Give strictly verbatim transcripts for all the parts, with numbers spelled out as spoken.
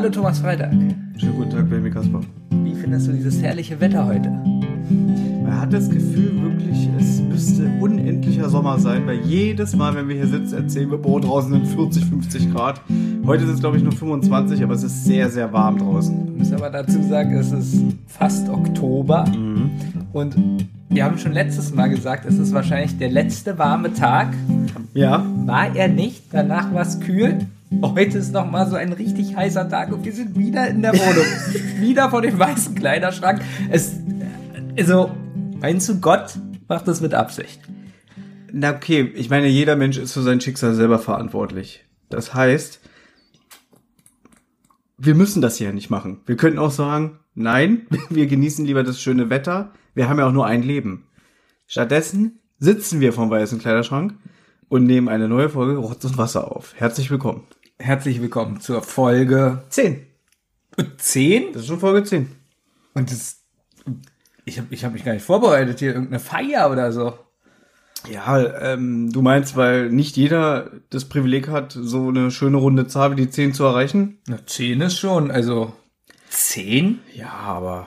Hallo Thomas Freitag. Schönen guten Tag, Benjamin Kasper. Wie findest du dieses herrliche Wetter heute? Man hat das Gefühl wirklich, es müsste unendlicher Sommer sein, weil jedes Mal, wenn wir hier sitzen, erzählen wir, boah, draußen sind vierzig, fünfzig Grad. Heute sind es, glaube ich, nur fünfundzwanzig, aber es ist sehr, sehr warm draußen. Wir müssen aber dazu sagen, es ist fast Oktober. Mhm. Und wir haben schon letztes Mal gesagt, es ist wahrscheinlich der letzte warme Tag. Ja. War er nicht, danach war es kühl. Heute ist nochmal so ein richtig heißer Tag und wir sind wieder in der Wohnung. Wieder vor dem weißen Kleiderschrank. Es, also, meinst du, Gott macht das mit Absicht? Na okay, ich meine, jeder Mensch ist für sein Schicksal selber verantwortlich. Das heißt, wir müssen das hier nicht machen. Wir könnten auch sagen, nein, wir genießen lieber das schöne Wetter. Wir haben ja auch nur ein Leben. Stattdessen sitzen wir vom weißen Kleiderschrank und nehmen eine neue Folge Rotz und Wasser auf. Herzlich willkommen. Herzlich willkommen zur Folge zehn. zehn? Das ist schon Folge zehn. Und das, ich habe ich hab mich gar nicht vorbereitet hier, irgendeine Feier oder so. Ja, ähm, du meinst, weil nicht jeder das Privileg hat, so eine schöne runde Zahl wie die zehn zu erreichen? Na, zehn ist schon, also zehn? Ja, aber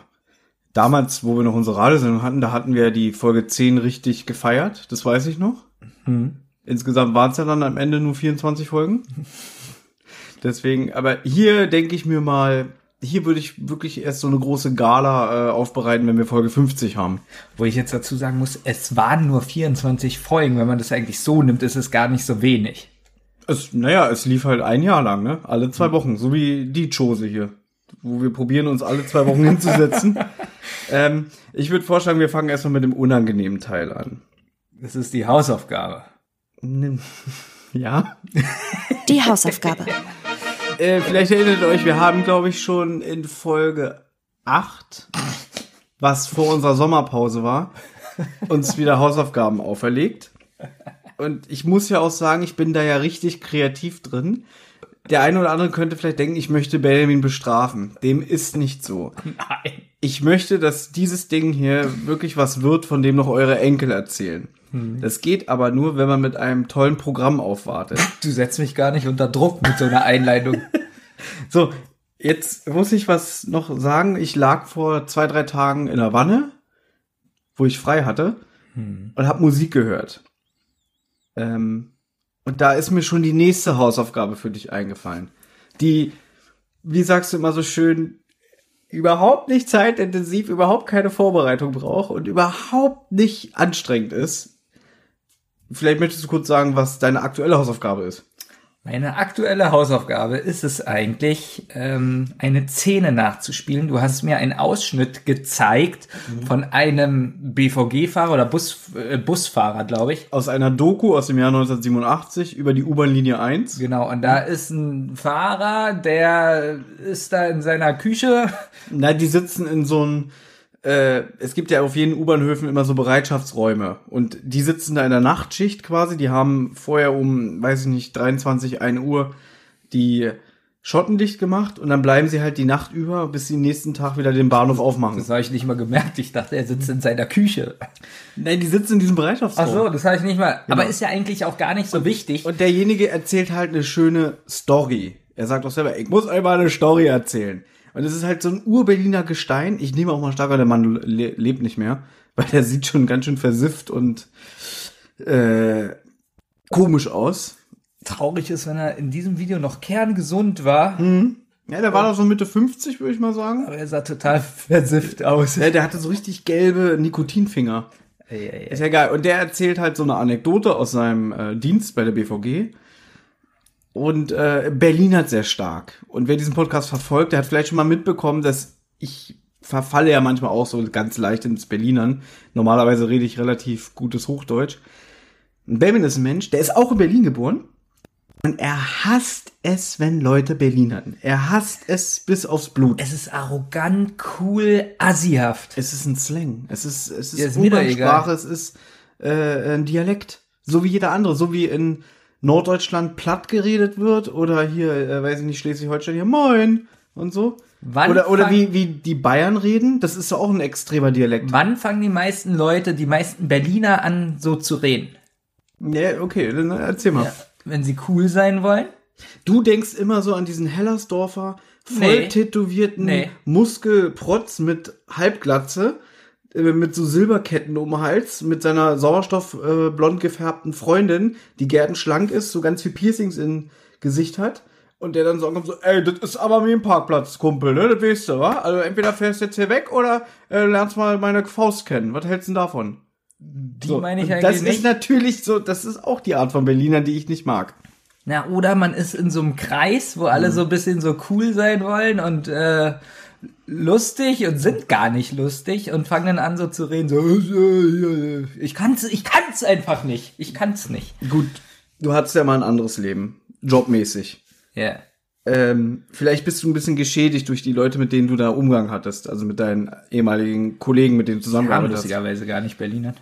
damals, wo wir noch unsere Radiosendung hatten, da hatten wir die Folge zehn richtig gefeiert, das weiß ich noch. Mhm. Insgesamt waren es ja dann am Ende nur vierundzwanzig Folgen. Deswegen, aber hier denke ich mir mal, hier würde ich wirklich erst so eine große Gala äh, aufbereiten, wenn wir Folge fünfzig haben. Wo ich jetzt dazu sagen muss, es waren nur vierundzwanzig Folgen. Wenn man das eigentlich so nimmt, ist es gar nicht so wenig. Es, naja, es lief halt ein Jahr lang, ne? Alle zwei Wochen, so wie die Chose hier, wo wir probieren, uns alle zwei Wochen hinzusetzen. Ähm, ich würde vorschlagen, wir fangen erstmal mit dem unangenehmen Teil an. Das ist die Hausaufgabe. Ja? Die Hausaufgabe. Äh, vielleicht erinnert euch, wir haben, glaube ich, schon in Folge acht, was vor unserer Sommerpause war, uns wieder Hausaufgaben auferlegt. Und ich muss ja auch sagen, ich bin da ja richtig kreativ drin. Der eine oder andere könnte vielleicht denken, ich möchte Benjamin bestrafen. Dem ist nicht so. Nein. Ich möchte, dass dieses Ding hier wirklich was wird, von dem noch eure Enkel erzählen. Das geht aber nur, wenn man mit einem tollen Programm aufwartet. Du setzt mich gar nicht unter Druck mit so einer Einleitung. So, jetzt muss ich was noch sagen. Ich lag vor zwei, drei Tagen in der Wanne, wo ich frei hatte, hm. und habe Musik gehört. Ähm, und da ist mir schon die nächste Hausaufgabe für dich eingefallen. Die, wie sagst du immer so schön, überhaupt nicht zeitintensiv, überhaupt keine Vorbereitung braucht und überhaupt nicht anstrengend ist. Vielleicht möchtest du kurz sagen, was deine aktuelle Hausaufgabe ist. Meine aktuelle Hausaufgabe ist es eigentlich, ähm, eine Szene nachzuspielen. Du hast mir einen Ausschnitt gezeigt mhm. von einem B V G-Fahrer oder Bus, äh, Busfahrer, glaube ich. Aus einer Doku aus dem Jahr neunzehnhundertsiebenundachtzig über die U-Bahn-Linie eins. Genau, und da ist ein Fahrer, der ist da in seiner Küche. Na, die sitzen in so einem... Äh, es gibt ja auf jeden U-Bahnhöfen immer so Bereitschaftsräume und die sitzen da in der Nachtschicht quasi, die haben vorher um, weiß ich nicht, dreiundzwanzig, ein Uhr die Schotten dicht gemacht und dann bleiben sie halt die Nacht über, bis sie am nächsten Tag wieder den Bahnhof aufmachen. Das habe ich nicht mal gemerkt, ich dachte, er sitzt in seiner Küche. Nein, die sitzen in diesem Bereitschaftsraum. Ach so, das habe ich nicht mal, genau. Aber ist ja eigentlich auch gar nicht so und, wichtig. Und derjenige erzählt halt eine schöne Story. Er sagt auch selber, ich muss einmal eine Story erzählen. Und es ist halt so ein Ur-Berliner Gestein. Ich nehme auch mal stark an, der Mann le- lebt nicht mehr, weil der sieht schon ganz schön versifft und äh, komisch aus. Traurig ist, wenn er in diesem Video noch kerngesund war. Mhm. Ja, der war doch so Mitte fünfzig, würde ich mal sagen. Aber er sah total versifft aus. Ja, der hatte so richtig gelbe Nikotinfinger. Ja, ja, ja. Ist ja geil. Und der erzählt halt so eine Anekdote aus seinem äh, Dienst bei der B V G. Und äh, Berlinert sehr stark. Und wer diesen Podcast verfolgt, der hat vielleicht schon mal mitbekommen, dass ich verfalle ja manchmal auch so ganz leicht ins Berlinern. Normalerweise rede ich relativ gutes Hochdeutsch. Und Benjamin ist ein Mensch, der ist auch in Berlin geboren. Und er hasst es, wenn Leute Berlinern. Er hasst es bis aufs Blut. Es ist arrogant, cool, assihaft. Es ist ein Slang. Es ist es ist U-Bahn-Sprache, es ist äh, ein Dialekt. So wie jeder andere. So wie in Norddeutschland platt geredet wird oder hier, äh, weiß ich nicht, Schleswig-Holstein, hier moin und so. Wann oder oder wie, wie die Bayern reden, das ist ja auch ein extremer Dialekt. Wann fangen die meisten Leute, die meisten Berliner an, so zu reden? Ja, okay, dann erzähl mal. Ja, wenn sie cool sein wollen. Du denkst immer so an diesen Hellersdorfer voll nee. tätowierten nee. Muskelprotz mit Halbglatze, mit so Silberketten um den Hals, mit seiner sauerstoffblond äh, gefärbten Freundin, die gärtenschlank ist, so ganz viel Piercings im Gesicht hat. Und der dann so kommt so, ey, das ist aber mein Parkplatz, Kumpel, ne? Das weißt du, wa? Also entweder fährst du jetzt hier weg oder äh, lernst mal meine Faust kennen. Was hältst du denn davon? Die so, meine ich eigentlich das nicht. Ist natürlich so, das ist auch die Art von Berliner, die ich nicht mag. Na, oder man ist in so einem Kreis, wo alle so ein bisschen so cool sein wollen und äh, lustig und sind gar nicht lustig und fangen dann an so zu reden, so, ich kann's, ich kann's einfach nicht, ich kann's nicht. Gut, du hattest ja mal ein anderes Leben, jobmäßig. Ja. Yeah. Ähm, vielleicht bist du ein bisschen geschädigt durch die Leute, mit denen du da Umgang hattest, also mit deinen ehemaligen Kollegen, mit denen du zusammengearbeitet hast. Lustigerweise gar nicht Berlinern.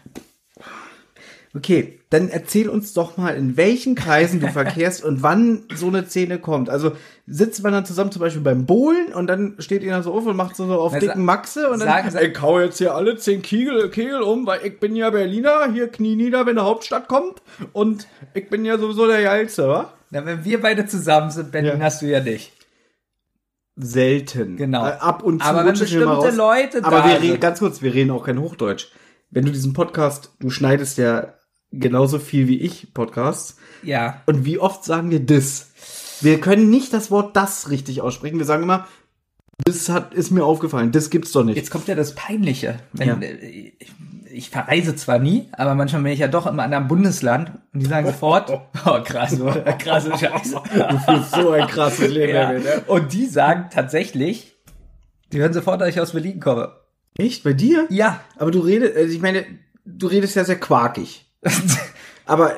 Okay, dann erzähl uns doch mal, in welchen Kreisen du verkehrst und wann so eine Szene kommt. Also sitzt man dann zusammen zum Beispiel beim Bowlen und dann steht ihr dann so auf und macht so auf also, dicken Maxe und dann, ich kau jetzt hier alle zehn Kegel, Kegel um, weil ich bin ja Berliner, hier Knie nieder, wenn die Hauptstadt kommt und ich bin ja sowieso der Geilste, wa? Na, wenn wir beide zusammen sind, Berlin, ja. Hast du ja dich. Selten. Genau. Ab und zu. Aber wenn bestimmte Leute da Aber wir reden, ganz kurz, wir reden auch kein Hochdeutsch. Wenn du diesen Podcast, du schneidest ja genauso viel wie ich Podcasts. Ja. Und wie oft sagen wir das? Wir können nicht das Wort das richtig aussprechen. Wir sagen immer, das hat, ist mir aufgefallen, das gibt's doch nicht. Jetzt kommt ja das Peinliche. Wenn, ja. ich, ich verreise zwar nie, aber manchmal bin ich ja doch im anderen Bundesland und die sagen sofort, oh, oh. oh krass, krasse Scheiße. Du fühlst so ein krasses Leben. Ja. Mit, ne? Und die sagen tatsächlich, die hören sofort, dass ich aus Berlin komme. Echt? Bei dir? Ja. Aber du redest, also ich meine, du redest ja sehr quakig. Aber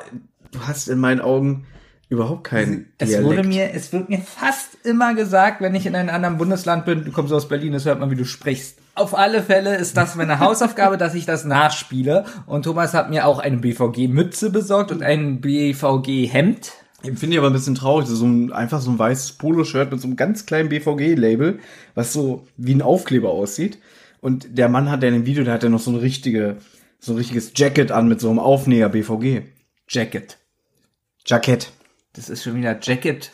du hast in meinen Augen überhaupt keinen das Dialekt. Wurde mir, es wird mir fast immer gesagt, wenn ich in einem anderen Bundesland bin, du kommst aus Berlin, das hört man, wie du sprichst. Auf alle Fälle ist das meine Hausaufgabe, dass ich das nachspiele. Und Thomas hat mir auch eine B V G-Mütze besorgt und ein B V G-Hemd. Ich finde ich aber ein bisschen traurig, so ein, einfach so ein weißes Poloshirt mit so einem ganz kleinen B V G-Label, was so wie ein Aufkleber aussieht. Und der Mann hat ja in dem Video, der hat ja noch so eine richtige... so ein richtiges Jacket an mit so einem Aufnäher B V G. Jacket. Jackett. Das ist schon wieder Jacket.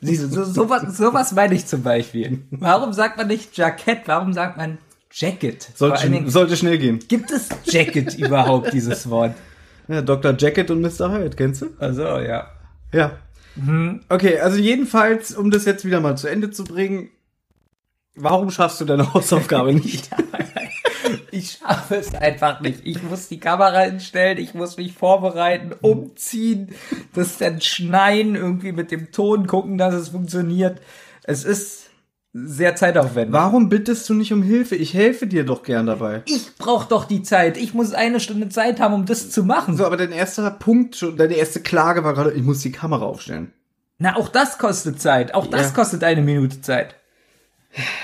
Siehst du, sowas so so meine ich zum Beispiel. Warum sagt man nicht Jackett? Warum sagt man Jacket? Sollte, sch- Dingen, sollte schnell gehen. Gibt es Jacket überhaupt, dieses Wort? Ja, Doktor Jacket und Mister Hyde, kennst du? Also ja. Ja. Mhm. Okay, also jedenfalls, um das jetzt wieder mal zu Ende zu bringen, warum schaffst du deine Hausaufgabe nicht? Ich schaffe es einfach nicht. Ich muss die Kamera hinstellen, ich muss mich vorbereiten, umziehen, das dann schneiden, irgendwie mit dem Ton gucken, dass es funktioniert. Es ist sehr zeitaufwendig. Warum bittest du nicht um Hilfe? Ich helfe dir doch gern dabei. Ich brauche doch die Zeit. Ich muss eine Stunde Zeit haben, um das zu machen. So, aber dein erster Punkt, schon, deine erste Klage war gerade, ich muss die Kamera aufstellen. Na, auch das kostet Zeit. Auch das ja. kostet eine Minute Zeit.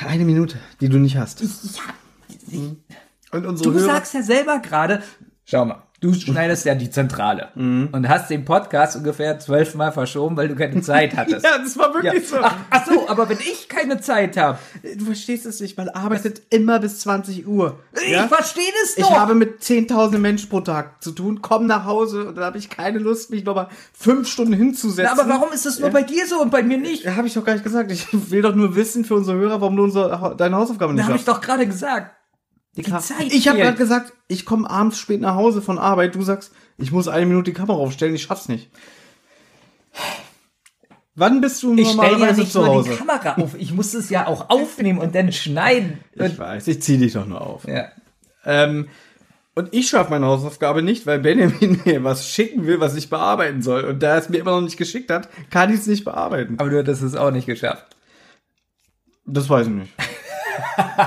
Eine Minute, die du nicht hast. Ich, ich hab... Ich, Und unsere du Hörer? Sagst ja selber gerade, schau mal, du schneidest ja die Zentrale mhm. und hast den Podcast ungefähr zwölfmal verschoben, weil du keine Zeit hattest. Ja, das war wirklich ja. so. Ach, ach so, aber wenn ich keine Zeit habe. Du verstehst es nicht, man arbeitet das immer bis zwanzig Uhr. Ja? Ich verstehe das doch. Ich habe mit zehntausend Menschen pro Tag zu tun, komm nach Hause und dann habe ich keine Lust, mich nochmal fünf Stunden hinzusetzen. Na, aber warum ist das nur ja. bei dir so und bei mir nicht? Habe ich doch gar nicht gesagt. Ich will doch nur wissen für unsere Hörer, warum du unsere, deine Hausaufgaben nicht hast. Da habe ich doch gerade gesagt. Die Zeit ich habe gerade gesagt, ich komme abends spät nach Hause von Arbeit. Du sagst, ich muss eine Minute die Kamera aufstellen, ich schaff's nicht. Wann bist du normalerweise zu Hause? Ich stelle ja nicht nur die Kamera auf, ich muss es ja auch aufnehmen und dann schneiden. Und ich weiß, ich zieh dich doch nur auf. Ja. Ähm, und ich schaffe meine Hausaufgabe nicht, weil Benjamin mir was schicken will, was ich bearbeiten soll. Und da er es mir immer noch nicht geschickt hat, kann ich es nicht bearbeiten. Aber du hättest es auch nicht geschafft. Das weiß ich nicht.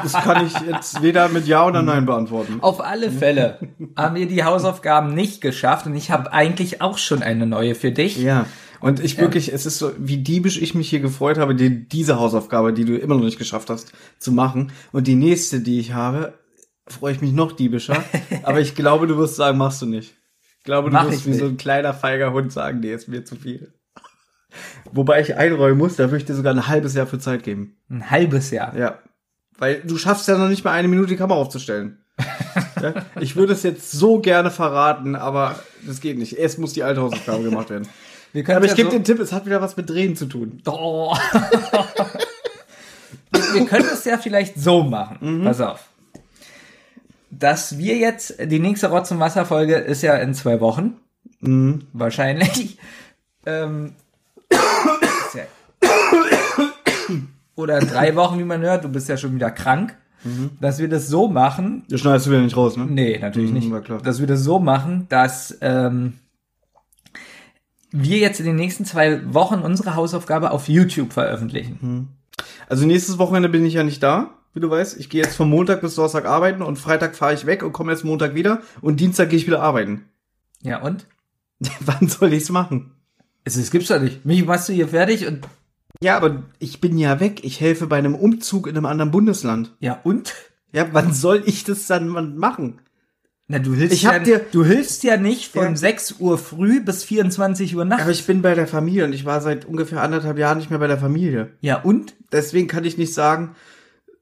Das kann ich jetzt weder mit Ja oder Nein beantworten. Auf alle Fälle haben wir die Hausaufgaben nicht geschafft und ich habe eigentlich auch schon eine neue für dich. Ja, und ich wirklich, es ist so, wie diebisch ich mich hier gefreut habe, dir diese Hausaufgabe, die du immer noch nicht geschafft hast, zu machen. Und die nächste, die ich habe, freue ich mich noch diebischer. Aber ich glaube, du wirst sagen, machst du nicht. Ich glaube, du wirst wie so ein kleiner, feiger Hund sagen, nee, ist mir zu viel. Wobei ich einräumen muss, da würde ich dir sogar ein halbes Jahr für Zeit geben. Ein halbes Jahr? Ja. Weil du schaffst ja noch nicht mal eine Minute die Kamera aufzustellen. Ja? Ich würde es jetzt so gerne verraten, aber das geht nicht. Erst muss die alte Hausaufgabe gemacht werden. Wir aber ja ich gebe so den Tipp, es hat wieder was mit Drehen zu tun. Oh. das ja vielleicht so machen. Mhm. Pass auf. Dass wir jetzt, die nächste Rotz- und Wasser-Folge ist ja in zwei Wochen. Mhm. Wahrscheinlich. Ähm, oder drei Wochen, wie man hört. Du bist ja schon wieder krank. Mhm. Dass wir das so machen. Das schneidest du wieder nicht raus, ne? Nee, natürlich mhm, nicht. Klar. Dass wir das so machen, dass ähm, wir jetzt in den nächsten zwei Wochen unsere Hausaufgabe auf YouTube veröffentlichen. Mhm. Also nächstes Wochenende bin ich ja nicht da, wie du weißt. Ich gehe jetzt von Montag bis Donnerstag arbeiten und Freitag fahre ich weg und komme jetzt Montag wieder und Dienstag gehe ich wieder arbeiten. Ja, und? Wann soll ich's machen? Also, das gibt's doch nicht. Mich machst du hier fertig und... Ja, aber ich bin ja weg. Ich helfe bei einem Umzug in einem anderen Bundesland. Ja, und? Ja, wann soll ich das dann machen? Na, du hilfst, ich ja, dir, du hilfst ja nicht von ja. sechs Uhr früh bis vierundzwanzig Uhr nachts. Aber ich bin bei der Familie und ich war seit ungefähr anderthalb Jahren nicht mehr bei der Familie. Ja, und? Deswegen kann ich nicht sagen,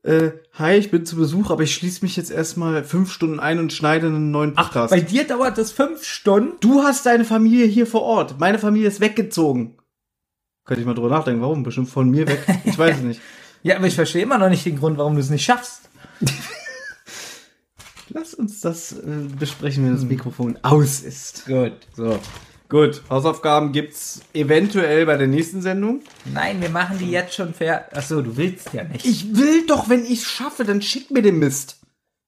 äh, hi, ich bin zu Besuch, aber ich schließe mich jetzt erstmal fünf Stunden ein und schneide einen neuen Podcast. Ach, bei dir dauert das fünf Stunden? Du hast deine Familie hier vor Ort. Meine Familie ist weggezogen. Könnte ich mal drüber nachdenken, warum? Bestimmt von mir weg. Ich weiß es nicht. Ja, aber ich verstehe immer noch nicht den Grund, warum du es nicht schaffst. Lass uns das äh, besprechen, wenn das Mikrofon aus ist. Gut. So. Gut. Hausaufgaben gibt's eventuell bei der nächsten Sendung. Nein, wir machen die jetzt schon fair. Achso, du willst ja nicht. Ich will doch, wenn ich es schaffe, dann schick mir den Mist.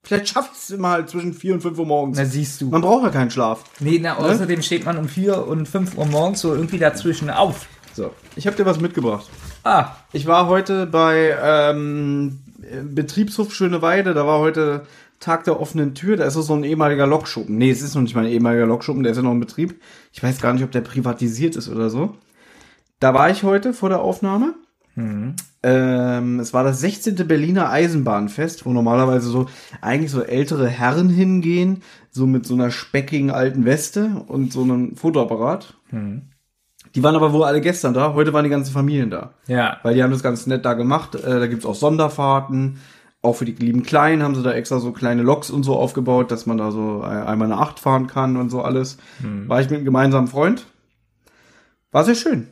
Vielleicht schaffe ich es immer halt zwischen vier und fünf Uhr morgens. Na, siehst du. Man braucht ja keinen Schlaf. Nee, na, ne? Außerdem steht man um vier und fünf Uhr morgens so irgendwie dazwischen auf. So, ich habe dir was mitgebracht. Ah, ich war heute bei ähm, Betriebshof Schöneweide, da war heute Tag der offenen Tür, da ist so ein ehemaliger Lokschuppen. Nee, es ist noch nicht mal ein ehemaliger Lokschuppen, der ist ja noch in Betrieb. Ich weiß gar nicht, ob der privatisiert ist oder so. Da war ich heute vor der Aufnahme. Mhm. Ähm, es war das sechzehnte Berliner Eisenbahnfest, wo normalerweise so eigentlich so ältere Herren hingehen, so mit so einer speckigen alten Weste und so einem Fotoapparat. Mhm. Die waren aber wohl alle gestern da, heute waren die ganzen Familien da. Ja. Weil die haben das ganz nett da gemacht, äh, da gibt's auch Sonderfahrten, auch für die lieben Kleinen haben sie da extra so kleine Loks und so aufgebaut, dass man da so einmal eine Acht fahren kann und so alles. Hm. War ich mit einem gemeinsamen Freund, war sehr schön.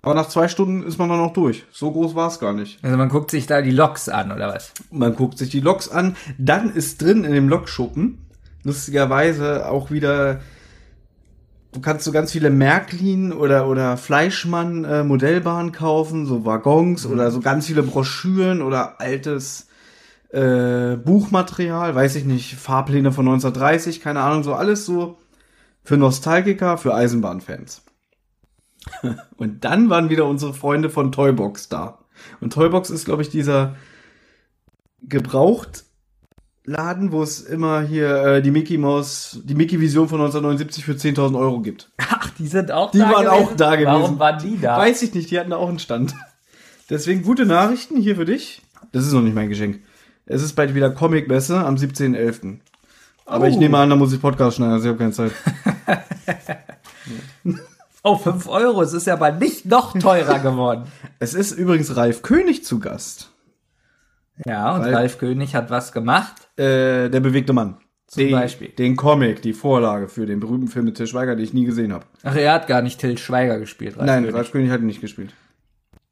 Aber nach zwei Stunden ist man dann auch durch. So groß war es gar nicht. Also man guckt sich da die Loks an, oder was? Man guckt sich die Loks an, dann ist drin in dem Lokschuppen lustigerweise auch wieder... Du kannst so ganz viele Märklin oder, oder Fleischmann-Modellbahnen äh, kaufen, so Waggons mhm. oder so ganz viele Broschüren oder altes äh, Buchmaterial, weiß ich nicht, Fahrpläne von neunzehnhundertdreißig, keine Ahnung, so alles so für Nostalgiker, für Eisenbahnfans. Und dann waren wieder unsere Freunde von Toybox da. Und Toybox ist, glaube ich, dieser gebraucht Laden, wo es immer hier äh, die Mickey Maus, die Mickey Vision von neunzehnhundertneunundsiebzig für zehntausend Euro gibt. Ach, die sind auch die da. Die waren gewesen. auch da gewesen. Warum waren die da? Weiß ich nicht, die hatten da auch einen Stand. Deswegen gute Nachrichten hier für dich. Das ist noch nicht mein Geschenk. Es ist bald wieder Comic-Messe am siebzehnten elften Oh. Aber ich nehme an, da muss ich Podcast schneiden, also ich habe keine Zeit. Oh, fünf Euro, es ist ja aber nicht noch teurer geworden. Es ist übrigens Ralf König zu Gast. Ja, und Weil, Ralf König hat was gemacht? Äh, der bewegte Mann. Zum den, Beispiel. Den Comic, die Vorlage für den berühmten Film mit Til Schweiger, den ich nie gesehen habe. Ach, er hat gar nicht Til Schweiger gespielt, Ralf Nein, König. Ralf König hat ihn nicht gespielt.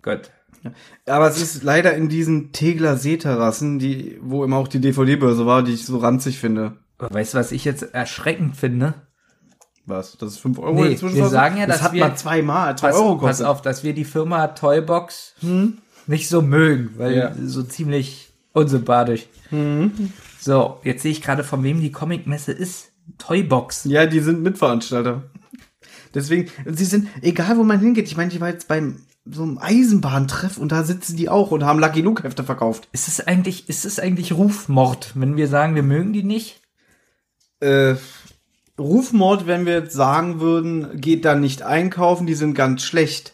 Gut. Aber es ist leider in diesen Tegler Seeterrassen, die, wo immer auch die D V D-Börse war, die ich so ranzig finde. Weißt du, was ich jetzt erschreckend finde? Was? Das ist fünf Euro nee, inzwischen? Wir sagen ja, das dass hat wir, mal zweimal zwei Euro gekostet. Pass auf, dass wir die Firma Toybox... Hm? nicht so mögen, weil ja. so ziemlich unsympathisch. Mhm. So, jetzt sehe ich gerade, von wem die Comic-Messe ist. Toybox. Ja, die sind Mitveranstalter. Deswegen, sie sind, egal wo man hingeht, ich meine, ich war jetzt beim so einem Eisenbahntreff und da sitzen die auch und haben Lucky Luke-Hefte verkauft. Ist es eigentlich, ist es eigentlich Rufmord, wenn wir sagen, wir mögen die nicht? Äh, Rufmord, wenn wir jetzt sagen würden, geht da nicht einkaufen, die sind ganz schlecht.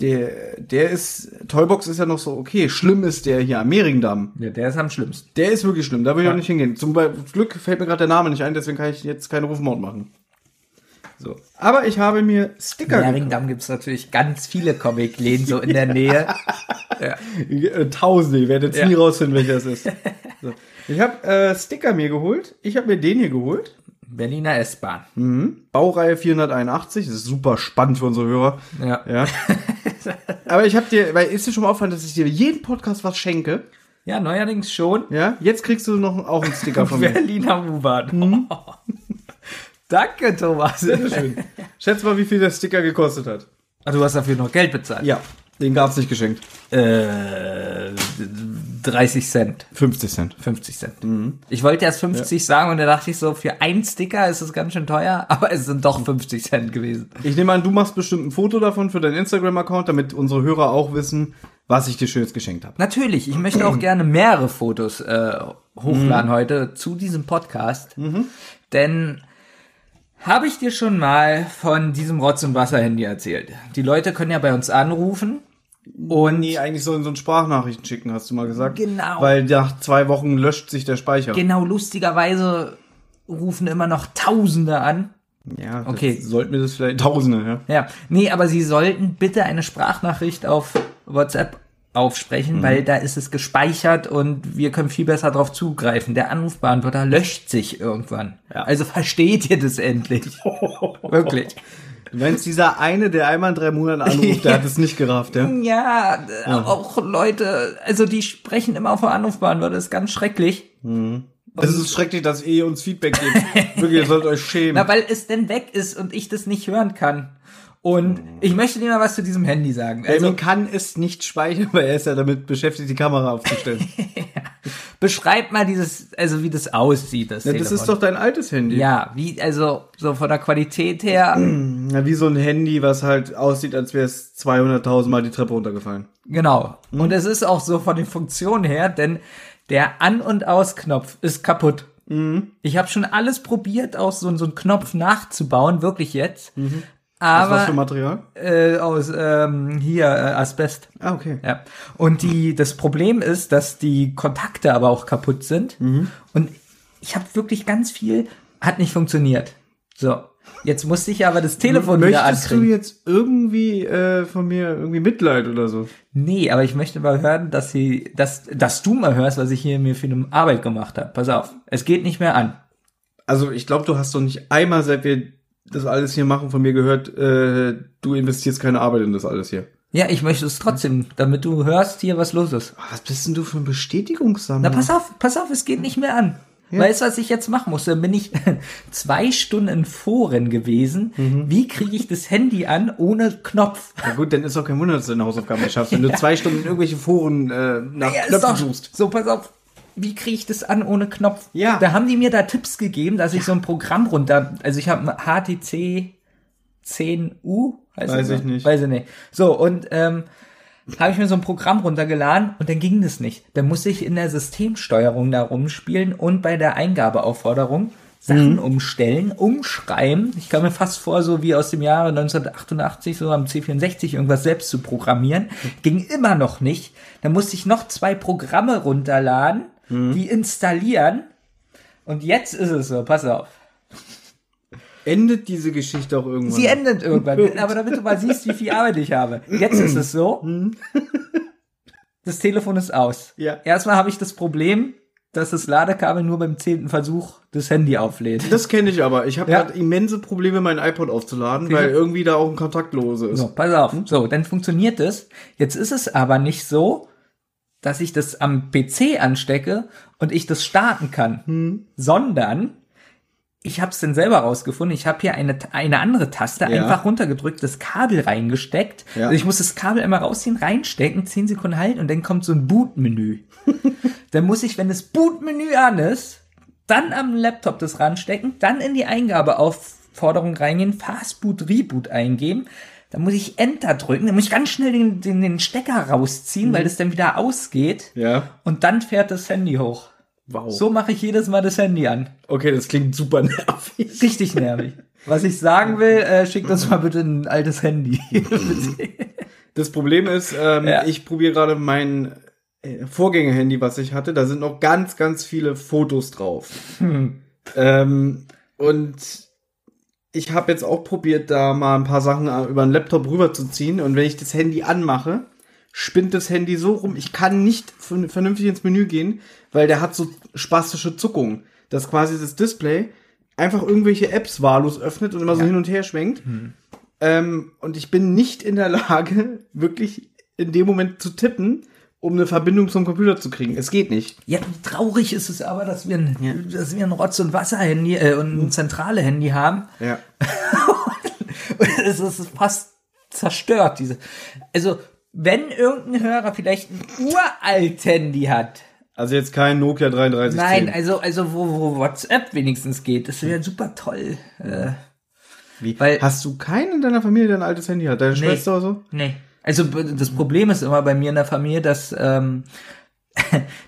Der, der ist, Toybox ist ja noch so, okay, schlimm ist der hier am Mehringdamm. Ja, der ist am schlimmsten. Der ist wirklich schlimm, da will ich ja. auch nicht hingehen. Zum Glück fällt mir gerade der Name nicht ein, deswegen kann ich jetzt keinen Rufmord machen. So. Aber ich habe mir Sticker gekauft. Mehringdamm gibt es natürlich ganz viele Comic-Läden so in der Nähe. ja. Tausende, ihr werdet jetzt ja. nie rausfinden, welcher es ist. So. Ich habe äh, Sticker mir geholt, ich habe mir den hier geholt. Berliner S-Bahn. Mhm. Baureihe vierhunderteinundachtzig, das ist super spannend für unsere Hörer. Ja. ja. Aber ich hab dir, weil ist dir schon mal aufgefallen, dass ich dir jeden Podcast was schenke? Ja, neuerdings schon. Ja, jetzt kriegst du noch auch einen Sticker von mir. Berliner U-Bahn. Mhm. Danke, Thomas. Sehr schön. Schätz mal, wie viel der Sticker gekostet hat. Ah, du hast dafür noch Geld bezahlt? Ja, den gab's nicht geschenkt. Äh, dreißig Cent. fünfzig Cent. fünfzig Cent. Mhm. Ich wollte erst fünfzig ja. sagen und da dachte ich so, für einen Sticker ist das ganz schön teuer, aber es sind doch fünfzig Cent gewesen. Ich nehme an, du machst bestimmt ein Foto davon für deinen Instagram-Account, damit unsere Hörer auch wissen, was ich dir Schönes geschenkt habe. Natürlich, ich möchte auch gerne mehrere Fotos äh, hochladen mhm. heute zu diesem Podcast, mhm. denn habe ich dir schon mal von diesem Rotz- und Wasser-Handy erzählt? Die Leute können ja bei uns anrufen und... Nee, eigentlich sollen so ein Sprachnachrichten schicken, hast du mal gesagt. Genau. Weil nach zwei Wochen löscht sich der Speicher. Genau, lustigerweise rufen immer noch Tausende an. Ja, okay. Sollten wir das vielleicht... Tausende, ja. Ja, nee, aber sie sollten bitte eine Sprachnachricht auf WhatsApp aufsprechen, mhm. weil da ist es gespeichert und wir können viel besser drauf zugreifen. Der Anrufbeantworter löscht sich irgendwann. Ja. Also versteht ihr das endlich? Wirklich. Wenn es dieser eine, der einmal in drei Monaten anruft, der hat es nicht gerafft, ja? Ja, ja, auch Leute, also die sprechen immer auf dem Anrufbeantworter, das ist ganz schrecklich. Mhm. Es ist schrecklich, dass ihr uns Feedback gebt. Wirklich, ihr sollt euch schämen. Na, weil es denn weg ist und ich das nicht hören kann. Und ich möchte dir mal was zu diesem Handy sagen. Also, man kann es nicht speichern, weil er ist ja damit beschäftigt, die Kamera aufzustellen. Ja. Beschreib mal dieses, also wie das aussieht, das ja, Telefon. Das ist doch dein altes Handy. Ja, wie, also so von der Qualität her. Ja, wie so ein Handy, was halt aussieht, als wäre es zweihunderttausend Mal die Treppe runtergefallen. Genau. Mhm. Und es ist auch so von den Funktionen her, denn der An- und Aus-Knopf ist kaputt. Mhm. Ich habe schon alles probiert, auch so, so einen Knopf nachzubauen, wirklich jetzt. Mhm. Aber, was, was für Material? Äh, aus ähm, hier äh, Asbest. Ah, okay. Ja. Und die das Problem ist, dass die Kontakte aber auch kaputt sind. Mhm. Und ich habe wirklich ganz viel, hat nicht funktioniert. So, jetzt musste ich aber das Telefon M- wieder möchtest ankriegen. Möchtest du jetzt irgendwie äh, von mir irgendwie Mitleid oder so? Nee, aber ich möchte mal hören, dass sie, dass, dass du mal hörst, was ich hier mir für eine Arbeit gemacht habe. Pass auf, es geht nicht mehr an. Also ich glaube, du hast doch nicht einmal, seit wir das alles hier machen, von mir gehört, äh, du investierst keine Arbeit in das alles hier. Ja, ich möchte es trotzdem, damit du hörst hier, was los ist. Was bist denn du für ein Bestätigungssammler? Na, pass auf, pass auf, es geht nicht mehr an. Ja. Weißt du, was ich jetzt machen muss? Dann bin ich zwei Stunden in Foren gewesen. Mhm. Wie kriege ich das Handy an ohne Knopf? Na gut, dann ist doch kein Wunder, dass du deine Hausaufgaben nicht schaffst, wenn ja. du zwei Stunden in irgendwelche Foren äh, nach ja, Knöpfen suchst. So, pass auf. Wie kriege ich das an ohne Knopf? Ja. Da haben die mir da Tipps gegeben, dass ich ja. so ein Programm runter... Also ich habe ein H T C zehn U. Weiß ich nicht. Weiß ich nicht. So, und ähm, habe ich mir so ein Programm runtergeladen und dann ging das nicht. Dann musste ich in der Systemsteuerung da rumspielen und bei der Eingabeaufforderung Sachen mhm. umstellen, umschreiben. Ich kam mir fast vor, so wie aus dem Jahre neunzehnhundertachtundachtzig, so am C vierundsechzig irgendwas selbst zu programmieren. Ging immer noch nicht. Dann musste ich noch zwei Programme runterladen, die installieren. Und jetzt ist es so, pass auf. Endet diese Geschichte auch irgendwann? Sie endet irgendwann, aber damit du mal siehst, wie viel Arbeit ich habe. Jetzt ist es so, das Telefon ist aus. Ja. Erstmal habe ich das Problem, dass das Ladekabel nur beim zehnten Versuch das Handy auflädt. Das kenne ich aber. Ich habe ja. gerade immense Probleme, mein iPod aufzuladen, okay. weil irgendwie da auch ein Kontaktlose ist. So, pass auf. Hm? So, dann funktioniert das. Jetzt ist es aber nicht so, dass ich das am P C anstecke und ich das starten kann, hm. sondern ich habe es dann selber rausgefunden. Ich habe hier eine eine andere Taste ja. einfach runtergedrückt, das Kabel reingesteckt. Ja. Also ich muss das Kabel einmal rausziehen, reinstecken, zehn Sekunden halten und dann kommt so ein Bootmenü. Dann muss ich, wenn das Bootmenü an ist, dann am Laptop das ranstecken, dann in die Eingabeaufforderung reingehen, Fastboot, Reboot eingeben. Dann muss ich Enter drücken, dann muss ich ganz schnell den, den, den Stecker rausziehen, mhm. weil das dann wieder ausgeht. Ja. Und dann fährt das Handy hoch. Wow. So mache ich jedes Mal das Handy an. Okay, das klingt super nervig. Richtig nervig. Was ich sagen will, äh, schickt uns mal bitte ein altes Handy. Das Problem ist, ähm, ja. ich probiere gerade mein Vorgänger-Handy, was ich hatte. Da sind noch ganz, ganz viele Fotos drauf. Hm. Ähm, und ich habe jetzt auch probiert, da mal ein paar Sachen über den Laptop rüberzuziehen. Und wenn ich das Handy anmache, spinnt das Handy so rum. Ich kann nicht vernünftig ins Menü gehen, weil der hat so spastische Zuckungen, dass quasi das Display einfach irgendwelche Apps wahllos öffnet und immer ja. so hin und her schwenkt. Hm. Ähm, und ich bin nicht in der Lage, wirklich in dem Moment zu tippen, um eine Verbindung zum Computer zu kriegen. Es geht nicht. Ja, traurig ist es aber, dass wir ein, ja. dass wir ein Rotz- und Wasser-Handy äh, und ein zentrales Handy haben. Ja. Und es ist fast zerstört. Diese. Also, wenn irgendein Hörer vielleicht ein uralt Handy hat. Also jetzt kein Nokia dreiunddreißig. Nein, also, also wo, wo WhatsApp wenigstens geht. Das wäre super toll. Äh, Wie? Weil, hast du keinen in deiner Familie, der ein altes Handy hat? Deine nee, Schwester oder so? Nee. Also das Problem ist immer bei mir in der Familie, dass ähm,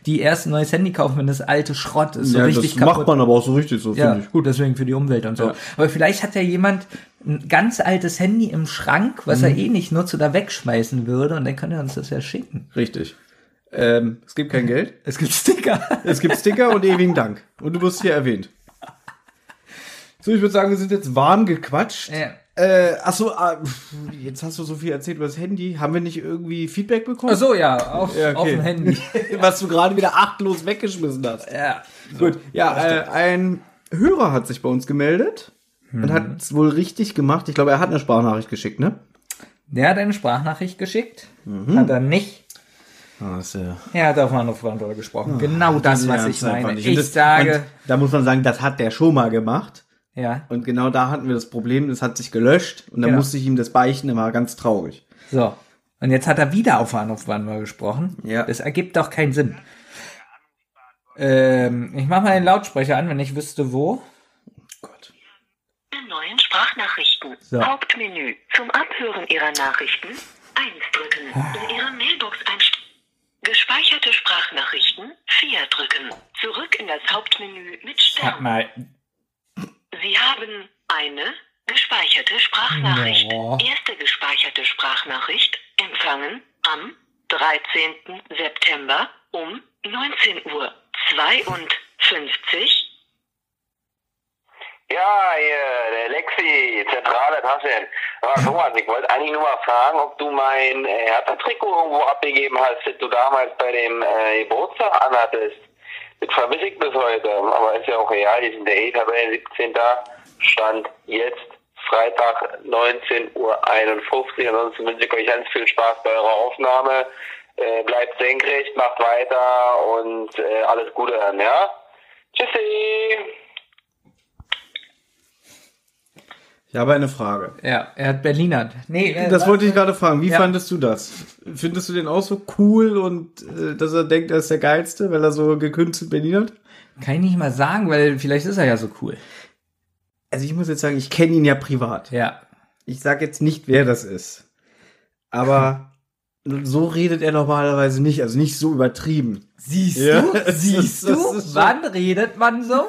die erst ein neues Handy kaufen, wenn das alte Schrott ist. So ja, richtig das kaputt. Macht man aber auch so richtig so, ja, finde ich. Gut, deswegen für die Umwelt und so. Ja. Aber vielleicht hat ja jemand ein ganz altes Handy im Schrank, was mhm. er eh nicht nutzt oder wegschmeißen würde, und dann kann er uns das ja schicken. Richtig. Ähm, es gibt kein Geld. Es gibt Sticker. Es gibt Sticker und ewigen Dank. Und du wirst hier erwähnt. So, ich würde sagen, wir sind jetzt warm gequatscht. Ja. Äh, achso, jetzt hast du so viel erzählt über das Handy. Haben wir nicht irgendwie Feedback bekommen? Achso, ja, auf, ja, okay. auf dem Handy. Was du gerade wieder achtlos weggeschmissen hast. Ja. So. Gut, ja, äh, ein Hörer hat sich bei uns gemeldet mhm. und hat es wohl richtig gemacht. Ich glaube, er hat eine Sprachnachricht geschickt, ne? Der hat eine Sprachnachricht geschickt, mhm. hat er nicht. Ah, ist ja. Er hat auf meine Freundin gesprochen. Ah, genau das, was ich meine. Ich das, sage... Da muss man sagen, das hat der schon mal gemacht. Ja. Und genau da hatten wir das Problem, es hat sich gelöscht und dann genau. musste ich ihm das beichten, er war ganz traurig. So, und jetzt hat er wieder auf Anrufbeantworter gesprochen. Ja. Das ergibt doch keinen Sinn. Ähm, ich mache mal den Lautsprecher an, wenn ich wüsste wo. Oh Gott. Neuen Sprachnachrichten. So. Hauptmenü. Zum Abhören Ihrer Nachrichten eins drücken. In Ihre Mailbox einstellen. Gespeicherte Sprachnachrichten vier drücken. Zurück in das Hauptmenü mit Stern. Sag mal. Sie haben eine gespeicherte Sprachnachricht. Ja. Erste gespeicherte Sprachnachricht empfangen am dreizehnten September um neunzehn Uhr zweiundfünfzig. Ja, hier, der Lexi, Zentrale Taschen. Aber Thomas, ich wollte eigentlich nur mal fragen, ob du mein äh, Hertha-Trikot irgendwo abgegeben hast, das du damals bei dem äh, Geburtstag anhattest. Das vermisse ich bis heute, aber ist ja auch real. Die sind der E-Tabelle siebzehnten Stand jetzt Freitag neunzehn Uhr einundfünfzig. Ansonsten wünsche ich euch ganz viel Spaß bei eurer Aufnahme. Äh, bleibt senkrecht, macht weiter und äh, alles Gute dann, ja? Tschüssi! Ich habe eine Frage. Ja, er hat Berliner. Nee, äh, das wollte ich gerade fragen. Wie ja. fandest du das? Findest du den auch so cool und äh, dass er denkt, er ist der Geilste, weil er so gekünstelt Berliner hat? Kann ich nicht mal sagen, weil vielleicht ist er ja so cool. Also ich muss jetzt sagen, ich kenne ihn ja privat. Ja. Ich sage jetzt nicht, wer das ist. Aber so redet er normalerweise nicht. Also nicht so übertrieben. Siehst ja? du? Siehst du? Wann redet man so?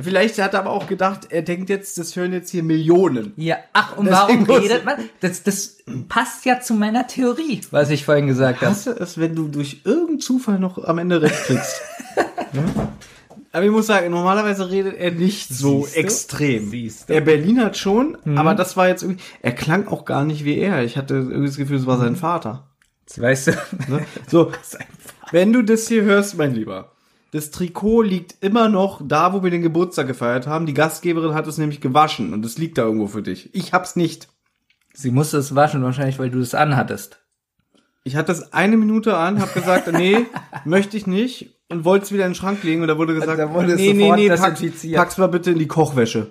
Vielleicht hat er aber auch gedacht, er denkt jetzt, das hören jetzt hier Millionen. Ja, ach, und deswegen warum redet man? Das, das passt ja zu meiner Theorie, was ich vorhin gesagt habe. Hasse es, wenn du durch irgendeinen Zufall noch am Ende recht kriegst. Ja? Aber ich muss sagen, normalerweise redet er nicht so Siehst extrem. Siehst er Berlinert schon, mhm. aber das war jetzt irgendwie, er klang auch gar nicht wie er. Ich hatte irgendwie das Gefühl, es war sein Vater. Das weißt du. So, wenn du das hier hörst, mein Lieber. Das Trikot liegt immer noch da, wo wir den Geburtstag gefeiert haben. Die Gastgeberin hat es nämlich gewaschen und es liegt da irgendwo für dich. Ich hab's nicht. Sie musste es waschen, wahrscheinlich, weil du es anhattest. Ich hatte es eine Minute an, hab gesagt, nee, möchte ich nicht und wollte es wieder in den Schrank legen. Und da wurde gesagt, da wurde nee, nee, nee, pack, pack's mal bitte in die Kochwäsche.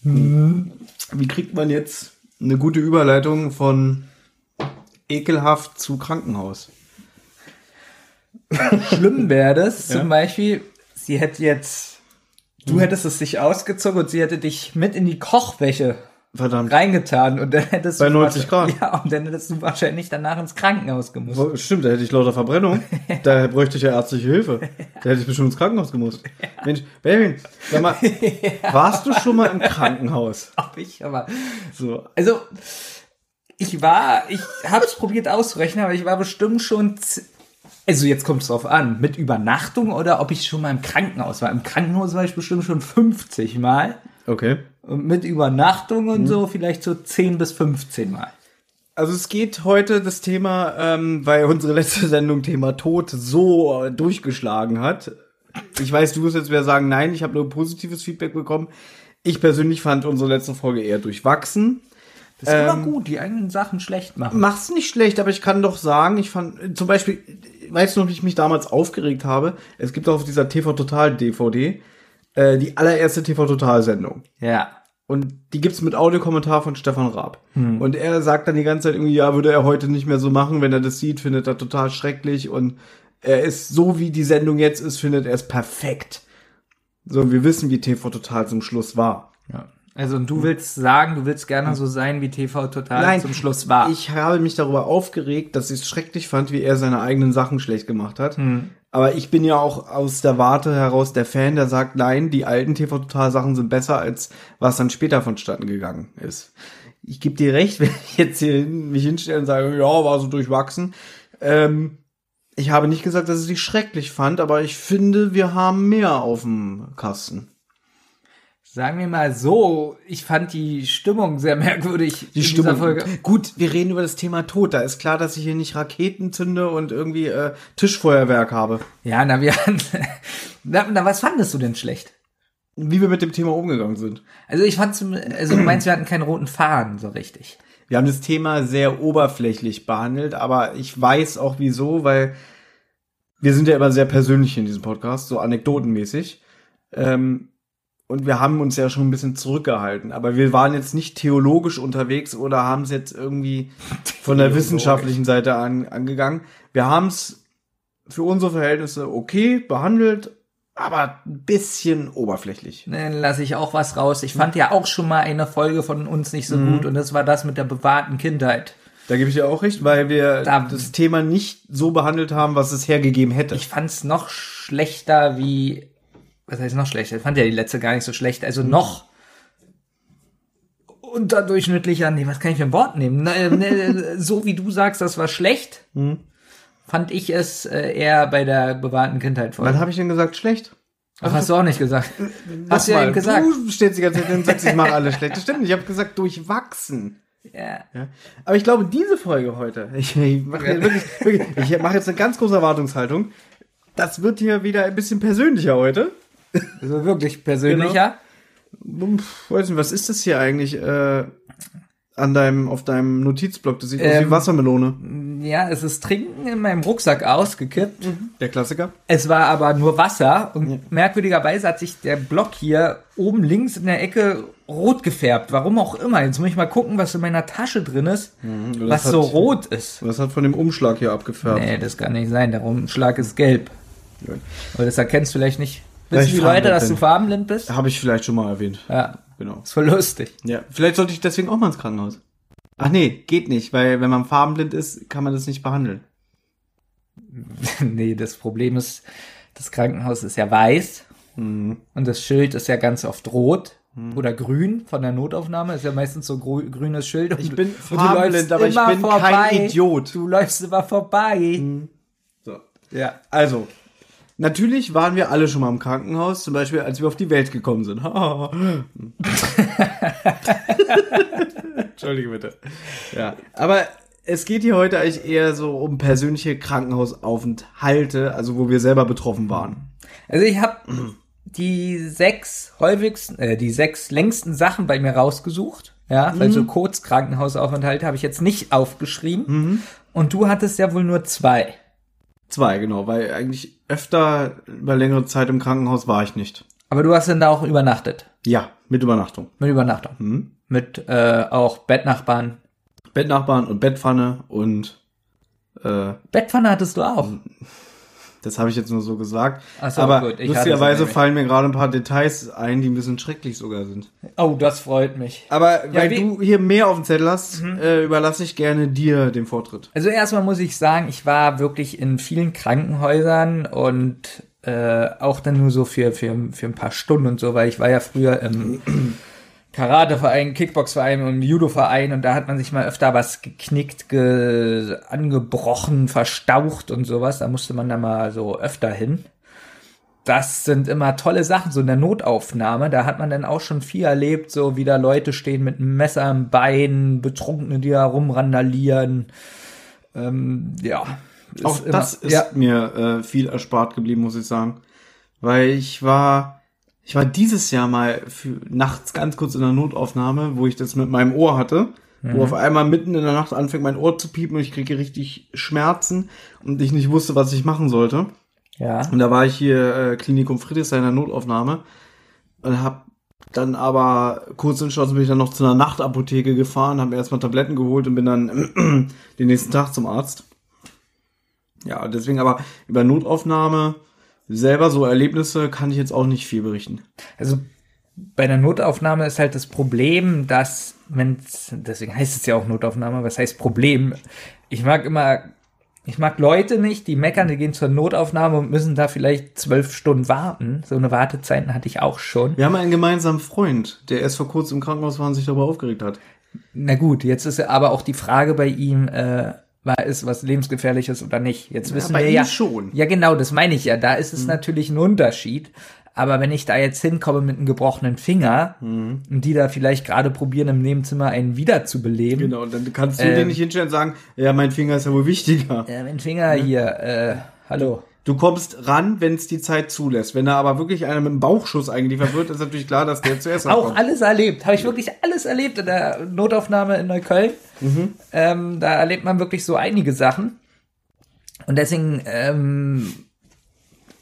Wie kriegt man jetzt eine gute Überleitung von ekelhaft zu Krankenhaus? Schlimm wäre das ja. Zum Beispiel, sie hätte jetzt, du mhm. hättest es sich ausgezogen und sie hätte dich mit in die Kochwäsche Verdammt. reingetan und dann hättest bei du neunzig Grad. Ja, und dann hättest du wahrscheinlich danach ins Krankenhaus gemusst. Stimmt, da hätte ich lauter Verbrennung. Da bräuchte ich ja ärztliche Hilfe. Da hätte ich bestimmt ins Krankenhaus gemusst. Ja. Mensch, Benjamin, sag mal, ja. warst du schon mal im Krankenhaus? Hab ich, aber so. Also, Ich war, ich hab's probiert auszurechnen, aber ich war bestimmt schon, z- also jetzt kommt's drauf an, mit Übernachtung oder ob ich schon mal im Krankenhaus war. Im Krankenhaus war ich bestimmt schon fünfzig Mal. Okay. Und mit Übernachtung und mhm. so vielleicht so zehn bis fünfzehn Mal. Also es geht heute das Thema, ähm, weil unsere letzte Sendung Thema Tod so äh, durchgeschlagen hat. Ich weiß, du wirst jetzt wieder sagen, nein, ich habe nur positives Feedback bekommen. Ich persönlich fand unsere letzte Folge eher durchwachsen. Das ist ähm, immer gut, die eigenen Sachen schlecht machen. Mach's nicht schlecht, aber ich kann doch sagen, ich fand, zum Beispiel, weißt du noch, wie ich mich damals aufgeregt habe? Es gibt auf dieser T V-Total-D V D äh, die allererste T V-Total-Sendung. Ja. Und die gibt's mit Audiokommentar von Stefan Raab. Hm. Und er sagt dann die ganze Zeit irgendwie, ja, würde er heute nicht mehr so machen, wenn er das sieht, findet er total schrecklich. Und er ist so, wie die Sendung jetzt ist, findet er es perfekt. So, wir wissen, wie T V-Total zum Schluss war. Ja. Also, und du willst sagen, du willst gerne so sein, wie T V-Total Nein, zum Schluss war. Ich habe mich darüber aufgeregt, dass ich es schrecklich fand, wie er seine eigenen Sachen schlecht gemacht hat. Hm. Aber ich bin ja auch aus der Warte heraus der Fan, der sagt, nein, die alten T V-Total-Sachen sind besser, als was dann später vonstatten gegangen ist. Ich gebe dir recht, wenn ich jetzt hier mich hinstelle und sage, ja, war so durchwachsen. Ähm, ich habe nicht gesagt, dass ich sie schrecklich fand, aber ich finde, wir haben mehr auf dem Kasten. Sagen wir mal so, ich fand die Stimmung sehr merkwürdig. Die in Stimmung. Dieser Folge. Gut, wir reden über das Thema Tod. Da ist klar, dass ich hier nicht Raketen zünde und irgendwie äh, Tischfeuerwerk habe. Ja, na, wir na, na, was fandest du denn schlecht? Wie wir mit dem Thema umgegangen sind. Also ich fand, also du meinst, wir hatten keinen roten Faden so richtig. Wir haben das Thema sehr oberflächlich behandelt, aber ich weiß auch wieso, weil wir sind ja immer sehr persönlich in diesem Podcast, so anekdotenmäßig. Ähm, Und wir haben uns ja schon ein bisschen zurückgehalten. Aber wir waren jetzt nicht theologisch unterwegs oder haben es jetzt irgendwie von der wissenschaftlichen Seite an, angegangen. Wir haben es für unsere Verhältnisse okay behandelt, aber ein bisschen oberflächlich. Dann lasse ich auch was raus. Ich fand ja auch schon mal eine Folge von uns nicht so mhm. gut. Und das war das mit der bewahrten Kindheit. Da gebe ich dir auch recht, weil wir da das Thema nicht so behandelt haben, was es hergegeben hätte. Ich fand es noch schlechter wie... Was heißt noch schlecht? Ich fand ja die letzte gar nicht so schlecht. Also noch unterdurchschnittlicher. Nee, was kann ich für ein Wort nehmen? So wie du sagst, das war schlecht, hm. fand ich es eher bei der bewahrten Kindheit vor. Wann habe ich denn gesagt schlecht? Ach, hast du auch nicht gesagt. Hast du ja eben gesagt. Du stehst die ganze Zeit und sagst, ich mache alles schlecht. Das stimmt nicht. Ich habe gesagt, durchwachsen. Yeah. Ja. Aber ich glaube, diese Folge heute, ich, ich mache wirklich, wirklich, ich mache jetzt eine ganz große Erwartungshaltung. Das wird hier wieder ein bisschen persönlicher heute. Also wirklich persönlicher. Genau. Pff, weiß nicht, was ist das hier eigentlich äh, an deinem, auf deinem Notizblock? Das sieht ähm, aus wie Wassermelone. Ja, es ist Trinken in meinem Rucksack ausgekippt. Mhm. Der Klassiker. Es war aber nur Wasser und ja. merkwürdigerweise hat sich der Block hier oben links in der Ecke rot gefärbt. Warum auch immer. Jetzt muss ich mal gucken, was in meiner Tasche drin ist, mhm, was hat, so rot ist. Das hat von dem Umschlag hier abgefärbt. Nee, das kann nicht sein. Der Umschlag ist gelb. Ja. Aber das erkennst du vielleicht nicht. Wissen die Leute, dass du farbenblind bist? Habe ich vielleicht schon mal erwähnt. Ja, genau. Ist voll lustig. Ja, vielleicht sollte ich deswegen auch mal ins Krankenhaus. Ach nee, geht nicht, weil wenn man farbenblind ist, kann man das nicht behandeln. Nee, das Problem ist, das Krankenhaus ist ja weiß mhm. und das Schild ist ja ganz oft rot mhm. oder grün von der Notaufnahme. Ist ja meistens so grü- grünes Schild. Und ich bin farbenblind, aber ich bin vorbei. Kein Idiot. Du läufst immer vorbei. Mhm. So, ja, also... Natürlich waren wir alle schon mal im Krankenhaus, zum Beispiel, als wir auf die Welt gekommen sind. Entschuldige bitte. Ja, aber es geht hier heute eigentlich eher so um persönliche Krankenhausaufenthalte, also wo wir selber betroffen waren. Also ich habe die sechs häufigsten, äh, die sechs längsten Sachen bei mir rausgesucht. Ja, mhm. also kurz Krankenhausaufenthalte habe ich jetzt nicht aufgeschrieben. Mhm. Und du hattest ja wohl nur zwei. Zwei, genau, weil eigentlich öfter über längere Zeit im Krankenhaus war ich nicht. Aber du hast denn da auch übernachtet? Ja, mit Übernachtung. Mit Übernachtung. Hm. Mit äh, auch Bettnachbarn. Bettnachbarn und Bettpfanne und... Äh, Bettpfanne hattest du auch? Das habe ich jetzt nur so gesagt. Ach so, aber gut. Ich lustigerweise fallen mir gerade ein paar Details ein, die ein bisschen schrecklich sogar sind. Oh, das freut mich. Aber ja, weil du hier mehr auf dem Zettel hast, mhm. äh, überlasse ich gerne dir den Vortritt. Also erstmal muss ich sagen, ich war wirklich in vielen Krankenhäusern und äh, auch dann nur so für, für, für ein paar Stunden und so, weil ich war ja früher im Karateverein, Kickboxverein und Judoverein und da hat man sich mal öfter was geknickt, ge- angebrochen, verstaucht und sowas. Da musste man dann mal so öfter hin. Das sind immer tolle Sachen, so in der Notaufnahme. Da hat man dann auch schon viel erlebt, so wie da Leute stehen mit einem Messer am Bein, Betrunkene, die da rumrandalieren. Ähm, ja. Auch das immer, ist ja. mir äh, viel erspart geblieben, muss ich sagen. Weil ich war... Ich war dieses Jahr mal für, nachts ganz kurz in der Notaufnahme, wo ich das mit meinem Ohr hatte, mhm. wo auf einmal mitten in der Nacht anfängt, mein Ohr zu piepen und ich kriege richtig Schmerzen und ich nicht wusste, was ich machen sollte. Ja. Und da war ich hier äh, Klinikum Friedrichshain in der Notaufnahme und hab dann aber kurz entschlossen, bin ich dann noch zu einer Nachtapotheke gefahren, habe mir erstmal Tabletten geholt und bin dann den nächsten Tag zum Arzt. Ja, deswegen aber über Notaufnahme selber so Erlebnisse kann ich jetzt auch nicht viel berichten. Also bei der Notaufnahme ist halt das Problem, dass, wenn, deswegen heißt es ja auch Notaufnahme, was heißt Problem? Ich mag immer, ich mag Leute nicht, die meckern, die gehen zur Notaufnahme und müssen da vielleicht zwölf Stunden warten. So eine Wartezeiten hatte ich auch schon. Wir haben einen gemeinsamen Freund, der erst vor kurzem im Krankenhaus war und sich darüber aufgeregt hat. Na gut, jetzt ist aber auch die Frage bei ihm, äh, war es was Lebensgefährliches oder nicht. Jetzt wissen ja, wir ja schon. Ja, genau, das meine ich ja. Da ist es mhm. natürlich ein Unterschied. Aber wenn ich da jetzt hinkomme mit einem gebrochenen Finger mhm. und die da vielleicht gerade probieren, im Nebenzimmer einen wiederzubeleben. Genau, dann kannst du ähm, dir nicht hinstellen und sagen, ja, mein Finger ist ja wohl wichtiger. Ja, mein Finger mhm. hier, äh, hallo. Du kommst ran, wenn es die Zeit zulässt. Wenn da aber wirklich einer mit einem Bauchschuss eingeliefert wird, ist natürlich klar, dass der zuerst auch kommt. Alles erlebt. Habe ich wirklich alles erlebt in der Notaufnahme in Neukölln. Mhm. Ähm, da erlebt man wirklich so einige Sachen. Und deswegen ähm,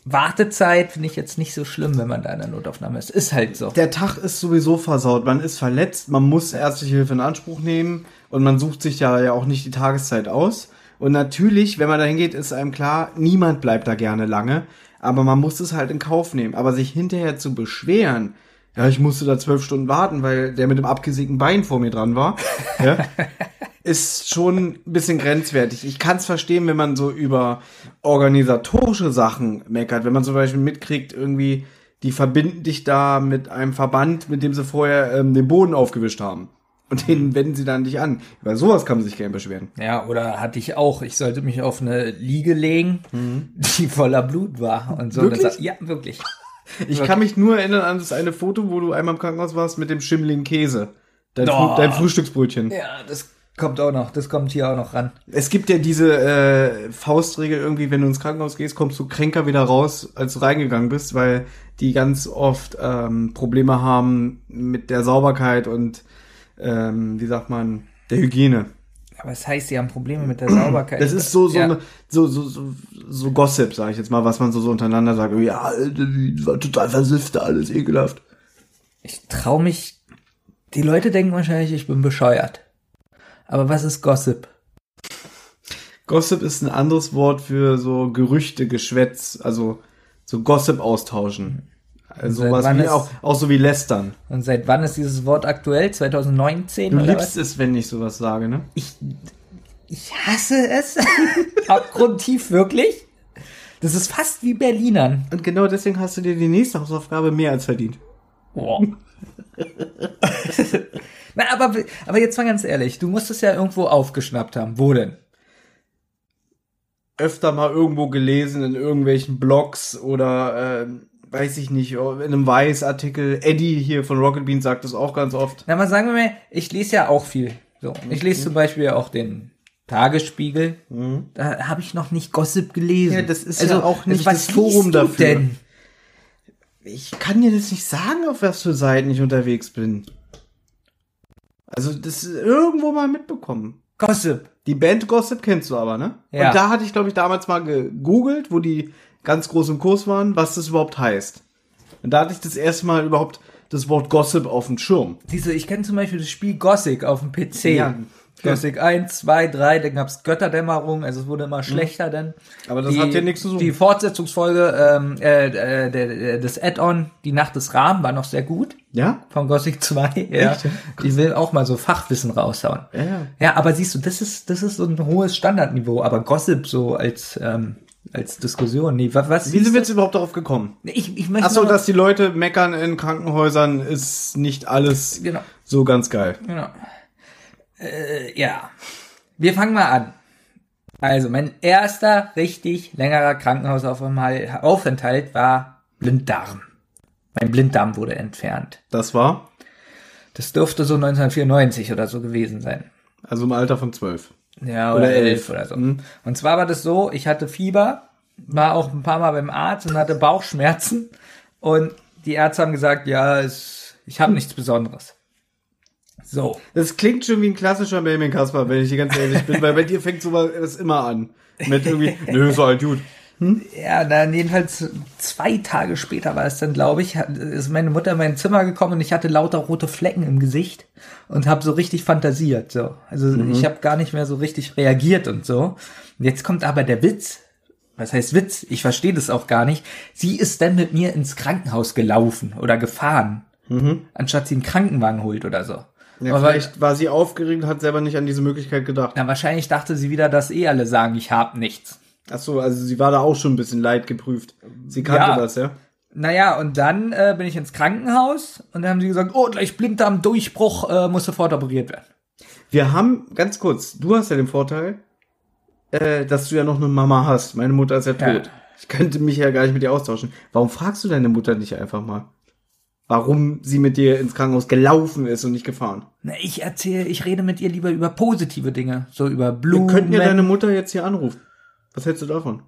Wartezeit finde ich jetzt nicht so schlimm, wenn man da in der Notaufnahme ist. Ist halt so. Der Tag ist sowieso versaut. Man ist verletzt, man muss ärztliche Hilfe in Anspruch nehmen. Und man sucht sich ja, ja auch nicht die Tageszeit aus. Und natürlich, wenn man da hingeht, ist einem klar, niemand bleibt da gerne lange. Aber man muss es halt in Kauf nehmen. Aber sich hinterher zu beschweren, ja, ich musste da zwölf Stunden warten, weil der mit dem abgesägten Bein vor mir dran war, ja, ist schon ein bisschen grenzwertig. Ich kann es verstehen, wenn man so über organisatorische Sachen meckert. Wenn man zum Beispiel mitkriegt, irgendwie, die verbinden dich da mit einem Verband, mit dem sie vorher ähm, den Boden aufgewischt haben. Und den wenden sie dann nicht an. Über sowas kann man sich gerne beschweren. Ja, oder hatte ich auch. Ich sollte mich auf eine Liege legen, mhm. die voller Blut war. Und so. Wirklich? Das, ja, wirklich. Ich wirklich. kann mich nur erinnern an das eine Foto, wo du einmal im Krankenhaus warst mit dem schimmeligen Käse. Dein, oh. Fr- dein Frühstücksbrötchen. Ja, das kommt auch noch. Das kommt hier auch noch ran. Es gibt ja diese äh, Faustregel irgendwie, wenn du ins Krankenhaus gehst, kommst du kränker wieder raus, als du reingegangen bist, weil die ganz oft ähm, Probleme haben mit der Sauberkeit und Ähm, wie sagt man, der Hygiene. Aber das heißt, sie haben Probleme mit der Sauberkeit. Das ist so so, ja. eine, so, so, so, so Gossip, sag ich jetzt mal, was man so, so untereinander sagt. Ja, das war total versifft, alles ekelhaft. Ich trau mich, die Leute denken wahrscheinlich, ich bin bescheuert. Aber was ist Gossip? Gossip ist ein anderes Wort für so Gerüchte, Geschwätz, also so Gossip austauschen. Also sowas wie ist, auch, auch so wie lästern. Und seit wann ist dieses Wort aktuell? zwanzig neunzehn Du oder liebst was? Es, wenn ich sowas sage, ne? Ich, ich hasse es. Abgrundtief, wirklich. Das ist fast wie Berlinern. Und genau deswegen hast du dir die nächste Hausaufgabe mehr als verdient. Boah. Na, aber, aber jetzt mal ganz ehrlich. Du musst es ja irgendwo aufgeschnappt haben. Wo denn? Öfter mal irgendwo gelesen in irgendwelchen Blogs oder ähm, weiß ich nicht, in einem Weiß-Artikel. Eddie hier von Rocket Beans sagt das auch ganz oft. Na, mal sagen wir mal, ich lese ja auch viel. So, ich lese mhm. zum Beispiel auch den Tagesspiegel. Mhm. Da habe ich noch nicht Gossip gelesen. Ja, das ist also ja auch nicht das Forum dafür. Denn? Ich kann dir das nicht sagen, auf was für Seiten ich unterwegs bin. Also, das ist irgendwo mal mitbekommen. Gossip. Die Band Gossip kennst du aber, ne? Ja. Und da hatte ich, glaube ich, damals mal gegoogelt, wo die ganz groß im Kurs waren, was das überhaupt heißt. Und da hatte ich das erste Mal überhaupt das Wort Gossip auf dem Schirm. Siehst du, ich kenne zum Beispiel das Spiel Gothic auf dem P C. Ja. Gothic eins, zwei, drei, dann gab es Götterdämmerung, also es wurde immer schlechter. Mhm. Dann. Aber das die, hat ja nichts zu tun. Die Fortsetzungsfolge, ähm, äh, äh, der, der, das Add-on, die Nacht des Raben, war noch sehr gut. Ja? Von Gothic zwei. Ja. Die will auch mal so Fachwissen raushauen. Ja, ja. Ja, aber siehst du, das ist, das ist so ein hohes Standardniveau, aber Gossip so als... Ähm, Als Diskussion, nee, was, was Wie sind wir jetzt überhaupt darauf gekommen? Ich, ich möchte Ach so, dass die Leute meckern in Krankenhäusern, ist nicht alles genau. so ganz geil. Genau. Äh, ja. Wir fangen mal an. Also, mein erster richtig längerer Krankenhausaufenthalt war Blinddarm. Mein Blinddarm wurde entfernt. Das war? Das dürfte so neunzehnhundertvierundneunzig oder so gewesen sein. Also im Alter von zwölf. Ja, oder, oder elf oder so. Mhm. Und zwar war das so, ich hatte Fieber, war auch ein paar Mal beim Arzt und hatte Bauchschmerzen. Und Die Ärzte haben gesagt, ja, es, ich habe nichts Besonderes. So. Das klingt schon wie ein klassischer Benjamin Kasper, wenn ich dir ganz ehrlich bin, weil bei dir fängt sowas immer an. Mit irgendwie, nö, ist halt gut. Hm? Ja, dann jedenfalls zwei Tage später war es dann, glaube ich, ist meine Mutter in mein Zimmer gekommen und ich hatte lauter rote Flecken im Gesicht und habe so richtig fantasiert. So. Also mhm. ich habe gar nicht mehr so richtig reagiert und so. Und jetzt kommt aber der Witz. Was heißt Witz? Ich verstehe das auch gar nicht. Sie ist dann mit mir ins Krankenhaus gelaufen oder gefahren, mhm. anstatt sie einen Krankenwagen holt oder so. Ja, aber vielleicht war sie aufgeregt und hat selber nicht an diese Möglichkeit gedacht. Na, wahrscheinlich dachte sie wieder, dass eh alle sagen, ich hab nichts. Ach so, also sie war da auch schon ein bisschen leidgeprüft. Sie kannte ja. das, ja? Naja, und dann äh, bin ich ins Krankenhaus und dann haben sie gesagt, oh, gleich Blinddarmdurchbruch, äh, muss sofort operiert werden. Wir haben, ganz kurz, du hast ja den Vorteil, äh, dass du ja noch eine Mama hast. Meine Mutter ist ja tot. Ja. Ich könnte mich ja gar nicht mit dir austauschen. Warum fragst du deine Mutter nicht einfach mal, warum sie mit dir ins Krankenhaus gelaufen ist und nicht gefahren? Na, ich erzähle, ich rede mit ihr lieber über positive Dinge, so über Blumen. Wir könnten ja deine Mutter jetzt hier anrufen. Was hältst du davon?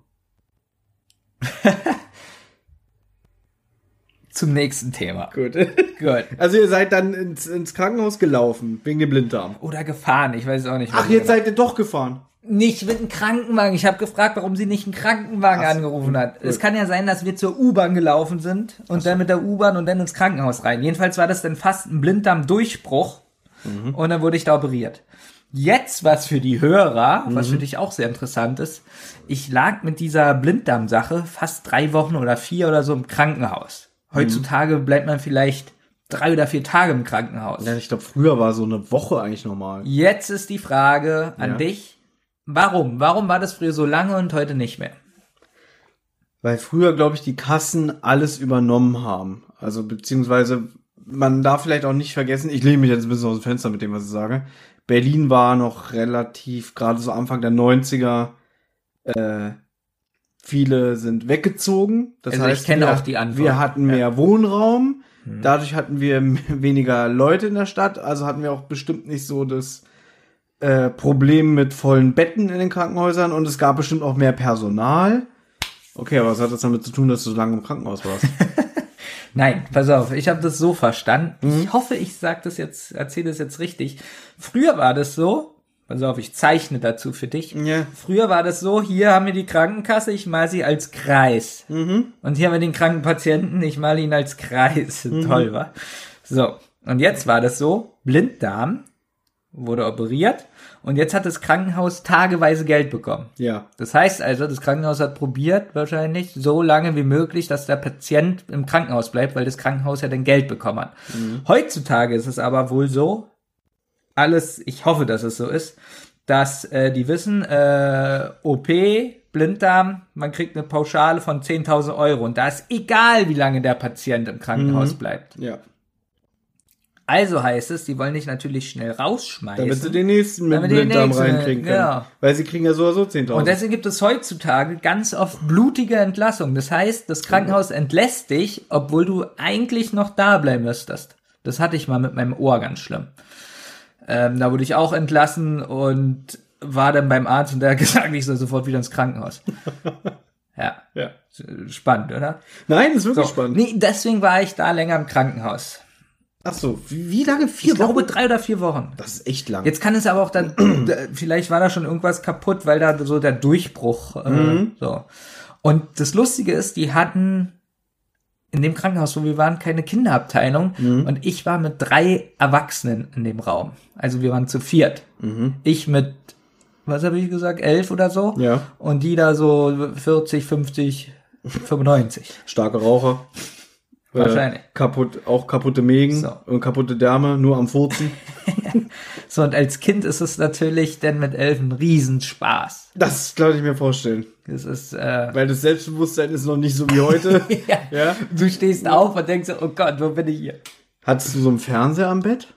Zum nächsten Thema. Gut. Gut. Also ihr seid dann ins, ins Krankenhaus gelaufen, wegen dem Blinddarm. Oder gefahren, ich weiß es auch nicht. Ach, jetzt seid ihr doch gefahren. Nicht mit einem Krankenwagen. Ich habe gefragt, warum sie nicht einen Krankenwagen Ach, angerufen hat. Gut. Es kann ja sein, dass wir zur U-Bahn gelaufen sind und Ach, dann mit der U-Bahn und dann ins Krankenhaus rein. Jedenfalls war das dann fast ein Blinddarmdurchbruch mhm. und dann wurde ich da operiert. Jetzt, was für die Hörer, mhm. was für dich auch sehr interessant ist, ich lag mit dieser Blinddarm-Sache fast drei Wochen oder vier oder so im Krankenhaus. Heutzutage mhm. bleibt man vielleicht drei oder vier Tage im Krankenhaus. Ja, ich glaube, früher war so eine Woche eigentlich normal. Jetzt ist die Frage an ja. dich, warum? Warum war das früher so lange und heute nicht mehr? Weil früher, glaube ich, die Kassen alles übernommen haben. Also beziehungsweise, man darf vielleicht auch nicht vergessen, ich lehne mich jetzt ein bisschen aus dem Fenster mit dem, was ich sage, Berlin war noch relativ, gerade so Anfang der neunziger, äh, viele sind weggezogen. Das also heißt, ich kenne wir, auch die Antwort. Wir hatten mehr ja. Wohnraum, hm. dadurch hatten wir weniger Leute in der Stadt, also hatten wir auch bestimmt nicht so das äh, Problem mit vollen Betten in den Krankenhäusern und es gab bestimmt auch mehr Personal. Okay, aber was hat das damit zu tun, dass du so lange im Krankenhaus warst? Nein, pass auf, ich habe das so verstanden. Mhm. Ich hoffe, ich sag das jetzt, erzähle das jetzt richtig. Früher war das so, pass auf, ich zeichne dazu für dich. Ja. Früher war das so, hier haben wir die Krankenkasse, ich mal sie als Kreis. Mhm. Und hier haben wir den kranken Patienten, ich mal ihn als Kreis. Mhm. Toll, wa? So, und jetzt war das so, Blinddarm wurde operiert und jetzt hat das Krankenhaus tageweise Geld bekommen. Ja. Das heißt also, das Krankenhaus hat probiert wahrscheinlich so lange wie möglich, dass der Patient im Krankenhaus bleibt, weil das Krankenhaus ja dann Geld bekommen hat. Mhm. Heutzutage ist es aber wohl so, alles, ich hoffe, dass es so ist, dass äh, die wissen, äh, O P, Blinddarm, man kriegt eine Pauschale von zehntausend Euro und da ist egal, wie lange der Patient im Krankenhaus mhm. bleibt. Ja. Also heißt es, die wollen dich natürlich schnell rausschmeißen. Damit sie den nächsten mit dem Blinddarm reinkriegen können. Genau. Weil sie kriegen ja so oder so zehntausend. Und deswegen gibt es heutzutage ganz oft blutige Entlassungen. Das heißt, das Krankenhaus entlässt dich, obwohl du eigentlich noch da bleiben müsstest. Das hatte ich mal mit meinem Ohr ganz schlimm. Ähm, da wurde ich auch entlassen und war dann beim Arzt und der hat gesagt, ich soll sofort wieder ins Krankenhaus. Ja. Ja. Spannend, oder? Nein, ist wirklich so spannend. Nee, deswegen war ich da länger im Krankenhaus. Ach so, wie, wie lange? Vier ich Wochen? Ich glaube, drei oder vier Wochen. Das ist echt lang. Jetzt kann es aber auch dann, vielleicht war da schon irgendwas kaputt, weil da so der Durchbruch, äh, mhm. so. Und das Lustige ist, die hatten in dem Krankenhaus, wo wir waren, keine Kinderabteilung. Mhm. Und ich war mit drei Erwachsenen in dem Raum. Also wir waren zu viert. Mhm. Ich mit, was habe ich gesagt, elf oder so. Ja. Und die da so vierzig, fünfzig, fünfundneunzig. Starke Raucher. Wahrscheinlich. Äh, kaputt, auch kaputte Mägen so. Und kaputte Därme, nur am Furzen. So, und als Kind ist es natürlich dann mit elf ein Riesenspaß. Das kann ich mir vorstellen. Das ist, äh, weil das Selbstbewusstsein ist noch nicht so wie heute. Ja. Ja? Du stehst ja. auf und denkst, oh Gott, wo bin ich hier? Hattest du so einen Fernseher am Bett?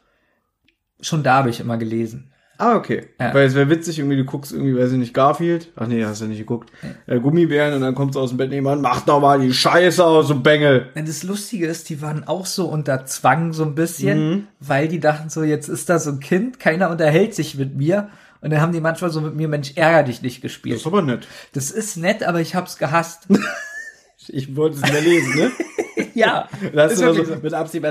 Schon da habe ich immer gelesen. Ah, okay. Ja. Weil es wäre witzig, irgendwie, du guckst irgendwie, weiß ich nicht, Garfield. Ach nee, hast du ja nicht geguckt. Ja. Gummibären und dann kommst du aus dem Bett nebenan, mach doch mal die Scheiße aus dem Bengel. Das Lustige ist, die waren auch so unter Zwang so ein bisschen, mhm. weil die dachten so, jetzt ist da so ein Kind, keiner unterhält sich mit mir. Und dann haben die manchmal so mit mir, Mensch, ärger dich nicht gespielt. Das ist aber nett. Das ist nett, aber ich hab's gehasst. Ich wollte es mehr lesen, ne? Ja. Das ist so, so mit Absicht,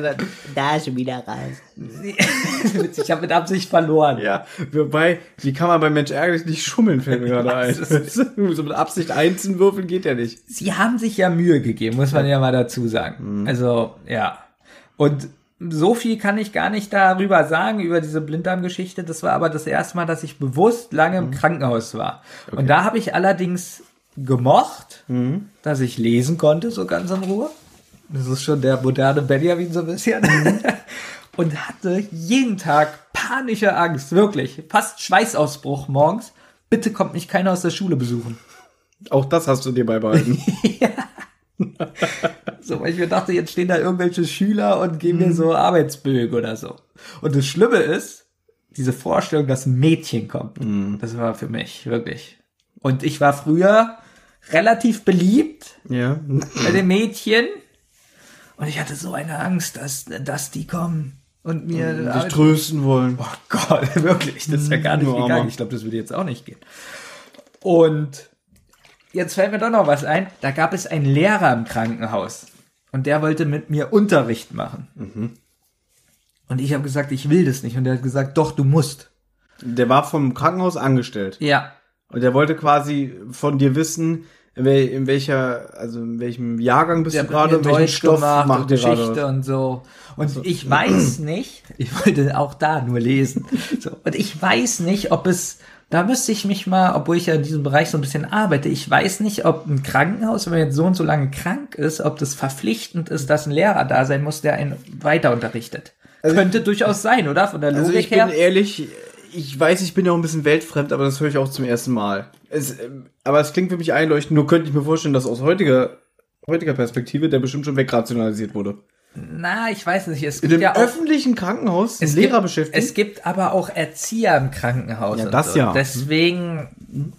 da ist schon wieder raus. Ich habe mit Absicht verloren. Ja. Wobei, wie kann man bei Mensch ärgerlich nicht schummeln, fällt mir gerade ein. So mit Absicht einzeln würfeln geht ja nicht. Sie haben sich ja Mühe gegeben, muss man ja mal dazu sagen. Mhm. Also, ja. Und so viel kann ich gar nicht darüber sagen, über diese Blinddarmgeschichte. Das war aber das erste Mal, dass ich bewusst lange im mhm. Krankenhaus war. Okay. Und da habe ich allerdings gemocht, mhm. dass ich lesen konnte, so ganz in Ruhe. Das ist schon der moderne Benjamin so ein bisschen. Mhm. Und hatte jeden Tag panische Angst, wirklich. Fast Schweißausbruch morgens. Bitte kommt mich keiner aus der Schule besuchen. Auch das hast du dir beibehalten. Ja. So, weil ich mir dachte, jetzt stehen da irgendwelche Schüler und geben mir mhm. so Arbeitsbögen oder so. Und das Schlimme ist, diese Vorstellung, dass ein Mädchen kommt. Mhm. Das war für mich, wirklich. Und ich war früher relativ beliebt ja. bei den Mädchen. Und ich hatte so eine Angst, dass, dass die kommen und mir... Und dich trösten wollen. Oh Gott, wirklich, das wäre gar nicht Nur gegangen. Armer. Ich glaube, das würde jetzt auch nicht gehen. Und jetzt fällt mir doch noch was ein. Da gab es einen Lehrer im Krankenhaus. Und der wollte mit mir Unterricht machen. Mhm. Und ich habe gesagt, ich will das nicht. Und der hat gesagt, doch, du musst. Der war vom Krankenhaus angestellt? Ja. Und der wollte quasi von dir wissen... In welcher, also in welchem Jahrgang bist ja, du gerade, welchen Deutsch Stoff macht und Geschichte gerade. Und so. Und also. Ich weiß nicht, ich wollte auch da nur lesen. So. Und ich weiß nicht, ob es, da müsste ich mich mal, obwohl ich ja in diesem Bereich so ein bisschen arbeite, ich weiß nicht, ob ein Krankenhaus, wenn man jetzt so und so lange krank ist, ob das verpflichtend ist, dass ein Lehrer da sein muss, der einen weiter unterrichtet. Also könnte ich, durchaus sein, oder? Von der Logik also ich her. Ich bin ehrlich, ich weiß, ich bin ja auch ein bisschen weltfremd, aber das höre ich auch zum ersten Mal. Es, aber es klingt für mich einleuchtend, nur könnte ich mir vorstellen, dass aus heutiger, heutiger Perspektive der bestimmt schon wegrationalisiert wurde. Na, ich weiß nicht. Es gibt In dem ja öffentlichen auch, Krankenhaus einen Lehrer gibt, beschäftigt. Es gibt aber auch Erzieher im Krankenhaus. Ja, das so. Ja. Deswegen,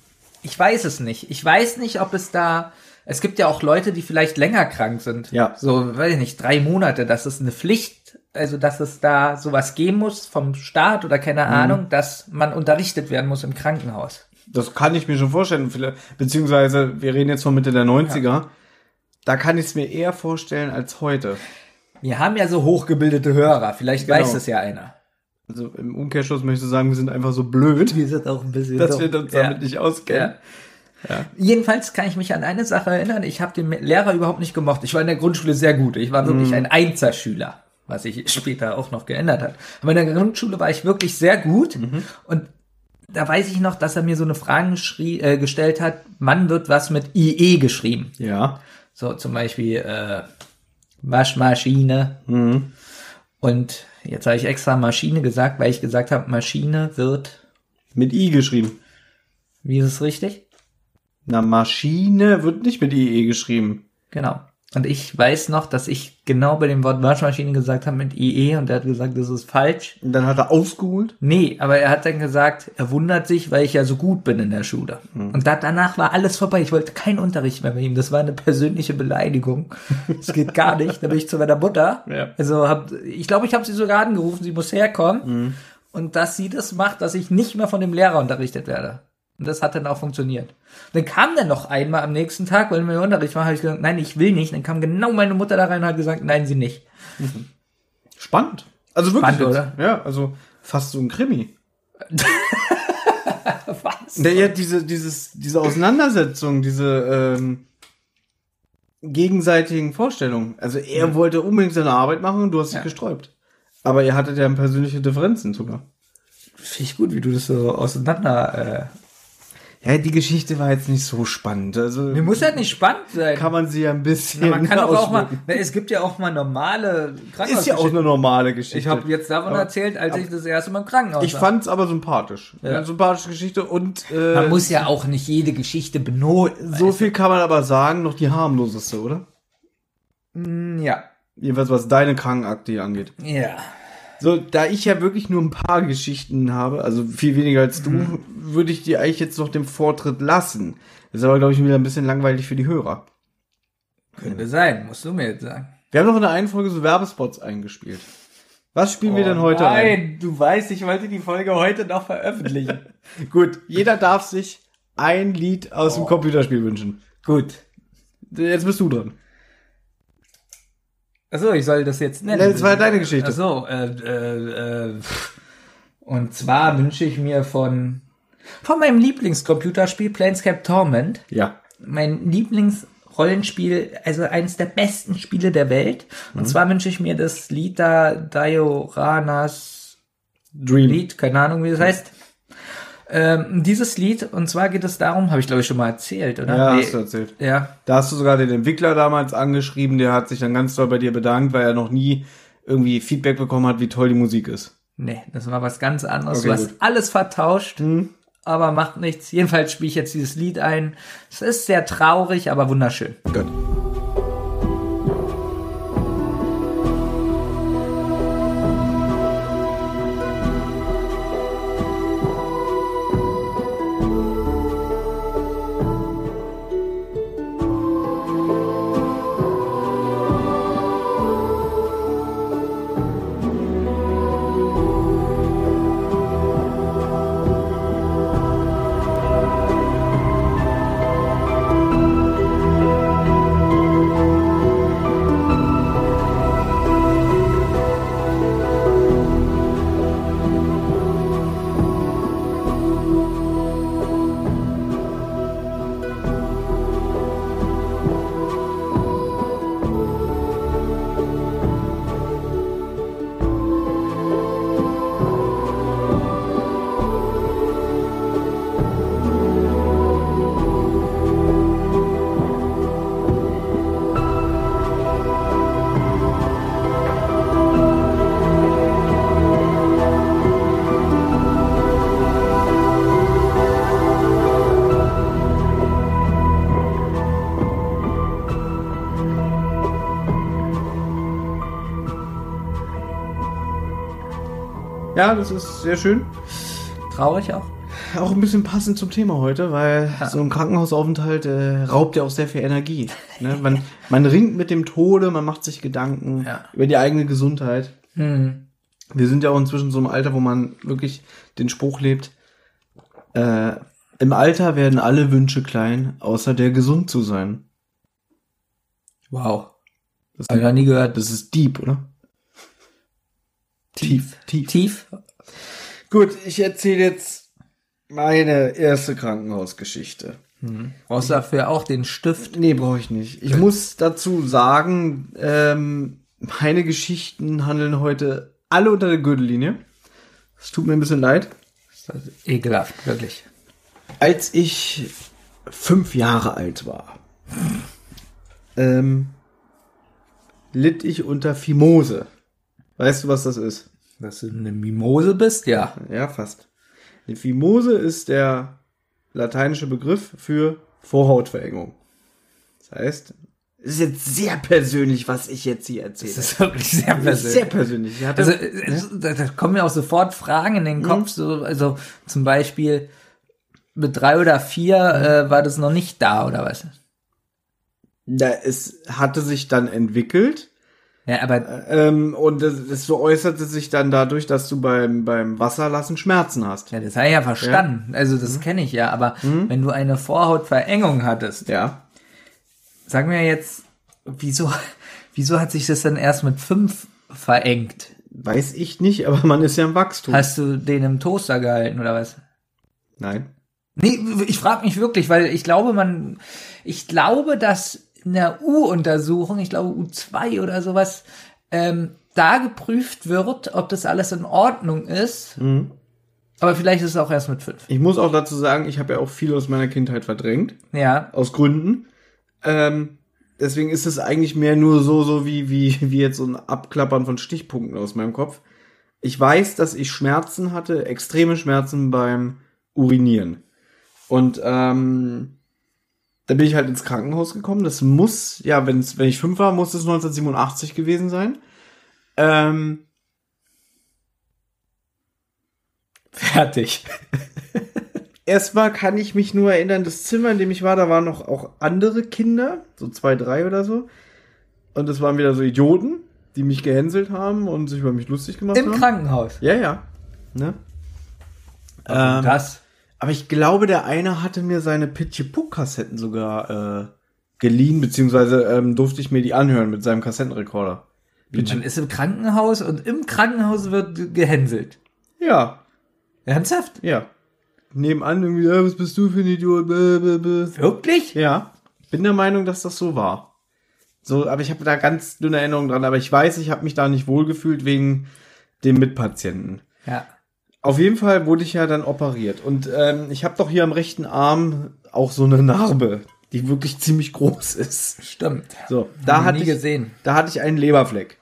ich weiß es nicht. Ich weiß nicht, ob es da... Es gibt ja auch Leute, die vielleicht länger krank sind. Ja. So, weiß ich nicht, drei Monate. Das ist eine Pflicht. Also, dass es da sowas geben muss vom Staat oder keine mhm. Ahnung, dass man unterrichtet werden muss im Krankenhaus. Das kann ich mir schon vorstellen. Beziehungsweise, wir reden jetzt von Mitte der neunziger. Ja. Da kann ich es mir eher vorstellen als heute. Wir haben ja so hochgebildete Hörer. Vielleicht genau. weiß das ja einer. Also, im Umkehrschluss möchte ich sagen, wir sind einfach so blöd. Wir sind auch ein bisschen Dass dumm. wir uns ja. damit nicht auskennen. Ja. Ja. Jedenfalls kann ich mich an eine Sache erinnern. Ich habe den Lehrer überhaupt nicht gemocht. Ich war in der Grundschule sehr gut. Ich war wirklich mm. ein Einserschüler, was sich später auch noch geändert hat. Aber in der Grundschule war ich wirklich sehr gut. Mhm. Und da weiß ich noch, dass er mir so eine Frage schrie, äh, gestellt hat. Wann wird was mit I E geschrieben? Ja. So zum Beispiel äh, Waschmaschine. Mhm. Und jetzt habe ich extra Maschine gesagt, weil ich gesagt habe, Maschine wird mit I geschrieben. Wie ist es richtig? Na, Maschine wird nicht mit I E geschrieben. Genau. Und ich weiß noch, dass ich genau bei dem Wort Waschmaschine gesagt habe mit I E und er hat gesagt, das ist falsch. Und dann hat er ausgeholt? Nee, aber er hat dann gesagt, er wundert sich, weil ich ja so gut bin in der Schule. Hm. Und da, danach war alles vorbei. Ich wollte keinen Unterricht mehr bei ihm. Das war eine persönliche Beleidigung. Das geht gar nicht. Da bin ich zu meiner Mutter. Ja. Also hab, ich glaube, ich habe sie sogar angerufen, sie muss herkommen. Hm. Und dass sie das macht, dass ich nicht mehr von dem Lehrer unterrichtet werde. Und das hat dann auch funktioniert. Dann kam dann noch einmal am nächsten Tag, weil wir Unterricht waren, habe ich gesagt, nein, ich will nicht. Dann kam genau meine Mutter da rein und hat gesagt, nein, sie nicht. Spannend. Also wirklich. Spannend, oder? Ja, also fast so ein Krimi. Was? Ja, ja, diese, dieses, diese Auseinandersetzung, diese ähm, gegenseitigen Vorstellungen. Also er mhm. wollte unbedingt seine Arbeit machen und du hast dich ja. gesträubt. Aber ihr hattet ja persönliche Differenzen sogar. Finde ich gut, wie du das so auseinander... Äh, Ja, die Geschichte war jetzt nicht so spannend. Also mir muss ja nicht spannend sein. Kann man sie ja ein bisschen. Na, man kann doch auch mal. Na, es gibt ja auch mal normale Krankenhausgeschichten. Ist ja auch eine normale Geschichte. Ich habe jetzt davon aber, erzählt, als aber, ich das erste Mal im Krankenhaus war. Ich fand's aber sympathisch. Ja. Eine sympathische Geschichte und äh, man muss ja auch nicht jede Geschichte benoten. So viel kann man aber sagen, noch die harmloseste, oder? Ja. Jedenfalls was deine Krankenakte angeht. Ja. So, da ich ja wirklich nur ein paar Geschichten habe, also viel weniger als du, mhm. würde ich dir eigentlich jetzt noch den Vortritt lassen. Das ist aber, glaube ich, wieder ein bisschen langweilig für die Hörer. Könnte sein, musst du mir jetzt sagen. Wir haben noch in der einen Folge so Werbespots eingespielt. Was spielen oh, wir denn heute nein, ein? Nein, du weißt, ich wollte die Folge heute noch veröffentlichen. Gut, jeder darf sich ein Lied aus oh. dem Computerspiel wünschen. Gut. Jetzt bist du dran. Achso, ich soll das jetzt nennen. Das war deine Geschichte. Achso, äh, äh, äh. Und zwar wünsche ich mir von, von meinem Lieblingscomputerspiel Planescape Torment. Ja. Mein Lieblingsrollenspiel, also eines der besten Spiele der Welt. Und mhm. zwar wünsche ich mir das Lied da Dioranas Dream. Lied, keine Ahnung, wie das heißt. Ähm, dieses Lied, und zwar geht es darum, habe ich glaube ich schon mal erzählt, oder? Ja, nee. Hast du erzählt. Ja. Da hast du sogar den Entwickler damals angeschrieben, der hat sich dann ganz doll bei dir bedankt, weil er noch nie irgendwie Feedback bekommen hat, wie toll die Musik ist. Nee, das war was ganz anderes. Okay, du hast gut. alles vertauscht, mhm. aber macht nichts. Jedenfalls spiele ich jetzt dieses Lied ein. Es ist sehr traurig, aber wunderschön. Gut. Ja, das ist sehr schön. Traurig auch. Auch ein bisschen passend zum Thema heute, weil ja. so ein Krankenhausaufenthalt äh, raubt ja auch sehr viel Energie. Ne? Man, man ringt mit dem Tode, man macht sich Gedanken ja. über die eigene Gesundheit. Mhm. Wir sind ja auch inzwischen so im Alter, wo man wirklich den Spruch lebt, äh, im Alter werden alle Wünsche klein, außer der gesund zu sein. Wow. Das habe ich noch nie gehört. Das ist deep, oder? Tief, tief, tief. Gut, ich erzähle jetzt meine erste Krankenhausgeschichte. Mhm. Brauchst du dafür auch den Stift? Nee, brauche ich nicht. Ich ja. muss dazu sagen, ähm, meine Geschichten handeln heute alle unter der Gürtellinie. Es tut mir ein bisschen leid. Das ist ekelhaft, wirklich. Als ich fünf Jahre alt war, ähm, litt ich unter Phimose. Weißt du, was das ist? Dass du eine Mimose bist, ja. Ja, fast. Eine Phimose ist der lateinische Begriff für Vorhautverengung. Das heißt, es ist jetzt sehr persönlich, was ich jetzt hier erzähle. Das ist wirklich sehr persönlich. Sehr persönlich. Ja, also, ja. Da kommen mir auch sofort Fragen in den Kopf. Mhm. So, also zum Beispiel mit drei oder vier äh, war das noch nicht da, oder was? Na, es hatte sich dann entwickelt. Ja, aber ähm, und das, das so äußerte sich dann dadurch, dass du beim beim Wasserlassen Schmerzen hast. Ja, das habe ich ja verstanden. Ja. Also das mhm. kenne ich ja. Aber mhm. wenn du eine Vorhautverengung hattest, ja, sag mir jetzt, wieso wieso hat sich das dann erst mit fünf verengt? Weiß ich nicht, aber man ist ja im Wachstum. Hast du den im Toaster gehalten oder was? Nein. Nee, ich frage mich wirklich, weil ich glaube, man, ich glaube, dass in der U-Untersuchung, ich glaube U zwei oder sowas, ähm, da geprüft wird, ob das alles in Ordnung ist. Mhm. Aber vielleicht ist es auch erst mit fünf. Ich muss auch dazu sagen, ich habe ja auch viel aus meiner Kindheit verdrängt. Ja. Aus Gründen. Ähm, deswegen ist es eigentlich mehr nur so, so wie, wie, wie jetzt so ein Abklappern von Stichpunkten aus meinem Kopf. Ich weiß, dass ich Schmerzen hatte, extreme Schmerzen beim Urinieren. Und, ähm, da bin ich halt ins Krankenhaus gekommen. Das muss, ja, wenn's, wenn ich fünf war, muss es neunzehnhundertsiebenundachtzig gewesen sein. Ähm. Fertig. Erstmal kann ich mich nur erinnern, das Zimmer, in dem ich war, da waren noch auch andere Kinder, so zwei, drei oder so. Und das waren wieder so Idioten, die mich gehänselt haben und sich über mich lustig gemacht Im haben. Im Krankenhaus? Ja, ja. Ne? Ähm, das... Aber ich glaube, der eine hatte mir seine Pitche-Puck-Kassetten sogar äh, geliehen, beziehungsweise ähm, durfte ich mir die anhören mit seinem Kassettenrekorder. Man ist im Krankenhaus und im Krankenhaus wird gehänselt. Ja. Ernsthaft? Ja. Nebenan irgendwie, äh, was bist du für ein Idiot? Bäh, bäh, bäh. Wirklich? Ja. Bin der Meinung, dass das so war. So, aber ich habe da ganz dünne Erinnerungen dran. Aber ich weiß, ich habe mich da nicht wohlgefühlt wegen dem Mitpatienten. Ja. Auf jeden Fall wurde ich ja dann operiert. Und ähm, ich habe doch hier am rechten Arm auch so eine Narbe, die wirklich ziemlich groß ist. Stimmt. So, da hatte ich gesehen. Da hatte ich einen Leberfleck.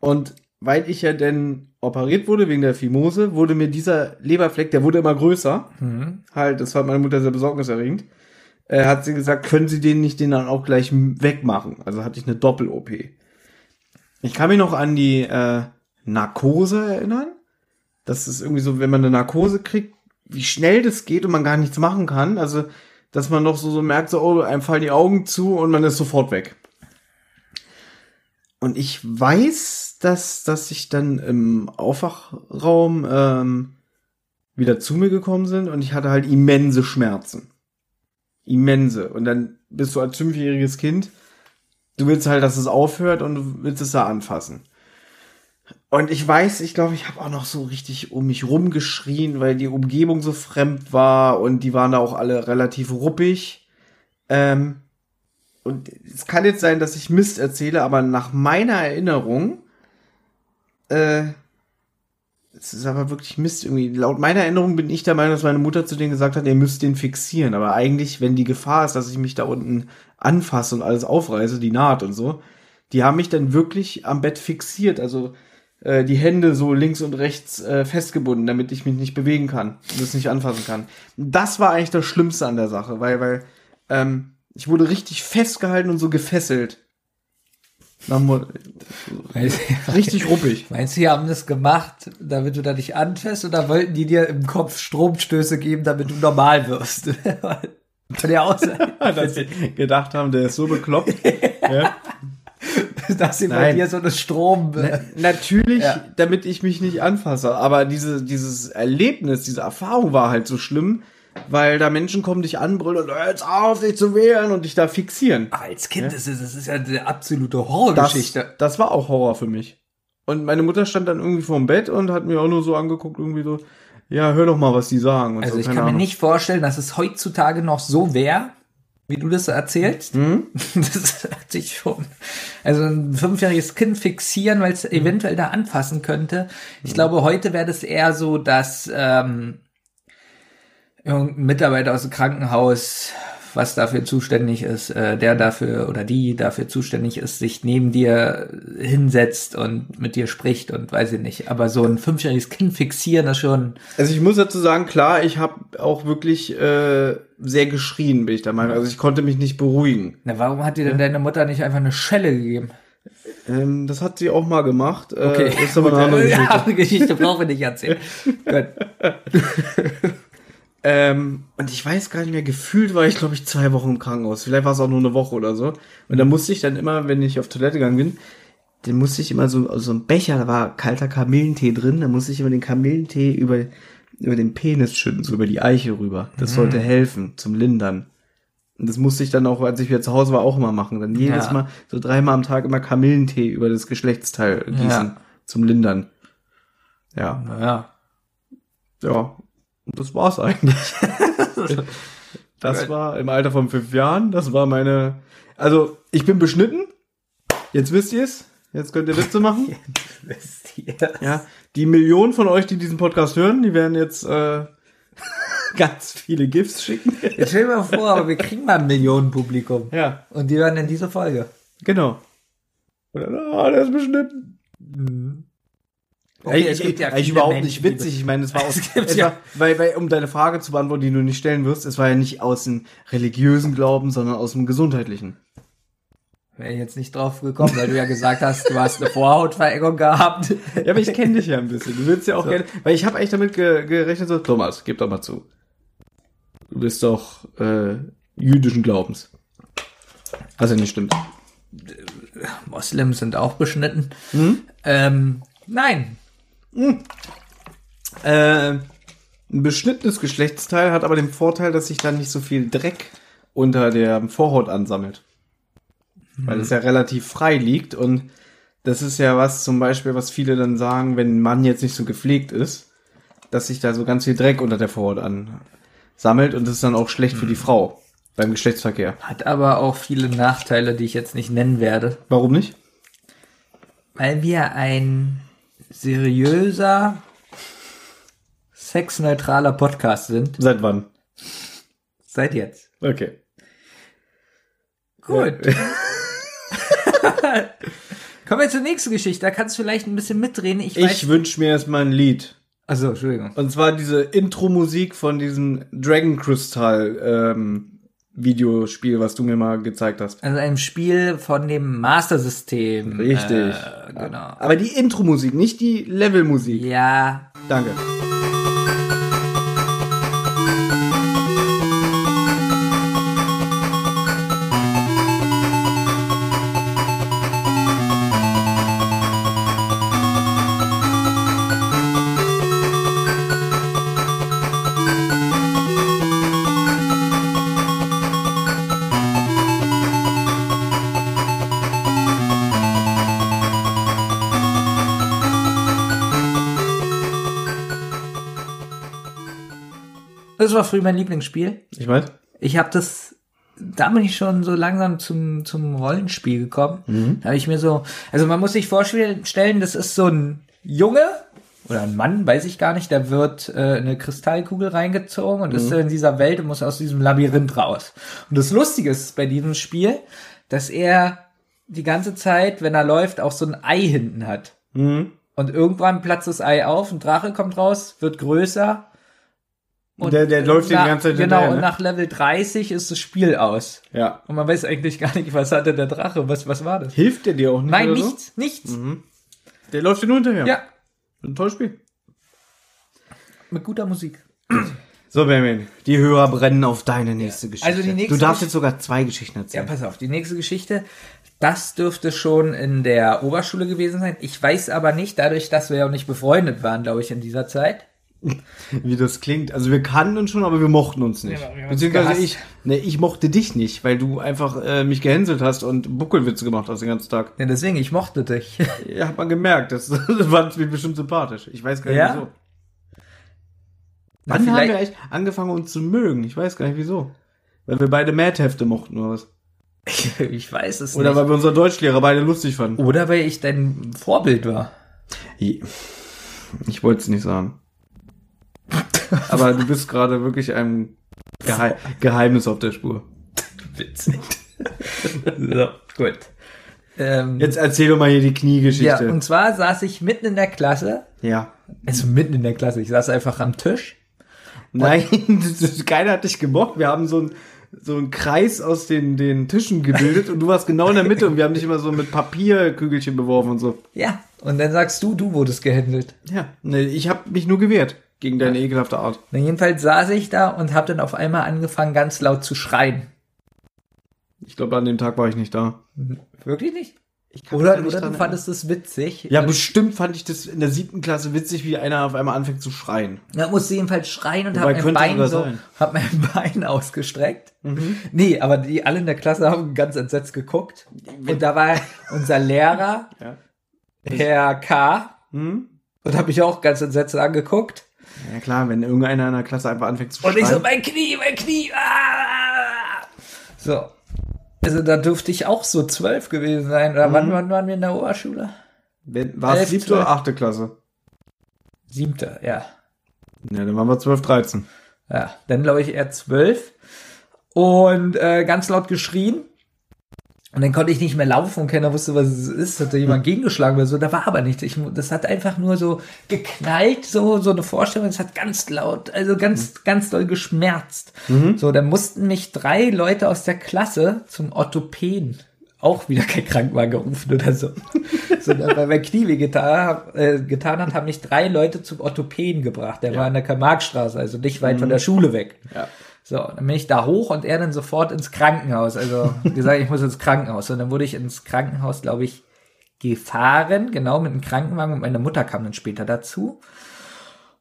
Und weil ich ja denn operiert wurde wegen der Fimose, wurde mir dieser Leberfleck, der wurde immer größer. Mhm. Halt, das fand meine Mutter sehr besorgniserregend. Äh, hat sie gesagt, können Sie den nicht den dann auch gleich wegmachen? Also hatte ich eine Doppel-O P. Ich kann mich noch an die äh, Narkose erinnern. Das ist irgendwie so, wenn man eine Narkose kriegt, wie schnell das geht und man gar nichts machen kann. Also, dass man noch so, so merkt, so, oh, einem fallen die Augen zu und man ist sofort weg. Und ich weiß, dass, dass ich dann im Aufwachraum ähm, wieder zu mir gekommen sind und ich hatte halt immense Schmerzen. Immense. Und dann bist du als fünfjähriges Kind, du willst halt, dass es aufhört und du willst es da anfassen. Und ich weiß, ich glaube, ich habe auch noch so richtig um mich rumgeschrien, weil die Umgebung so fremd war und die waren da auch alle relativ ruppig. Ähm, und es kann jetzt sein, dass ich Mist erzähle, aber nach meiner Erinnerung, äh, es ist aber wirklich Mist irgendwie. Laut meiner Erinnerung bin ich der Meinung, dass meine Mutter zu denen gesagt hat, ihr müsst den fixieren. Aber eigentlich, wenn die Gefahr ist, dass ich mich da unten anfasse und alles aufreiße, die Naht und so, die haben mich dann wirklich am Bett fixiert. Also äh, die Hände so links und rechts äh, festgebunden, damit ich mich nicht bewegen kann und das nicht anfassen kann. Das war eigentlich das Schlimmste an der Sache, weil weil ähm, ich wurde richtig festgehalten und so gefesselt. Richtig ruppig. Meinst du, die haben das gemacht, damit du da nicht anfährst, oder wollten die dir im Kopf Stromstöße geben, damit du normal wirst? Kann ja auch sein. Dass sie gedacht haben, der ist so bekloppt. Ja. Dass sie bei dir so eine Strom... Na, natürlich, ja. Damit ich mich nicht anfasse. Aber diese, dieses Erlebnis, diese Erfahrung war halt so schlimm, weil da Menschen kommen, dich anbrüllen und hör jetzt auf, dich zu wehren und dich da fixieren. Aber als Kind, ja? ist es, das ist ja eine absolute Horrorgeschichte. Das, das war auch Horror für mich. Und meine Mutter stand dann irgendwie vorm Bett und hat mir auch nur so angeguckt, irgendwie so, ja, hör doch mal, was die sagen. Und also so, ich kann Ahnung. Mir nicht vorstellen, dass es heutzutage noch so wäre, wie du das erzählst. Mhm. Das hatte ich schon. Also ein fünfjähriges Kind fixieren, weil es mhm. eventuell da anfassen könnte. Ich mhm. glaube, heute wäre das eher so, dass... Ähm, irgendein Mitarbeiter aus dem Krankenhaus, was dafür zuständig ist, äh, der dafür oder die dafür zuständig ist, sich neben dir hinsetzt und mit dir spricht und weiß ich nicht. Aber so ein fünfjähriges Kind fixieren, das schon... Also ich muss dazu sagen, klar, ich habe auch wirklich äh, sehr geschrien, bin ich der Meinung. Also ich konnte mich nicht beruhigen. Na, warum hat dir denn deine Mutter nicht einfach eine Schelle gegeben? Ähm, das hat sie auch mal gemacht. Okay. Äh, ist aber eine andere Geschichte. Ja, eine Geschichte brauchen wir nicht erzählen. Gut. Ähm, und ich weiß gar nicht mehr, gefühlt war ich, glaube ich, zwei Wochen im Krankenhaus. Vielleicht war es auch nur eine Woche oder so. Und da musste ich dann immer, wenn ich auf Toilette gegangen bin, dann musste ich immer so, so einen Becher, da war kalter Kamillentee drin, da musste ich immer den Kamillentee über, über den Penis schütten, so über die Eiche rüber. Das mhm. sollte helfen, zum Lindern. Und das musste ich dann auch, als ich wieder zu Hause war, auch immer machen. Dann jedes ja. Mal, so dreimal am Tag immer Kamillentee über das Geschlechtsteil gießen, ja. zum Lindern. Ja. Naja. Ja. Und das war's eigentlich. Das war im Alter von fünf Jahren. Das war meine... Also, ich bin beschnitten. Jetzt wisst ihr es. Jetzt könnt ihr Witze machen. Jetzt wisst ihr's. Ja, die Millionen von euch, die diesen Podcast hören, die werden jetzt äh, ganz viele GIFs schicken. Jetzt stell dir mal vor, aber wir kriegen mal ein Millionenpublikum. Ja. Und die hören in dieser Folge. Genau. Und dann, oh, der ist beschnitten. Mhm. Okay, okay, es gibt ja eigentlich überhaupt Menschen, nicht witzig. Ich meine, es war aus, es ja. war, weil, weil, um deine Frage zu beantworten, die du nicht stellen wirst, es war ja nicht aus dem religiösen Glauben, sondern aus dem gesundheitlichen. Wäre jetzt nicht drauf gekommen, weil du ja gesagt hast, du hast eine Vorhautverengung gehabt. Ja, aber ich kenne dich ja ein bisschen. Du willst ja auch so. Gerne, weil ich habe eigentlich damit ge- gerechnet, so, Thomas, gib doch mal zu. Du bist doch äh, jüdischen Glaubens. Also nicht stimmt. Moslems sind auch beschnitten. Hm? Ähm, nein. Hm. Äh, ein beschnittenes Geschlechtsteil hat aber den Vorteil, dass sich dann nicht so viel Dreck unter der Vorhaut ansammelt. mhm. weil es ja relativ frei liegt. Und das ist ja was zum Beispiel, was viele dann sagen, wenn ein Mann jetzt nicht so gepflegt ist, dass sich da so ganz viel Dreck unter der Vorhaut ansammelt. Und das ist dann auch schlecht mhm. für die Frau beim Geschlechtsverkehr. Hat aber auch viele Nachteile, die ich jetzt nicht nennen werde. Warum nicht? Weil wir ein seriöser, sexneutraler Podcast sind. Seit wann? Seit jetzt. Okay. Gut. Ja. Kommen wir zur nächsten Geschichte. Da kannst du vielleicht ein bisschen mitreden. Ich, ich wünsche mir erstmal ein Lied. Achso, Entschuldigung. Und zwar diese Intro-Musik von diesem Dragon Crystal ähm, Videospiel, was du mir mal gezeigt hast. Also einem Spiel von dem Master System. Richtig. Äh, genau. Aber die Intro-Musik, nicht die Level-Musik. Ja. Danke. Das war früher mein Lieblingsspiel. Ich weiß. Ich habe das, da bin ich schon so langsam zum zum Rollenspiel gekommen. Mhm. Da habe ich mir so, also man muss sich vorstellen, das ist so ein Junge oder ein Mann, weiß ich gar nicht, der wird äh, eine Kristallkugel reingezogen und mhm. ist in dieser Welt und muss aus diesem Labyrinth raus. Und das Lustige ist bei diesem Spiel, dass er die ganze Zeit, wenn er läuft, auch so ein Ei hinten hat. Mhm. Und irgendwann platzt das Ei auf, ein Drache kommt raus, wird größer. Und der, der läuft nach, die ganze Zeit Genau, und ne? nach Level dreißig ist das Spiel aus. Ja. Und man weiß eigentlich gar nicht, was hatte der Drache, was, was war das? Hilft der dir auch nicht? Nein, oder nichts, so? nichts. Mhm. Der läuft dir nur hinterher. Ja. Ein tolles Spiel. Mit guter Musik. So, Benjamin, die Hörer brennen auf deine nächste ja. Geschichte. Also die nächste du darfst Gesch- jetzt sogar zwei Geschichten erzählen. Ja, pass auf, die nächste Geschichte, das dürfte schon in der Oberschule gewesen sein. Ich weiß aber nicht, dadurch, dass wir ja auch nicht befreundet waren, glaube ich, in dieser Zeit. Wie das klingt. Also wir kannten uns schon, aber wir mochten uns nicht. Ja, beziehungsweise ich, ne, ich mochte dich nicht, weil du einfach äh, mich gehänselt hast und Buckelwitze gemacht hast den ganzen Tag. Ja, deswegen, ich mochte dich. Ja, hat man gemerkt. Das, das war mir bestimmt sympathisch. Ich weiß gar nicht, ja? wieso. Wann haben wir echt angefangen, uns zu mögen? Ich weiß gar nicht, wieso. Weil wir beide Mad-Hefte mochten oder was? Ich weiß es oder nicht. Oder weil wir unseren Deutschlehrer beide lustig fanden. Oder weil ich dein Vorbild war. Ich wollte es nicht sagen. Aber du bist gerade wirklich einem Geheim- Geheimnis auf der Spur. Witzig. So, gut. Ähm, Jetzt erzähl doch mal hier die Kniegeschichte. Ja, und zwar saß ich mitten in der Klasse. Ja. Also mitten in der Klasse. Ich saß einfach am Tisch. Nein, keiner hat dich gemobbt. Wir haben so ein so einen Kreis aus den, den Tischen gebildet und du warst genau in der Mitte und wir haben dich immer so mit Papierkügelchen beworfen und so. Ja, und dann sagst du, du wurdest gehändelt. Ja, nee, ich habe mich nur gewehrt gegen deine ja. ekelhafte Art. Na, jedenfalls saß ich da und habe dann auf einmal angefangen, ganz laut zu schreien. Ich glaube, an dem Tag war ich nicht da. Wirklich nicht? Ich kann oder oder du fandest das witzig? Ja, bestimmt fand ich das in der siebten Klasse witzig, wie einer auf einmal anfängt zu schreien. Da musste jedenfalls schreien und habe mein Bein so, hab mein Bein ausgestreckt. Mhm. Nee, aber die alle in der Klasse haben ganz entsetzt geguckt. Und da war unser Lehrer, ja. Herr K. Mhm. Und hat mich auch ganz entsetzt angeguckt. Ja klar, wenn irgendeiner in der Klasse einfach anfängt zu schreien. Und ich so, mein Knie, mein Knie. Ah! So. Also da dürfte ich auch so zwölf gewesen sein. Oder mhm. wann, wann waren wir in der Oberschule? War es siebte oder achte Klasse? Siebte, ja. Ja, dann waren wir zwölf, dreizehn. Ja, dann glaube ich eher zwölf. Und äh, ganz laut geschrien. Und dann konnte ich nicht mehr laufen und keiner wusste, was es ist. Hat da jemand gegengeschlagen oder so. Da war aber nichts. Ich, das hat einfach nur so geknallt, so, so eine Vorstellung. Das hat ganz laut, also ganz, ganz doll geschmerzt. Mhm. So, da mussten mich drei Leute aus der Klasse zum Orthopäden. Auch wieder kein Krankenwagen gerufen oder so. So, weil mein Knie weh getan, äh, getan hat, haben mich drei Leute zum Orthopäden gebracht. Der ja. war in der Karl-Marx-Straße, also nicht weit mhm. von der Schule weg. Ja. So, dann bin ich da hoch und er dann sofort ins Krankenhaus. Also gesagt, ich muss ins Krankenhaus. Und dann wurde ich ins Krankenhaus, glaube ich, gefahren. Genau, mit einem Krankenwagen. Und meine Mutter kam dann später dazu.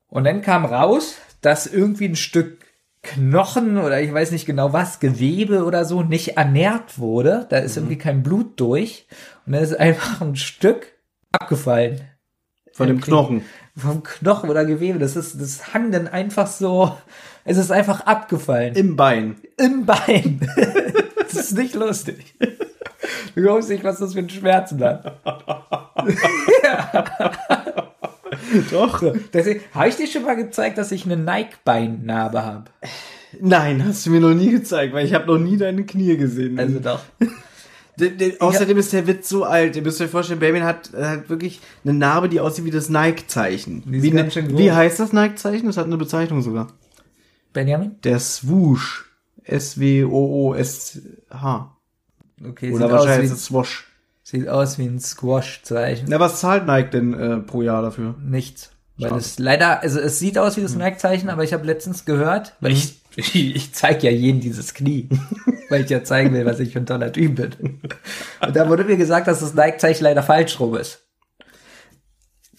Und dann kam raus, dass irgendwie ein Stück Knochen oder ich weiß nicht genau was, Gewebe oder so, nicht ernährt wurde. Da ist mhm. irgendwie kein Blut durch. Und da ist einfach ein Stück abgefallen. Von dem Knochen. Vom Knochen oder Gewebe. Das ist, das hang dann einfach so, es ist einfach abgefallen. Im Bein. Im Bein. Das ist nicht lustig. Du glaubst nicht, was das für ein Schmerzen hat. Ja. Doch. Habe ich dir schon mal gezeigt, dass ich eine Nike-Beinnarbe habe? Nein, hast du mir noch nie gezeigt, weil ich habe noch nie deine Knie gesehen. Also doch. De, de, außerdem ist der Witz so alt. Ihr müsst euch vorstellen, Benjamin hat, hat wirklich eine Narbe, die aussieht wie das Nike-Zeichen. Wie, ne, wie heißt das Nike-Zeichen? Das hat eine Bezeichnung sogar. Benjamin? Der Swoosh. S W O O S H. Okay, oder wahrscheinlich ist es Swash. Sieht aus wie ein Squash-Zeichen. Na, was zahlt Nike denn äh, pro Jahr dafür? Nichts. Weil es leider, also es sieht aus wie das Nike-Zeichen, aber ich habe letztens gehört, weil ich, ich, ich zeige ja jedem dieses Knie, weil ich ja zeigen will, was ich für ein toller Typ bin. Und da wurde mir gesagt, dass das Nike-Zeichen leider falsch rum ist.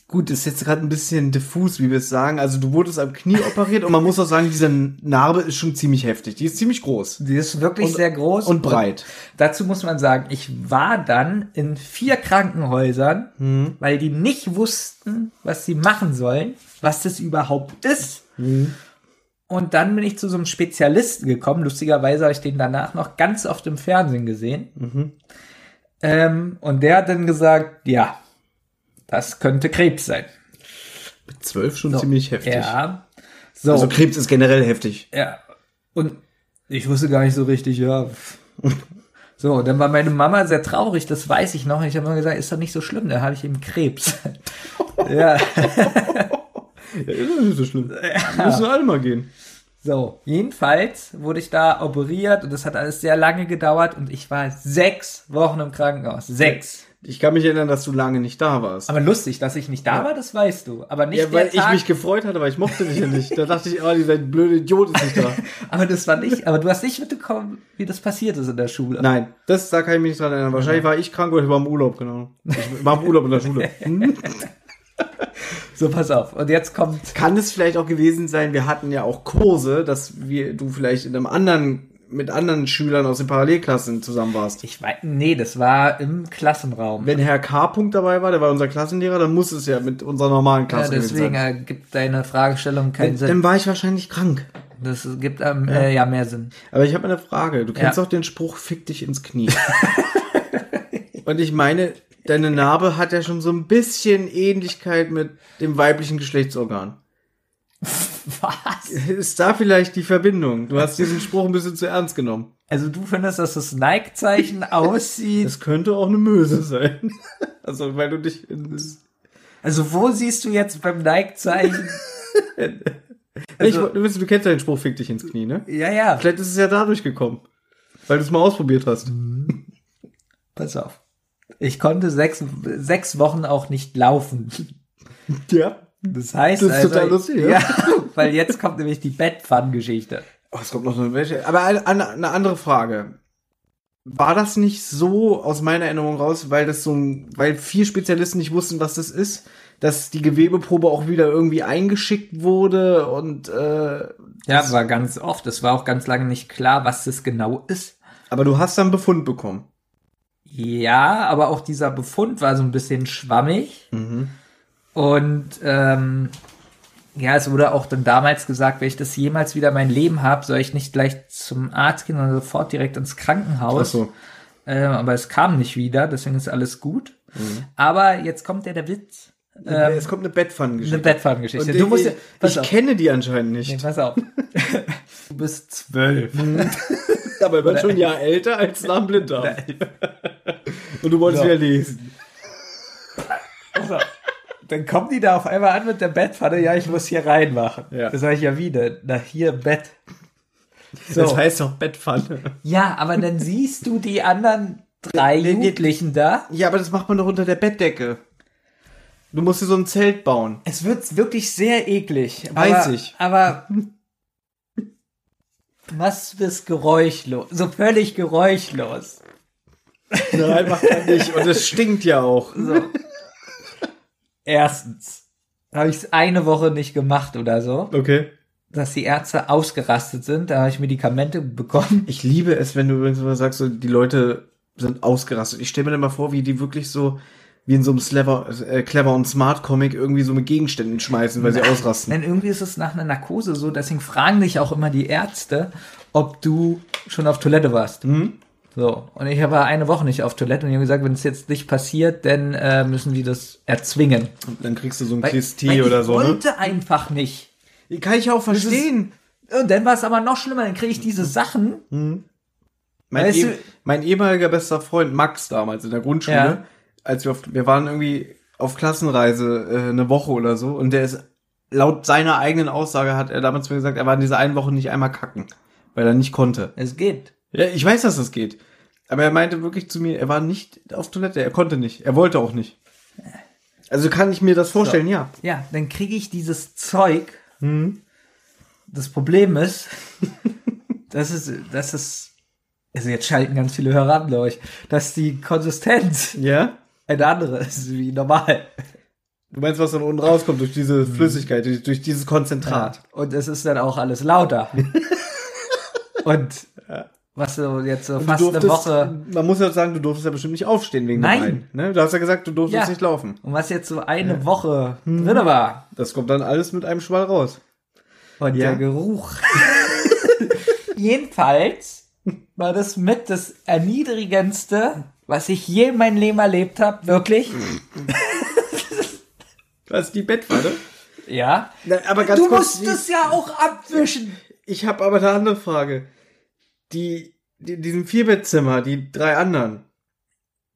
Gut, ist jetzt gerade ein bisschen diffus, wie wir es sagen. Also du wurdest am Knie operiert und man muss auch sagen, diese Narbe ist schon ziemlich heftig. Die ist ziemlich groß. Die ist wirklich und, sehr groß. Und breit. Und dazu muss man sagen, ich war dann in vier Krankenhäusern, hm. weil die nicht wussten, was sie machen sollen, was das überhaupt ist. Hm. Und dann bin ich zu so einem Spezialisten gekommen. Lustigerweise habe ich den danach noch ganz oft im Fernsehen gesehen. Mhm. Ähm, und der hat dann gesagt, ja, das könnte Krebs sein. Mit zwölf schon so, ziemlich heftig. Ja. So. Also Krebs ist generell heftig. Ja. Und ich wusste gar nicht so richtig, ja. So, dann war meine Mama sehr traurig, das weiß ich noch. Ich habe immer gesagt, ist doch nicht so schlimm, da habe ich eben Krebs. Ja. Ja, ist doch nicht so schlimm. Ja. Müssen alle mal gehen. So, jedenfalls wurde ich da operiert und das hat alles sehr lange gedauert und ich war sechs Wochen im Krankenhaus. Sechs. Ich kann mich erinnern, dass du lange nicht da warst. Aber lustig, dass ich nicht da ja. war, das weißt du. Aber nicht ja, weil der Tag... ich mich gefreut hatte, weil ich mochte dich ja nicht. Da dachte ich, oh, dieser blöde Idiot ist nicht da. Aber das war nicht, aber du hast nicht mitbekommen, wie das passiert ist in der Schule. Nein, das, da kann ich mich nicht dran erinnern. Wahrscheinlich mhm. war ich krank oder ich war im Urlaub, genau. Ich war im Urlaub in der Schule. So, pass auf. Und jetzt kommt... Kann es vielleicht auch gewesen sein, wir hatten ja auch Kurse, dass wir, du vielleicht in einem anderen... mit anderen Schülern aus den Parallelklassen zusammen warst. Ich weiß, nee, das war im Klassenraum. Wenn Herr K. dabei war, der war unser Klassenlehrer, dann muss es ja mit unserer normalen Klasse ja, deswegen sein. Deswegen gibt deine Fragestellung keinen dann, Sinn. Dann war ich wahrscheinlich krank. Das gibt ähm, ja. Äh, ja mehr Sinn. Aber ich habe eine Frage. Du kennst doch ja. den Spruch, fick dich ins Knie. Und ich meine, deine Narbe hat ja schon so ein bisschen Ähnlichkeit mit dem weiblichen Geschlechtsorgan. Was? Ist da vielleicht die Verbindung? Du hast diesen Spruch ein bisschen zu ernst genommen. Also du findest, dass das Nike-Zeichen aussieht? Das könnte auch eine Möse sein. Also weil du dich... Also wo siehst du jetzt beim Nike-Zeichen? Also, du, du kennst ja den Spruch, fick dich ins Knie, ne? Ja, ja. Vielleicht ist es ja dadurch gekommen, weil du es mal ausprobiert hast. Pass auf. Ich konnte sechs, sechs Wochen auch nicht laufen. Ja. Das heißt, das ist also, total lustig, ja, ja, weil jetzt kommt nämlich die Bettpfannengeschichte. Oh, es kommt noch eine welche. Aber eine, eine andere Frage. War das nicht so aus meiner Erinnerung raus, weil das so ein, weil vier Spezialisten nicht wussten, was das ist, dass die Gewebeprobe auch wieder irgendwie eingeschickt wurde und äh, ja, war ganz oft. Es war auch ganz lange nicht klar, was das genau ist. Aber du hast dann einen Befund bekommen. Ja, aber auch dieser Befund war so ein bisschen schwammig. Mhm. Und ähm, ja, es wurde auch dann damals gesagt, wenn ich das jemals wieder mein Leben habe, soll ich nicht gleich zum Arzt gehen, sondern sofort direkt ins Krankenhaus. Ach so. Ähm, aber es kam nicht wieder, deswegen ist alles gut. Mhm. Aber jetzt kommt ja der Witz. Ähm, es kommt eine Bettpfannengeschichte. Eine Bettpfannengeschichte. Du ich musst ja, ich auf. kenne die anscheinend nicht. Nee, pass auf. Du bist zwölf. Aber ich war schon ein Jahr älter als nach dem Blinddarm. Und du wolltest so. wieder lesen. Pass auf. Dann kommen die da auf einmal an mit der Bettpfanne. Ja, ich muss hier reinmachen. Ja. Das sage ich ja wieder. Na, hier Bett. So. Das heißt doch Bettpfanne. Ja, aber dann siehst du die anderen drei Jugendlichen da. Ja, aber das macht man doch unter der Bettdecke. Du musst dir so ein Zelt bauen. Es wird wirklich sehr eklig. Weiß ich. Aber was ist geräuschlos? So völlig geräuschlos. Nein, macht man nicht. Und es stinkt ja auch. So. Erstens habe ich es eine Woche nicht gemacht oder so. Okay. dass die Ärzte ausgerastet sind. Da habe ich Medikamente bekommen. Ich liebe es, wenn du übrigens mal sagst, so, die Leute sind ausgerastet. Ich stelle mir dann mal vor, wie die wirklich so wie in so einem Clever, äh, Clever und Smart Comic irgendwie so mit Gegenständen schmeißen, weil sie Nein. ausrasten. Denn irgendwie ist es nach einer Narkose so, deswegen fragen dich auch immer die Ärzte, ob du schon auf Toilette warst. Mhm. So, und ich war eine Woche nicht auf Toilette und die haben gesagt, wenn es jetzt nicht passiert, dann äh, müssen die das erzwingen. Und dann kriegst du so ein Kiss Tee oder so, ne? Ich wollte einfach nicht. Kann ich auch verstehen. Ist, und dann war es aber noch schlimmer, dann kriege ich diese Sachen. Mhm. Mein, weißt du, e- mein ehemaliger bester Freund Max damals in der Grundschule, ja. als wir auf, wir waren irgendwie auf Klassenreise äh, eine Woche oder so und der ist, laut seiner eigenen Aussage hat er damals mir gesagt, er war in dieser einen Woche nicht einmal kacken, weil er nicht konnte. Es geht. Ja, ich weiß, dass es geht. Aber er meinte wirklich zu mir, er war nicht auf Toilette, er konnte nicht, er wollte auch nicht. Also kann ich mir das vorstellen, so. ja. Ja, dann kriege ich dieses Zeug. Hm. Das Problem ist, das ist, das ist, also jetzt schalten ganz viele Hörer ab, glaube ich, dass die Konsistenz ja? eine andere ist wie normal. Du meinst, was dann unten rauskommt durch diese Flüssigkeit, durch, durch dieses Konzentrat. Ja. Und es ist dann auch alles lauter. Und ja. was so jetzt so fast durftest, eine Woche... Man muss ja sagen, du durftest ja bestimmt nicht aufstehen wegen Nein. dem einen. Ne? Du hast ja gesagt, du durftest ja. nicht laufen. Und was jetzt so eine ja. Woche hm. drin war. Das kommt dann alles mit einem Schwall raus. Und ja. der Geruch. Jedenfalls war das mit das Erniedrigendste, was ich je in meinem Leben erlebt habe. Wirklich. Was, die Bettpfanne? Ja. Na, aber ganz du kurz, musst es ja auch abwischen. Ich habe aber eine andere Frage. Die, die, in diesem Vierbettzimmer, die drei anderen,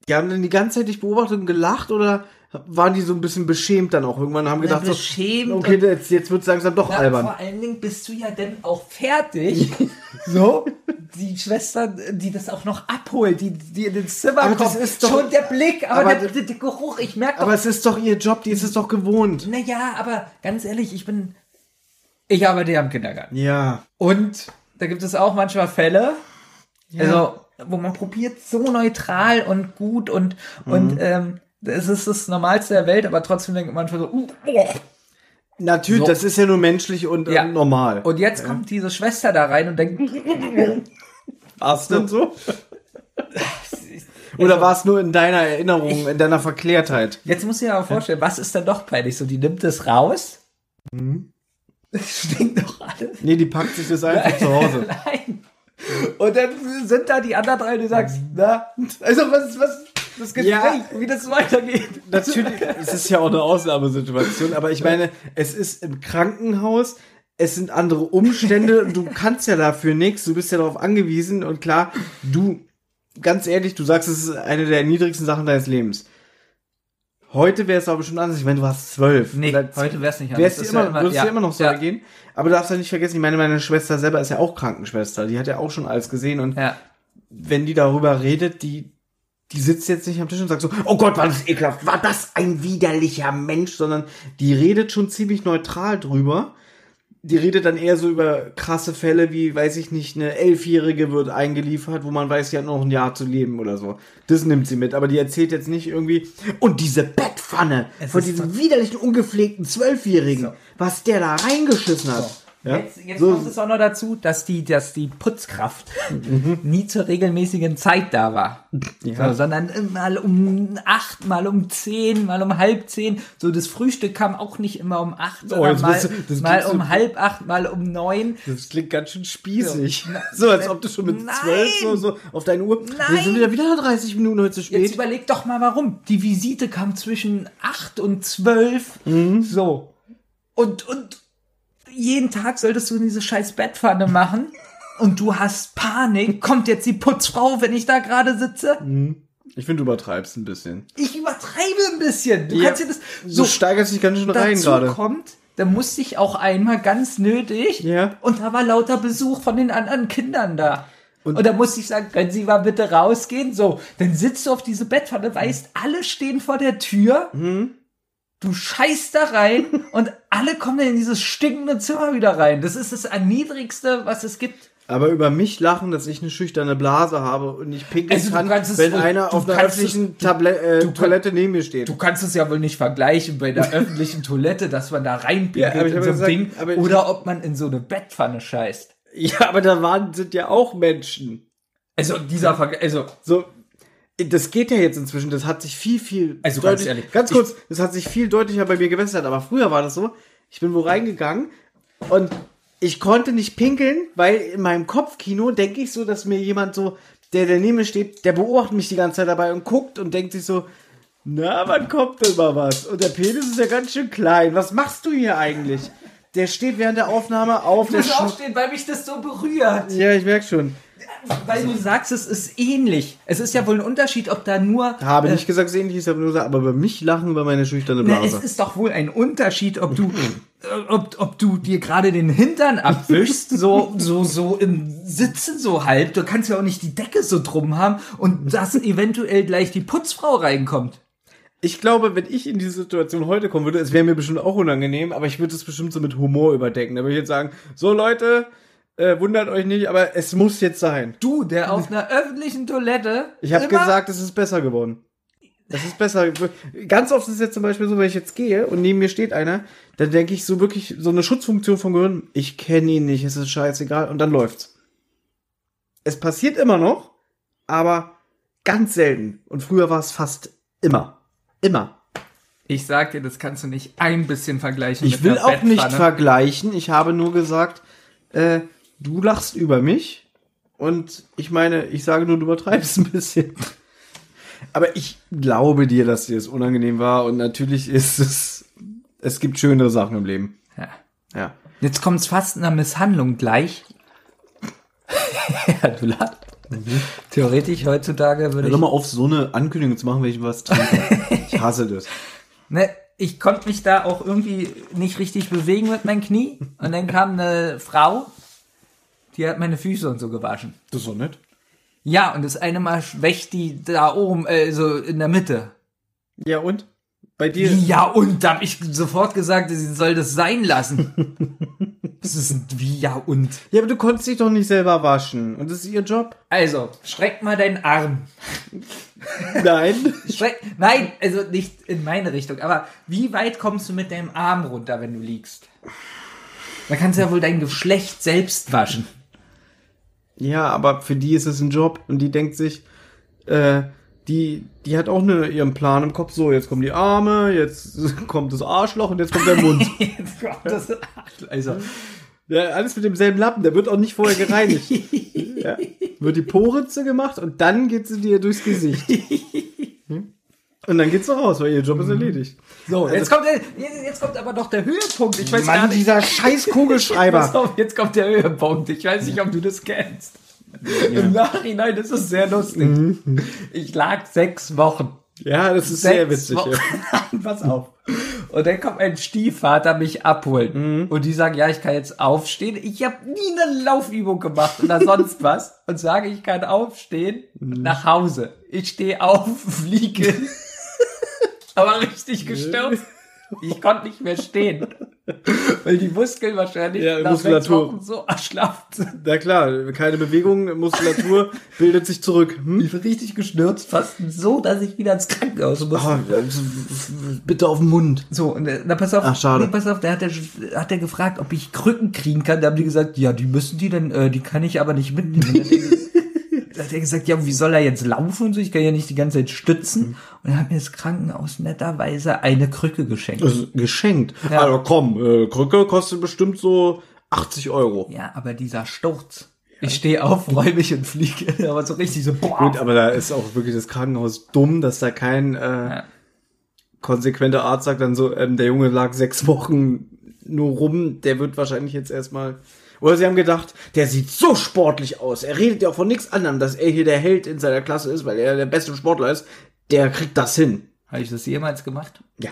die haben dann die ganze Zeit dich beobachtet und gelacht oder waren die so ein bisschen beschämt dann auch irgendwann und haben gedacht, beschämt so, okay, jetzt, jetzt wird es langsam doch na, albern. Vor allen Dingen bist du ja dann auch fertig. So, die Schwester, die das auch noch abholt, die, die in den Zimmer aber kommt, das ist doch, schon der Blick, aber, aber der, der, der Geruch, ich merke doch. Aber es ist doch ihr Job, die ist es doch gewohnt. Naja, aber ganz ehrlich, ich bin, ich arbeite am Kindergarten. Ja. Und da gibt es auch manchmal Fälle, ja. also wo man probiert, so neutral und gut und mhm. und ähm, es ist das Normalste der Welt, aber trotzdem denkt man schon so, uh, oh. Natürlich, so. Das ist ja nur menschlich und ja. äh, normal. Und jetzt ja. kommt diese Schwester da rein und denkt, war es denn so? Oder war es nur in deiner Erinnerung, ich, in deiner Verklärtheit? Jetzt musst du dir aber vorstellen, was ist dann doch peinlich? So, die nimmt es raus. Mhm. Das stinkt doch alles. Nee, die packt sich das einfach Nein. zu Hause. Nein. Und dann sind da die anderen drei, die sagst, na, also was, was, das Gespräch, ja, wie das weitergeht. Natürlich, es ist ja auch eine Ausnahmesituation, aber ich meine, es ist im Krankenhaus, es sind andere Umstände, du kannst ja dafür nichts, du bist ja darauf angewiesen und klar, du, ganz ehrlich, du sagst, es ist eine der niedrigsten Sachen deines Lebens. Heute wäre es aber schon anders. Ich meine, du warst zwölf. Nee, oder heute wäre es nicht anders. Würdest du ja immer, ja. immer noch so ja. gehen. Aber du darfst ja nicht vergessen, ich meine, meine Schwester selber ist ja auch Krankenschwester. Die hat ja auch schon alles gesehen. Und ja. wenn die darüber redet, die die sitzt jetzt nicht am Tisch und sagt so, oh Gott, war das ekelhaft, war das ein widerlicher Mensch. Sondern die redet schon ziemlich neutral drüber. Die redet dann eher so über krasse Fälle wie, weiß ich nicht, eine Elfjährige wird eingeliefert, wo man weiß, die hat noch ein Jahr zu leben oder so. Das nimmt sie mit, aber die erzählt jetzt nicht irgendwie, und diese Bettpfanne es von diesem so widerlichen, ungepflegten Zwölfjährigen, so. was der da reingeschissen hat. So. Ja? Jetzt, jetzt so. kommt es auch noch dazu, dass die, dass die Putzkraft mhm. nie zur regelmäßigen Zeit da war, ja. so, sondern mal um acht, mal um zehn, mal um halb zehn. So, das Frühstück kam auch nicht immer um acht, oh, sondern mal, du, mal um so halb acht, mal um neun. Das klingt ganz schön spießig. So, na, so als ob du schon mit nein, zwölf so, so auf deine Uhr... Nein. Wir sind wieder, wieder dreißig Minuten heute zu spät. Jetzt überleg doch mal, warum. Die Visite kam zwischen acht und zwölf. Mhm. So. Und, und... jeden Tag solltest du diese scheiß Bettpfanne machen und du hast Panik. Kommt jetzt die Putzfrau, wenn ich da gerade sitze? Ich finde, du übertreibst ein bisschen. Ich übertreibe ein bisschen. Du ja, kannst dir das so steigerst dich ganz schön rein gerade. Dazu kommt, da musste ich auch einmal ganz nötig ja. und da war lauter Besuch von den anderen Kindern da. Und, und da musste ich sagen, können Sie mal bitte rausgehen? So, dann sitzt du auf diese Bettpfanne, weißt, alle stehen vor der Tür. Mhm. Du scheißt da rein und alle kommen in dieses stinkende Zimmer wieder rein. Das ist das Erniedrigste, was es gibt. Aber über mich lachen, dass ich eine schüchterne Blase habe und ich pinkeln also, kann, wenn einer auf einer öffentlichen es, Tablet, äh, du, Toilette neben mir steht. Du kannst es ja wohl nicht vergleichen bei der öffentlichen Toilette, dass man da reinpinkelt ja, in so ein gesagt, Ding oder ich, ob man in so eine Bettpfanne scheißt. Ja, aber da waren, sind ja auch Menschen. Also dieser Vergleich, also so, das geht ja jetzt inzwischen, das hat sich viel, viel also deutlich, ganz ehrlich, ganz kurz, ich, das hat sich viel deutlicher bei mir gewässert, aber früher war das so, ich bin wo reingegangen und ich konnte nicht pinkeln, weil in meinem Kopfkino denke ich so, dass mir jemand so, der daneben mir steht, der beobachtet mich die ganze Zeit dabei und guckt und denkt sich so, na, wann kommt denn mal was? Und der Penis ist ja ganz schön klein. Was machst du hier eigentlich? Der steht während der Aufnahme auf. Ich muss aufstehen, weil mich das so berührt. Ja, ich merke schon. Weil du sagst, es ist ähnlich. Es ist ja wohl ein Unterschied, ob da nur... Habe äh, nicht gesagt, es ähnlich ist, aber nur gesagt, aber über mich lachen über meine schüchterne Blase. Na, es ist doch wohl ein Unterschied, ob du ob, ob du dir gerade den Hintern abwischst, so, so, so im Sitzen so halb. Du kannst ja auch nicht die Decke so drum haben und dass eventuell gleich die Putzfrau reinkommt. Ich glaube, wenn ich in diese Situation heute kommen würde, es wäre mir bestimmt auch unangenehm, aber ich würde es bestimmt so mit Humor überdecken. Da würde ich jetzt sagen, so Leute... Äh, wundert euch nicht, aber es muss jetzt sein. Du, der auf einer öffentlichen Toilette... Ich habe gesagt, es ist besser geworden. Es ist besser. Ganz oft ist es jetzt zum Beispiel so, wenn ich jetzt gehe und neben mir steht einer, dann denke ich so wirklich, so eine Schutzfunktion vom Gehirn, ich kenne ihn nicht, es ist scheißegal und dann läuft's. Es passiert immer noch, aber ganz selten. Und früher war es fast immer. Immer. Ich sag dir, das kannst du nicht ein bisschen vergleichen. Ich will auch nicht vergleichen. Ich habe nur gesagt, äh, du lachst über mich und ich meine, ich sage nur, du übertreibst ein bisschen. Aber ich glaube dir, dass dir das unangenehm war und natürlich ist es, es gibt schönere Sachen im Leben. Ja. Ja. Jetzt kommt es fast einer Misshandlung gleich. Ja, du lachst. Mhm. Theoretisch heutzutage würde ja, ich... Hör mal auf, so eine Ankündigung zu machen, wenn ich was trinke. Ich hasse das. Ne? Ich konnte mich da auch irgendwie nicht richtig bewegen mit meinem Knie und dann kam eine Frau... Die hat meine Füße und so gewaschen. Das ist doch nett. Ja, und das eine Mal schwächt die da oben, also in der Mitte. Ja, und? Bei dir? Ja, und? Da habe ich sofort gesagt, sie soll das sein lassen. Das ist ein wie, ja, und? Ja, aber du konntest dich doch nicht selber waschen. Und das ist ihr Job. Also, streck mal deinen Arm. Nein. Streck, nein, also nicht in meine Richtung. Aber wie weit kommst du mit deinem Arm runter, wenn du liegst? Da kannst du ja wohl dein Geschlecht selbst waschen. Ja, aber für die ist es ein Job und die denkt sich, äh, die, die hat auch eine, ihren Plan im Kopf, so, jetzt kommen die Arme, jetzt kommt das Arschloch und jetzt kommt der Mund. Jetzt kommt das Arschloch. Also, ja, alles mit demselben Lappen, der wird auch nicht vorher gereinigt. Ja, wird die Poritze gemacht und dann geht sie dir durchs Gesicht. Hm? Und dann geht's noch raus, weil ihr Job ist erledigt. So, also, jetzt kommt der, jetzt kommt aber doch der Höhepunkt. Ich weiß Mann, gar nicht. Dieser scheiß Kugelschreiber. Pass auf, jetzt kommt der Höhepunkt. Ich weiß nicht, ob du das kennst. Ja. Im Nachhinein, das ist sehr lustig. Mhm. Ich lag sechs Wochen. Ja, das ist sechs sehr witzig. Ja. Pass auf. Und dann kommt ein Stiefvater mich abholen. Mhm. Und die sagen, ja, ich kann jetzt aufstehen. Ich habe nie eine Laufübung gemacht oder sonst was. Und sage, ich kann aufstehen, mhm. nach Hause. Ich stehe auf, fliege. Aber richtig gestürzt. Ich konnte nicht mehr stehen. Weil die Muskeln wahrscheinlich ja, nach Muskulatur. Sechs Wochen so erschlafft sind. Na klar, keine Bewegung, Muskulatur bildet sich zurück. Hm? Ich bin richtig gestürzt, fast so, dass ich wieder ins Krankenhaus muss. Oh, bitte auf den Mund. So, und na, pass auf, ach, schade. Nee, pass auf, da hat der, hat der gefragt, ob ich Krücken kriegen kann. Da haben die gesagt, ja, die müssen die dann, äh, die kann ich aber nicht mitnehmen. Da hat er gesagt, ja, wie soll er jetzt laufen und so? Ich kann ja nicht die ganze Zeit stützen. Mhm. Und dann hat mir das Krankenhaus netterweise eine Krücke geschenkt. Also, geschenkt? Ja. Also komm, äh, Krücke kostet bestimmt so achtzig Euro. Ja, aber dieser Sturz. Ich stehe auf, freue mich und fliege. Aber so richtig so. Boah. Gut, aber da ist auch wirklich das Krankenhaus dumm, dass da kein äh, ja. konsequenter Arzt sagt dann so, ähm, der Junge lag sechs Wochen nur rum. Der wird wahrscheinlich jetzt erstmal... Oder sie haben gedacht, der sieht so sportlich aus. Er redet ja auch von nichts anderem, dass er hier der Held in seiner Klasse ist, weil er der beste Sportler ist. Der kriegt das hin. Habe ich das jemals gemacht? Ja.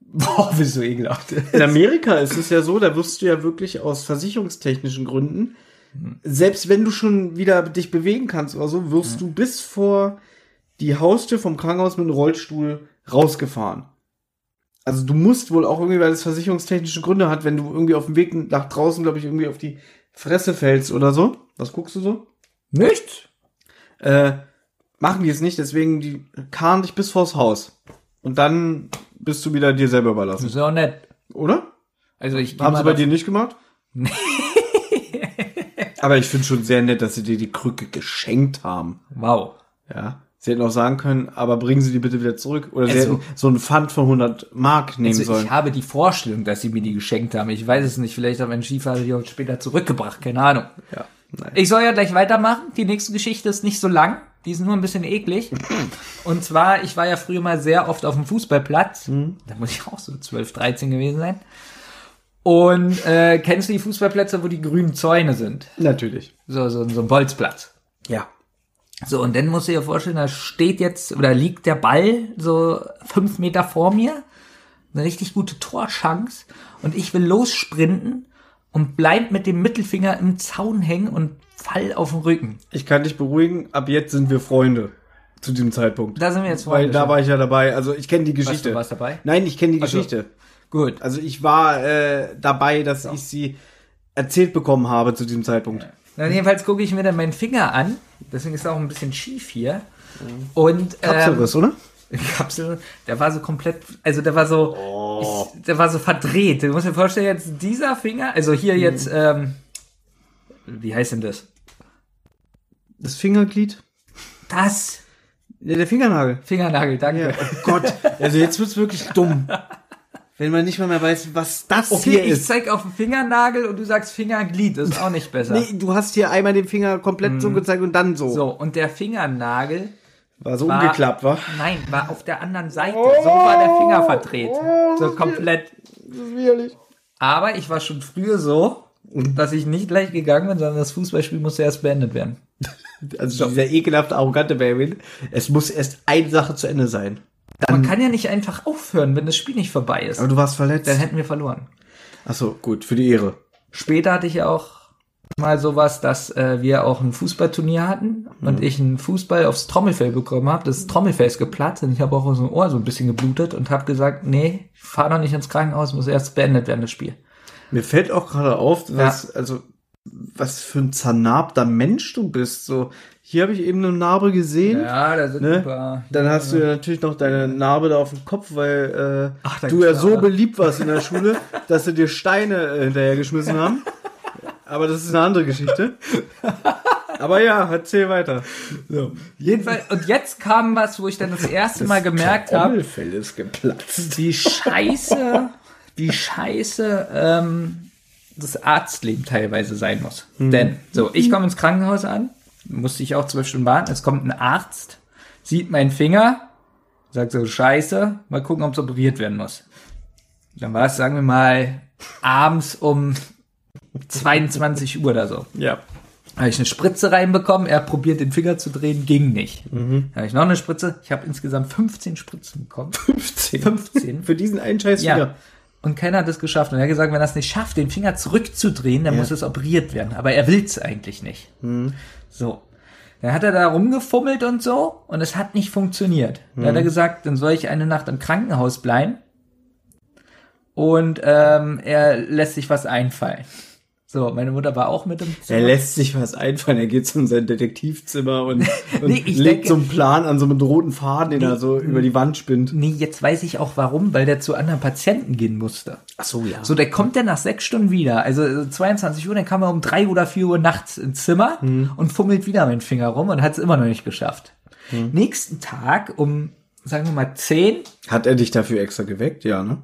Boah, bist du ekelhaft. In Amerika ist es ja so, da wirst du ja wirklich aus versicherungstechnischen Gründen, mhm. selbst wenn du schon wieder dich bewegen kannst oder so, wirst mhm. du bis vor die Haustür vom Krankenhaus mit einem Rollstuhl rausgefahren. Also du musst wohl auch irgendwie, weil das versicherungstechnische Gründe hat, wenn du irgendwie auf dem Weg nach draußen, glaube ich, irgendwie auf die Fressefels oder so. Was guckst du so? Nichts. Äh, machen die es nicht, deswegen die karren dich bis vors Haus. Und dann bist du wieder dir selber überlassen. Das ist ja auch nett. Oder? Also ich Haben sie bei dir nicht gemacht? Nee. Aber ich finde schon sehr nett, dass sie dir die Krücke geschenkt haben. Wow. Ja. Sie hätten auch sagen können, aber bringen Sie die bitte wieder zurück. Oder also, sie hätten so einen Pfand von hundert Mark nehmen also sollen. Ich habe die Vorstellung, dass sie mir die geschenkt haben. Ich weiß es nicht. Vielleicht haben wir einen Skifahrer die uns später zurückgebracht. Keine Ahnung. Ja. Nein. Ich soll ja gleich weitermachen. Die nächste Geschichte ist nicht so lang. Die ist nur ein bisschen eklig. Und zwar, ich war ja früher mal sehr oft auf dem Fußballplatz. Mhm. Da muss ich auch so zwölf, dreizehn gewesen sein. Und äh, kennst du die Fußballplätze, wo die grünen Zäune sind? Natürlich. So, so, so ein Bolzplatz. Ja. So, und dann musst du dir vorstellen, da steht jetzt oder liegt der Ball so fünf Meter vor mir. Eine richtig gute Torchance. Und ich will lossprinten und bleib mit dem Mittelfinger im Zaun hängen und fall auf den Rücken. Ich kann dich beruhigen, ab jetzt sind wir Freunde. Zu diesem Zeitpunkt. Da sind wir jetzt Freunde. Weil da schon. War ich ja dabei. Also ich kenne die Geschichte. Weißt du, warst dabei? Nein, ich kenne die also, Geschichte. Gut. Also ich war äh, dabei, dass so. ich sie erzählt bekommen habe zu diesem Zeitpunkt. Ja. Na, jedenfalls gucke ich mir dann meinen Finger an. Deswegen ist er auch ein bisschen schief hier. Und, ähm, Kapselriss, oder? Kapselriss. Der war so komplett, also der war so, oh. ich, der war so verdreht. Du musst dir vorstellen, jetzt dieser Finger, also hier jetzt, ähm, wie heißt denn das? Das Fingerglied? Das. Ja, der Fingernagel. Fingernagel, danke. Ja, oh Gott, also jetzt wird's wirklich dumm. Wenn man nicht mal mehr weiß, was das okay, hier ist. Okay, ich zeig auf den Fingernagel und du sagst Fingerglied, ist auch nicht besser. Nee, du hast hier einmal den Finger komplett mm. so gezeigt und dann so. So, und der Fingernagel... War so war, umgeklappt, wa? Nein, war auf der anderen Seite. Oh, so war der Finger verdreht. Oh, so komplett. Das ist widerlich. Aber ich war schon früher so, dass ich nicht gleich gegangen bin, sondern das Fußballspiel musste erst beendet werden. Also so. Dieser ekelhafte, arrogante Baby. Es muss erst eine Sache zu Ende sein. Dann, man kann ja nicht einfach aufhören, wenn das Spiel nicht vorbei ist. Aber du warst verletzt. Dann hätten wir verloren. Ach so, gut, für die Ehre. Später hatte ich ja auch mal sowas, dass äh, wir auch ein Fußballturnier hatten mhm. und ich einen Fußball aufs Trommelfell bekommen habe. Das Trommelfell ist geplatzt und ich habe auch aus dem Ohr so ein bisschen geblutet und habe gesagt, nee, ich fahre noch nicht ins Krankenhaus, muss erst beendet werden, das Spiel. Mir fällt auch gerade auf, dass, ja. also, was für ein zernarbter Mensch du bist, so... Hier habe ich eben eine Narbe gesehen. Ja, da sind ne? ein paar. Dann hast du ja natürlich noch deine Narbe da auf dem Kopf, weil äh, Ach, du ja so da. beliebt warst in der Schule, dass sie dir Steine äh, hinterher geschmissen haben. Aber das ist eine andere Geschichte. Aber ja, erzähl weiter. So. Jedenfalls, und jetzt kam was, wo ich dann das erste das Mal gemerkt habe. Das Trommelfell ist geplatzt. Wie scheiße, wie scheiße ähm, das Arztleben teilweise sein muss. Hm. Denn, so, ich komme ins Krankenhaus an. Musste ich auch zwölf Stunden warten. Es kommt ein Arzt, sieht meinen Finger, sagt so, scheiße, mal gucken, ob es operiert werden muss. Dann war es, sagen wir mal, abends um zweiundzwanzig Uhr oder so. Ja. Habe ich eine Spritze reinbekommen, er probiert den Finger zu drehen, ging nicht. Mhm. Habe ich noch eine Spritze, ich habe insgesamt fünfzehn Spritzen bekommen. fünfzehn? fünfzehn? Für diesen einen scheiß Finger. Ja. Und keiner hat es geschafft. Und er hat gesagt, wenn er es nicht schafft, den Finger zurückzudrehen, dann ja. muss es operiert werden. Aber er will es eigentlich nicht. Mhm. So. Dann hat er da rumgefummelt und so und es hat nicht funktioniert. Dann mhm. hat er gesagt, dann soll ich eine Nacht im Krankenhaus bleiben und ähm, er lässt sich was einfallen. So, meine Mutter war auch mit im Zimmer. Er lässt sich was einfallen, er geht zu in sein Detektivzimmer und, und nee, legt denke, so einen Plan an, so mit roten Faden, den nee, er so über die Wand spinnt. Nee, jetzt weiß ich auch warum, weil der zu anderen Patienten gehen musste. Ach so, ja. So, der kommt dann nach sechs Stunden wieder, also zweiundzwanzig Uhr, dann kam er um drei oder vier Uhr nachts ins Zimmer hm. und fummelt wieder mit dem Finger rum und hat es immer noch nicht geschafft. Hm. Nächsten Tag um, sagen wir mal, zehn. Hat er dich dafür extra geweckt? Ja, ne?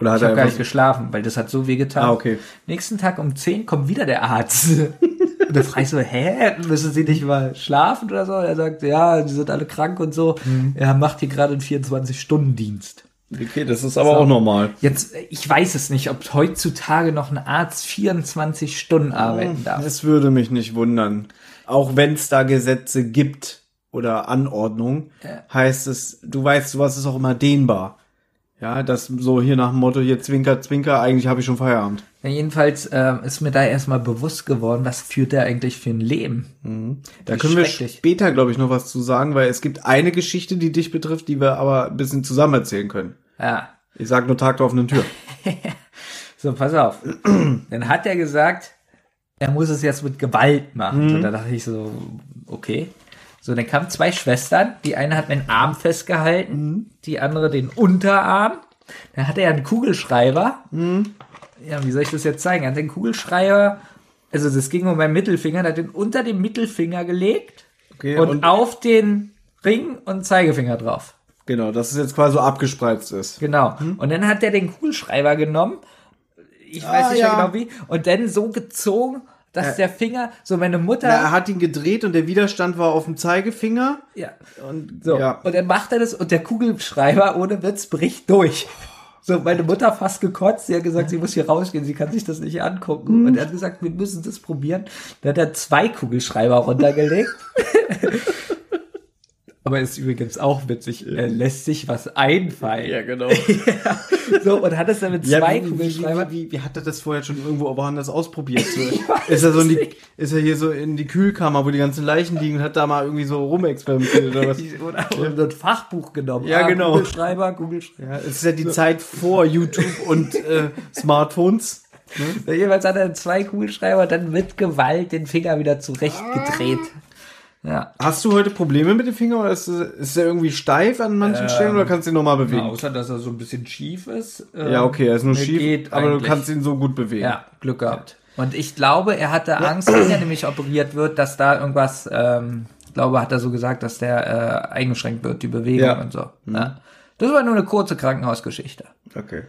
Oder ich habe gar nicht geschlafen, weil das hat so weh getan. Ah, okay. Nächsten Tag um zehn kommt wieder der Arzt. Und dann frage ich so, hä, müssen Sie nicht mal schlafen oder so? Und er sagt, ja, die sind alle krank und so. Mhm. Er macht hier gerade einen vierundzwanzig-Stunden-Dienst. Okay, das ist aber so, auch normal. Jetzt, ich weiß es nicht, ob heutzutage noch ein Arzt vierundzwanzig Stunden arbeiten darf. Das würde mich nicht wundern. Auch wenn es da Gesetze gibt oder Anordnungen, ja. heißt es, du weißt, sowas ist auch immer dehnbar. Ja, das so hier nach dem Motto, hier zwinker, zwinker, eigentlich habe ich schon Feierabend. Ja, jedenfalls äh, ist mir da erstmal bewusst geworden, was führt der eigentlich für ein Leben. Mhm. Da können wir später, glaube ich, noch was zu sagen, weil es gibt eine Geschichte, die dich betrifft, die wir aber ein bisschen zusammen erzählen können. Ja. Ich sag nur Tag der offenen Tür. So, pass auf. Dann hat er gesagt, er muss es jetzt mit Gewalt machen. Mhm. Und da dachte ich so, okay. So, dann kamen zwei Schwestern. Die eine hat meinen Arm festgehalten, mhm. die andere den Unterarm. Dann hatte er einen Kugelschreiber. Mhm. Ja, wie soll ich das jetzt zeigen? Er hat den Kugelschreiber, also das ging um meinen Mittelfinger, der hat den unter den Mittelfinger gelegt okay, und, und auf den Ring und Zeigefinger drauf. Genau, dass es jetzt quasi so abgespreizt ist. Genau. Mhm. Und dann hat er den Kugelschreiber genommen. Ich ah, weiß nicht ja. genau wie. Und dann so gezogen, dass ja. der Finger, so meine Mutter... Na, er hat ihn gedreht und der Widerstand war auf dem Zeigefinger. Ja. Und, so. ja. und dann macht er das und der Kugelschreiber ohne Witz bricht durch. So, meine Mutter fast gekotzt. Sie hat gesagt, sie muss hier rausgehen, sie kann sich das nicht angucken. Mhm. Und er hat gesagt, wir müssen das probieren. Dann hat er zwei Kugelschreiber runtergelegt. Aber ist übrigens auch witzig, er lässt sich was einfallen. Ja, genau. ja. So, und hat es dann mit zwei ja, wie, Kugelschreibern... Wie, wie, wie hat er das vorher schon irgendwo aber anders ausprobiert? So, ist er so in die, ist er hier so in die Kühlkammer, wo die ganzen Leichen liegen und hat da mal irgendwie so rumexperimentiert oder was? Oder hat so ein Fachbuch genommen. Ja, ah, genau. Kugelschreiber, Kugelschreiber. Ja, es ist ja die so. Zeit vor YouTube und äh, Smartphones. Ne? Jeweils hat er zwei Kugelschreiber dann mit Gewalt den Finger wieder zurechtgedreht. Ja. Hast du heute Probleme mit dem Finger oder ist, ist der irgendwie steif an manchen ähm, Stellen oder kannst du ihn nochmal bewegen? Ja, außer, dass er so ein bisschen schief ist. Ähm, ja, okay, er ist nur schief, geht aber eigentlich. Du kannst ihn so gut bewegen. Ja, Glück gehabt. Und ich glaube, er hatte Angst, dass er nämlich operiert wird, dass da irgendwas, ähm, ich glaube, hat er so gesagt, dass der äh, eingeschränkt wird, die Bewegung ja. und so. Mhm. Ja. Das war nur eine kurze Krankenhausgeschichte. Okay.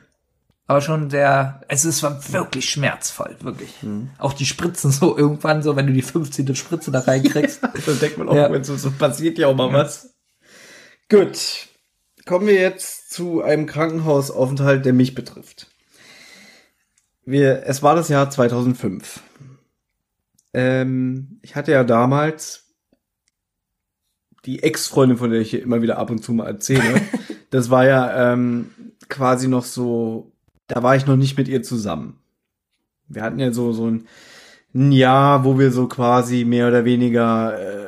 Aber schon sehr, also es war wirklich schmerzvoll, wirklich. Mhm. Auch die Spritzen so irgendwann so, wenn du die fünfzehnte Spritze da reinkriegst. Ja, dann denkt man auch, ja. wenn so, so passiert ja auch mal ja. was. Gut, kommen wir jetzt zu einem Krankenhausaufenthalt, der mich betrifft. Wir, es war das Jahr zweitausendfünf. Ähm, ich hatte ja damals die Ex-Freundin, von der ich hier immer wieder ab und zu mal erzähle. Das war ja ähm, quasi noch so... Da war ich noch nicht mit ihr zusammen. Wir hatten ja so, so ein, ein Jahr, wo wir so quasi mehr oder weniger äh,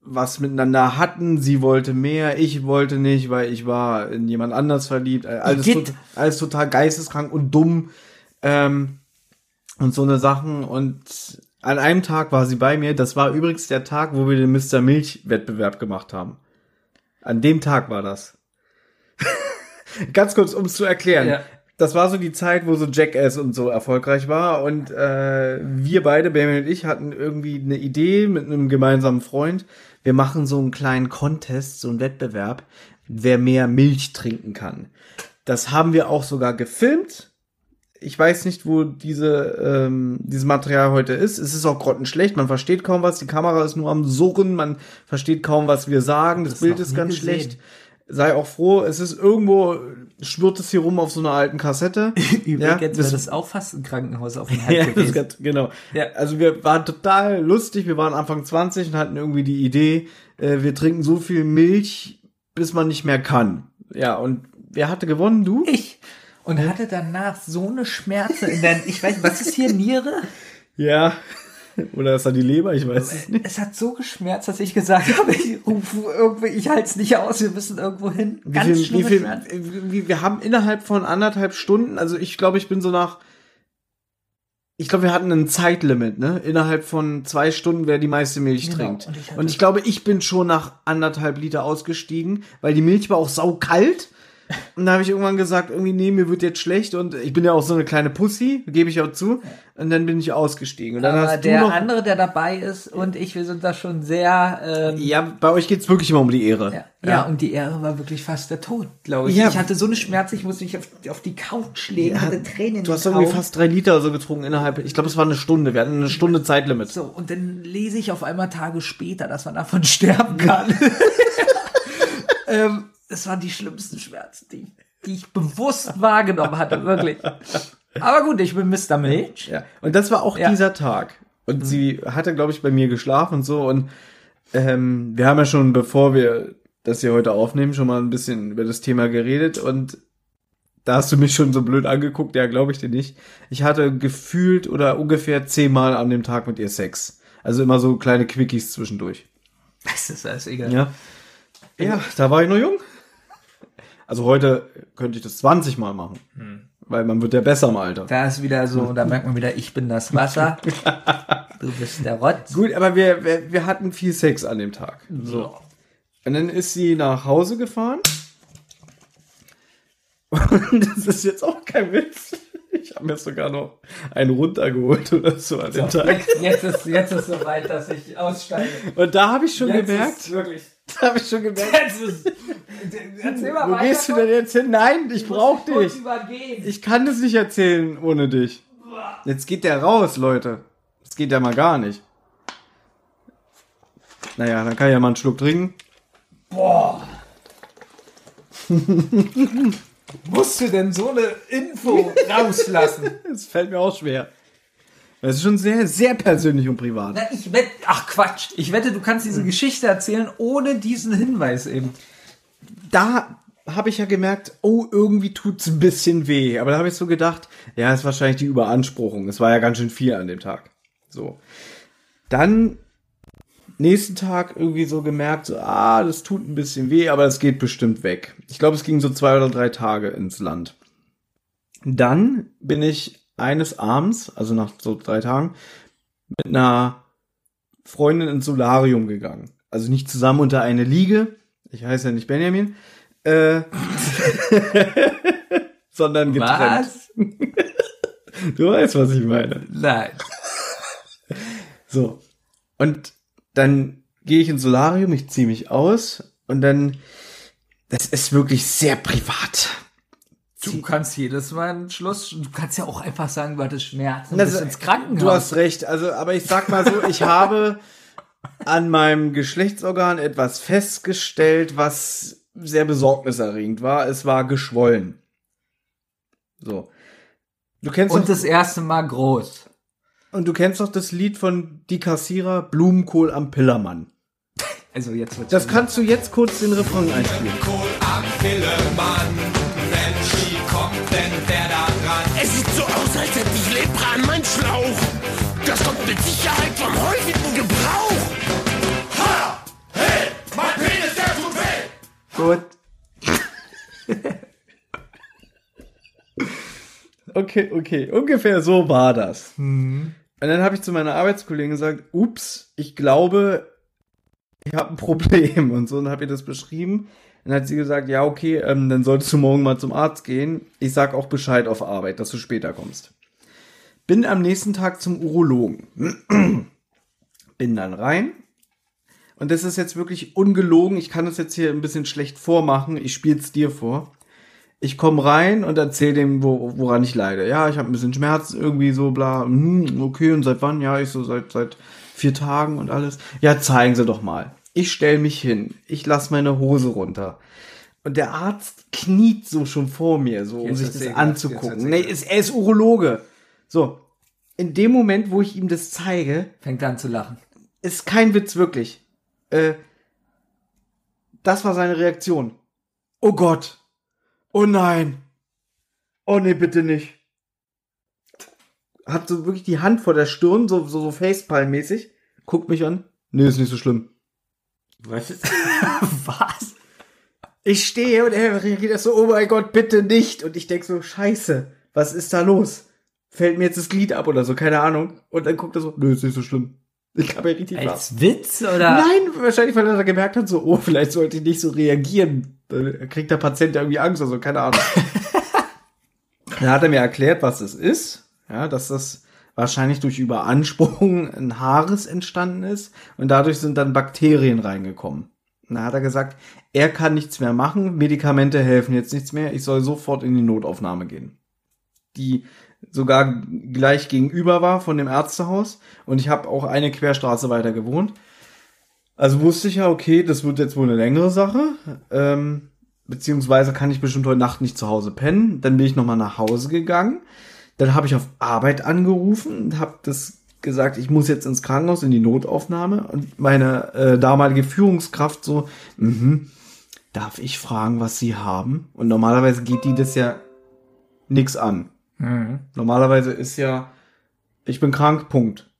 was miteinander hatten. Sie wollte mehr, ich wollte nicht, weil ich war in jemand anders verliebt. Alles, tot, alles total geisteskrank und dumm ähm, und so eine Sachen. Und an einem Tag war sie bei mir. Das war übrigens der Tag, wo wir den Mister Milch-Wettbewerb gemacht haben. An dem Tag war das. Ganz kurz, um es zu erklären. Ja. Das war so die Zeit, wo so Jackass und so erfolgreich war und äh, wir beide, Benjamin und ich, hatten irgendwie eine Idee mit einem gemeinsamen Freund. Wir machen so einen kleinen Contest, so einen Wettbewerb, wer mehr Milch trinken kann. Das haben wir auch sogar gefilmt. Ich weiß nicht, wo diese ähm, dieses Material heute ist. Es ist auch grottenschlecht, man versteht kaum was. Die Kamera ist nur am Surren, man versteht kaum, was wir sagen. Das, das Bild ist ganz gesehen. Schlecht. Sei auch froh, es ist irgendwo, schwirrt es hier rum auf so einer alten Kassette. Übrigens ja, wäre das auch fast ein Krankenhaus auf dem Herd ja, gewesen. Das, genau. Ja. Also wir waren total lustig, wir waren Anfang zwanzig und hatten irgendwie die Idee, äh, wir trinken so viel Milch, bis man nicht mehr kann. Ja, und wer hatte gewonnen? Du? Ich. Und hatte danach so eine Schmerze in der, ich weiß nicht, was ist hier, Niere? Ja. Oder ist da die Leber? Ich weiß es nicht. Es hat so geschmerzt, dass ich gesagt habe, ich rufe irgendwie, ich halte es nicht aus, wir müssen irgendwo hin. Ganz schlimm. Wir haben innerhalb von anderthalb Stunden, also ich glaube, ich bin so nach, ich glaube, wir hatten ein Zeitlimit, ne? Innerhalb von zwei Stunden, wer die meiste Milch genau. trinkt. Und ich, und ich glaube, ich bin schon nach anderthalb Liter ausgestiegen, weil die Milch war auch saukalt. Und da habe ich irgendwann gesagt, irgendwie, nee, mir wird jetzt schlecht und ich bin ja auch so eine kleine Pussy, gebe ich auch zu. Und dann bin ich ausgestiegen. Und dann aber hast der du noch andere, der dabei ist und ich, wir sind da schon sehr... Ähm ja, bei euch geht's wirklich immer um die Ehre. Ja. Ja, ja, und die Ehre war wirklich fast der Tod, glaube ich. Ja. Ich hatte so eine Schmerz, ich musste mich auf, auf die Couch legen, ja, hatte Tränen in Du hast irgendwie Augen. Fast drei Liter so getrunken innerhalb, ich glaube, es war eine Stunde, wir hatten eine Stunde Zeitlimit. So, und dann lese ich auf einmal Tage später, dass man davon sterben kann. ähm... Es waren die schlimmsten Schmerzen, die, die ich bewusst wahrgenommen hatte, wirklich. Aber gut, ich bin Mister Milch. Ja. Und das war auch ja. dieser Tag. Und mhm. sie hatte, glaube ich, bei mir geschlafen und so. Und ähm, wir haben ja schon, bevor wir das hier heute aufnehmen, schon mal ein bisschen über das Thema geredet. Und da hast du mich schon so blöd angeguckt. Ja, glaube ich dir nicht. Ich hatte gefühlt oder ungefähr zehnmal an dem Tag mit ihr Sex. Also immer so kleine Quickies zwischendurch. Das ist alles egal. Ja, ja da war ich noch jung. Also heute könnte ich das zwanzig Mal machen. Hm. Weil man wird ja besser im Alter. Da ist wieder so, da merkt man wieder, ich bin das Wasser, du bist der Rotz. Gut, aber wir, wir, wir hatten viel Sex an dem Tag. So. Und dann ist sie nach Hause gefahren. Und das ist jetzt auch kein Witz. Ich habe mir sogar noch einen runtergeholt oder so an dem so, Tag. Jetzt, jetzt ist es jetzt ist soweit, dass ich aussteige. Und da habe ich schon jetzt gemerkt. Wirklich. Da habe ich schon gemerkt. Jetzt ist, erzähl mal Wo weiter. Wo gehst du denn jetzt hin? Nein, ich brauche dich. Ich kann das nicht erzählen ohne dich. Jetzt geht der raus, Leute. Das geht ja mal gar nicht. Naja, dann kann ich ja mal einen Schluck trinken. Boah. Musst du denn so eine Info rauslassen? Das fällt mir auch schwer. Das ist schon sehr, sehr persönlich und privat. Na, ich wette, ach Quatsch, ich wette, du kannst diese Geschichte erzählen ohne diesen Hinweis eben. Da habe ich ja gemerkt, oh, irgendwie tut's ein bisschen weh. Aber da habe ich so gedacht, ja, ist wahrscheinlich die Überanspruchung. Es war ja ganz schön viel an dem Tag. So. Dann nächsten Tag irgendwie so gemerkt, so, ah, das tut ein bisschen weh, aber es geht bestimmt weg. Ich glaube, es ging so zwei oder drei Tage ins Land. Dann bin ich eines Abends, also nach so drei Tagen, mit einer Freundin ins Solarium gegangen. Also nicht zusammen unter eine Liege, ich heiße ja nicht Benjamin, äh, sondern getrennt. Was? Du weißt, was ich meine. Nein. So. Und dann gehe ich ins Solarium, ich ziehe mich aus und dann, das ist wirklich sehr privat. Du kannst jedes Mal einen Schluss, du kannst ja auch einfach sagen, du hattest Schmerzen und bist ins Krankenhaus. Du hast recht, also, aber ich sag mal so, ich habe an meinem Geschlechtsorgan etwas festgestellt, was sehr besorgniserregend war. Es war geschwollen. So. Du kennst und doch, das erste Mal groß. Und du kennst doch das Lied von Die Kassierer, Blumenkohl am Pillermann. Also jetzt wird's. Das kannst du jetzt kurz den Refrain einspielen. Blumenkohl am Pillermann. Denn der da dran. Es sieht so aus, als hätte ich Lepra an meinen Schlauch. Das kommt mit Sicherheit vom häufigen Gebrauch. Ha! Hey! Mein Penis, der tut weh! Gut. okay, okay. Ungefähr so war das. Mhm. Und dann habe ich zu meiner Arbeitskollegin gesagt, ups, ich glaube, ich habe ein Problem. Und so, und habe ihr das beschrieben. Dann hat sie gesagt, ja, okay, ähm, dann solltest du morgen mal zum Arzt gehen. Ich sag auch Bescheid auf Arbeit, dass du später kommst. Bin am nächsten Tag zum Urologen. Bin dann rein. Und das ist jetzt wirklich ungelogen. Ich kann das jetzt hier ein bisschen schlecht vormachen. Ich spiele es dir vor. Ich komme rein und erzähle dem, wo, woran ich leide. Ja, ich habe ein bisschen Schmerzen, irgendwie so, bla. Hm, okay, und seit wann? Ja, ich so seit, seit vier Tagen und alles. Ja, zeigen Sie doch mal. Ich stelle mich hin, ich lasse meine Hose runter. Und der Arzt kniet so schon vor mir, so, um sich das anzugucken. Nee, ist, er ist Urologe. So, in dem Moment, wo ich ihm das zeige, fängt er an zu lachen. Ist kein Witz, wirklich. Äh, das war seine Reaktion. Oh Gott. Oh nein. Oh nee, bitte nicht. Hat so wirklich die Hand vor der Stirn, so, so, so Facepalm-mäßig. Guckt mich an. Nee, ist nicht so schlimm. Was? Was? Ich stehe und er reagiert so, oh mein Gott, bitte nicht. Und ich denke so, scheiße, was ist da los? Fällt mir jetzt das Glied ab oder so, keine Ahnung. Und dann guckt er so, nö, ist nicht so schlimm. Ich habe ja richtig was. Als Witz, oder? Nein, wahrscheinlich, weil er gemerkt hat, so, oh, vielleicht sollte ich nicht so reagieren. Dann kriegt der Patient ja irgendwie Angst oder so, keine Ahnung. Dann hat er mir erklärt, was es ist. Ja, dass das wahrscheinlich durch Überanspruchung ein Haares entstanden ist und dadurch sind dann Bakterien reingekommen. Und da hat er gesagt, er kann nichts mehr machen, Medikamente helfen jetzt nichts mehr, ich soll sofort in die Notaufnahme gehen. Die sogar gleich gegenüber war von dem Ärztehaus und ich habe auch eine Querstraße weiter gewohnt. Also wusste ich ja, okay, das wird jetzt wohl eine längere Sache, ähm, beziehungsweise kann ich bestimmt heute Nacht nicht zu Hause pennen, dann bin ich nochmal nach Hause gegangen. Dann habe ich auf Arbeit angerufen und habe das gesagt, ich muss jetzt ins Krankenhaus, in die Notaufnahme. Und meine äh, damalige Führungskraft so, mhm, darf ich fragen, was Sie haben? Und normalerweise geht die das ja nix an. Mhm. Normalerweise ist ja, ich bin krank, Punkt.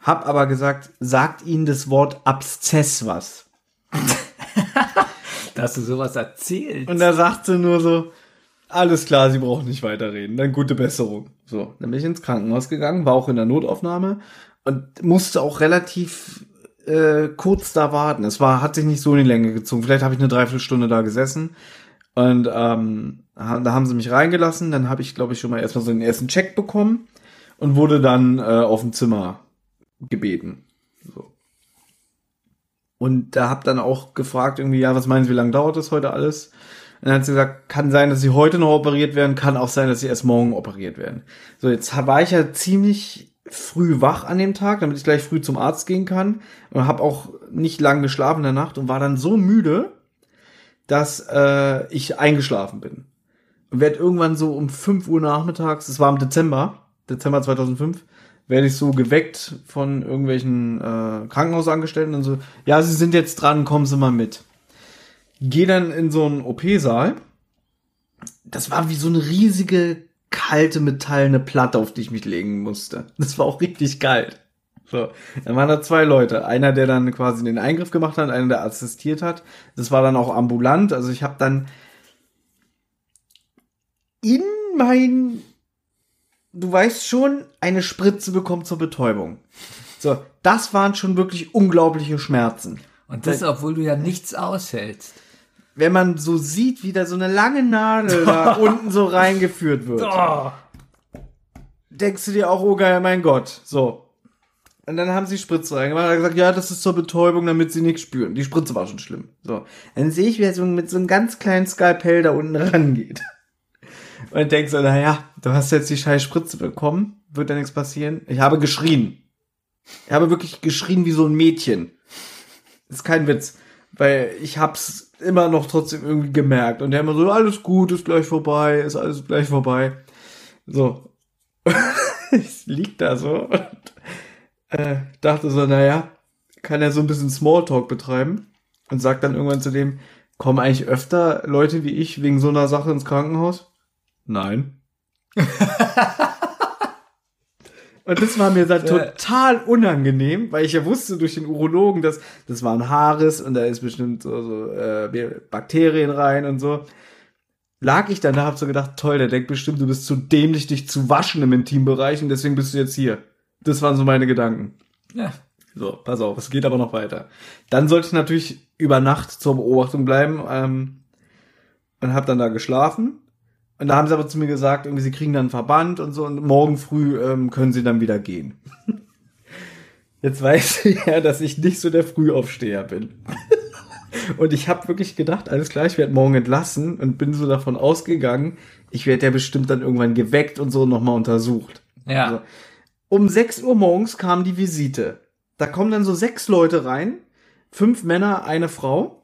Hab aber gesagt, sagt Ihnen das Wort Abszess was? Dass du sowas erzählst. Und da sagt sie nur so, Alles klar, sie brauchen nicht weiterreden. Dann gute Besserung. So, dann bin ich ins Krankenhaus gegangen, war auch in der Notaufnahme und musste auch relativ äh, kurz da warten. Es war, hat sich nicht so in die Länge gezogen. Vielleicht habe ich eine Dreiviertelstunde da gesessen und ähm, da haben sie mich reingelassen. Dann habe ich, glaube ich, schon mal erstmal so den ersten Check bekommen und wurde dann äh, auf ein Zimmer gebeten. So. Und da habe dann auch gefragt irgendwie, ja, was meinen Sie, wie lange dauert das heute alles? Und dann hat sie gesagt, kann sein, dass sie heute noch operiert werden, kann auch sein, dass sie erst morgen operiert werden. So, jetzt war ich ja ziemlich früh wach an dem Tag, damit ich gleich früh zum Arzt gehen kann und habe auch nicht lang geschlafen in der Nacht und war dann so müde, dass äh, ich eingeschlafen bin. Und werde irgendwann so um fünf Uhr nachmittags, das war im Dezember, Dezember zweitausendfünf, werde ich so geweckt von irgendwelchen äh, Krankenhausangestellten und so, ja, Sie sind jetzt dran, kommen Sie mal mit. Gehe dann in so einen O P-Saal. Das war wie so eine riesige, kalte, metallene Platte, auf die ich mich legen musste. Das war auch richtig kalt. So, dann waren da zwei Leute. Einer, der dann quasi den Eingriff gemacht hat, einer, der assistiert hat. Das war dann auch ambulant. Also ich habe dann in mein... Du weißt schon, eine Spritze bekommt zur Betäubung. So, das waren schon wirklich unglaubliche Schmerzen. Und das, obwohl du ja nichts aushältst. Wenn man so sieht, wie da so eine lange Nadel da unten so reingeführt wird, denkst du dir auch, oh geil, mein Gott. So. Und dann haben sie Spritze reingemacht und gesagt, ja, das ist zur Betäubung, damit sie nichts spüren. Die Spritze war schon schlimm. So. Dann sehe ich, wie er so mit so einem ganz kleinen Skalpell da unten rangeht. Und denkst du, naja, du hast jetzt die scheiß Spritze bekommen, wird da nichts passieren. Ich habe geschrien. Ich habe wirklich geschrien wie so ein Mädchen. Ist kein Witz, weil ich hab's immer noch trotzdem irgendwie gemerkt. Und der immer so, alles gut, ist gleich vorbei, ist alles gleich vorbei. So. Ich lieg da so und äh, dachte so, naja, kann er so ein bisschen Smalltalk betreiben und sagt dann irgendwann zu dem, kommen eigentlich öfter Leute wie ich wegen so einer Sache ins Krankenhaus? Nein. Und das war mir dann total unangenehm, weil ich ja wusste durch den Urologen, dass das war ein Haares und da ist bestimmt so, so äh, Bakterien rein und so. Lag ich dann da, hab so gedacht, toll, der denkt bestimmt, du bist zu dämlich, dich zu waschen im Intimbereich und deswegen bist du jetzt hier. Das waren so meine Gedanken. Ja. So, pass auf, es geht aber noch weiter. Dann sollte ich natürlich über Nacht zur Beobachtung bleiben ähm, und hab dann da geschlafen. Und da haben sie aber zu mir gesagt, irgendwie sie kriegen dann einen Verband und so und morgen früh ähm, können sie dann wieder gehen. Jetzt weiß ich ja, dass ich nicht so der Frühaufsteher bin. Und ich habe wirklich gedacht, alles klar, ich werde morgen entlassen und bin so davon ausgegangen, ich werde ja bestimmt dann irgendwann geweckt und so nochmal untersucht. Ja. Also, um sechs Uhr morgens kam die Visite. Da kommen dann so sechs Leute rein, fünf Männer, eine Frau.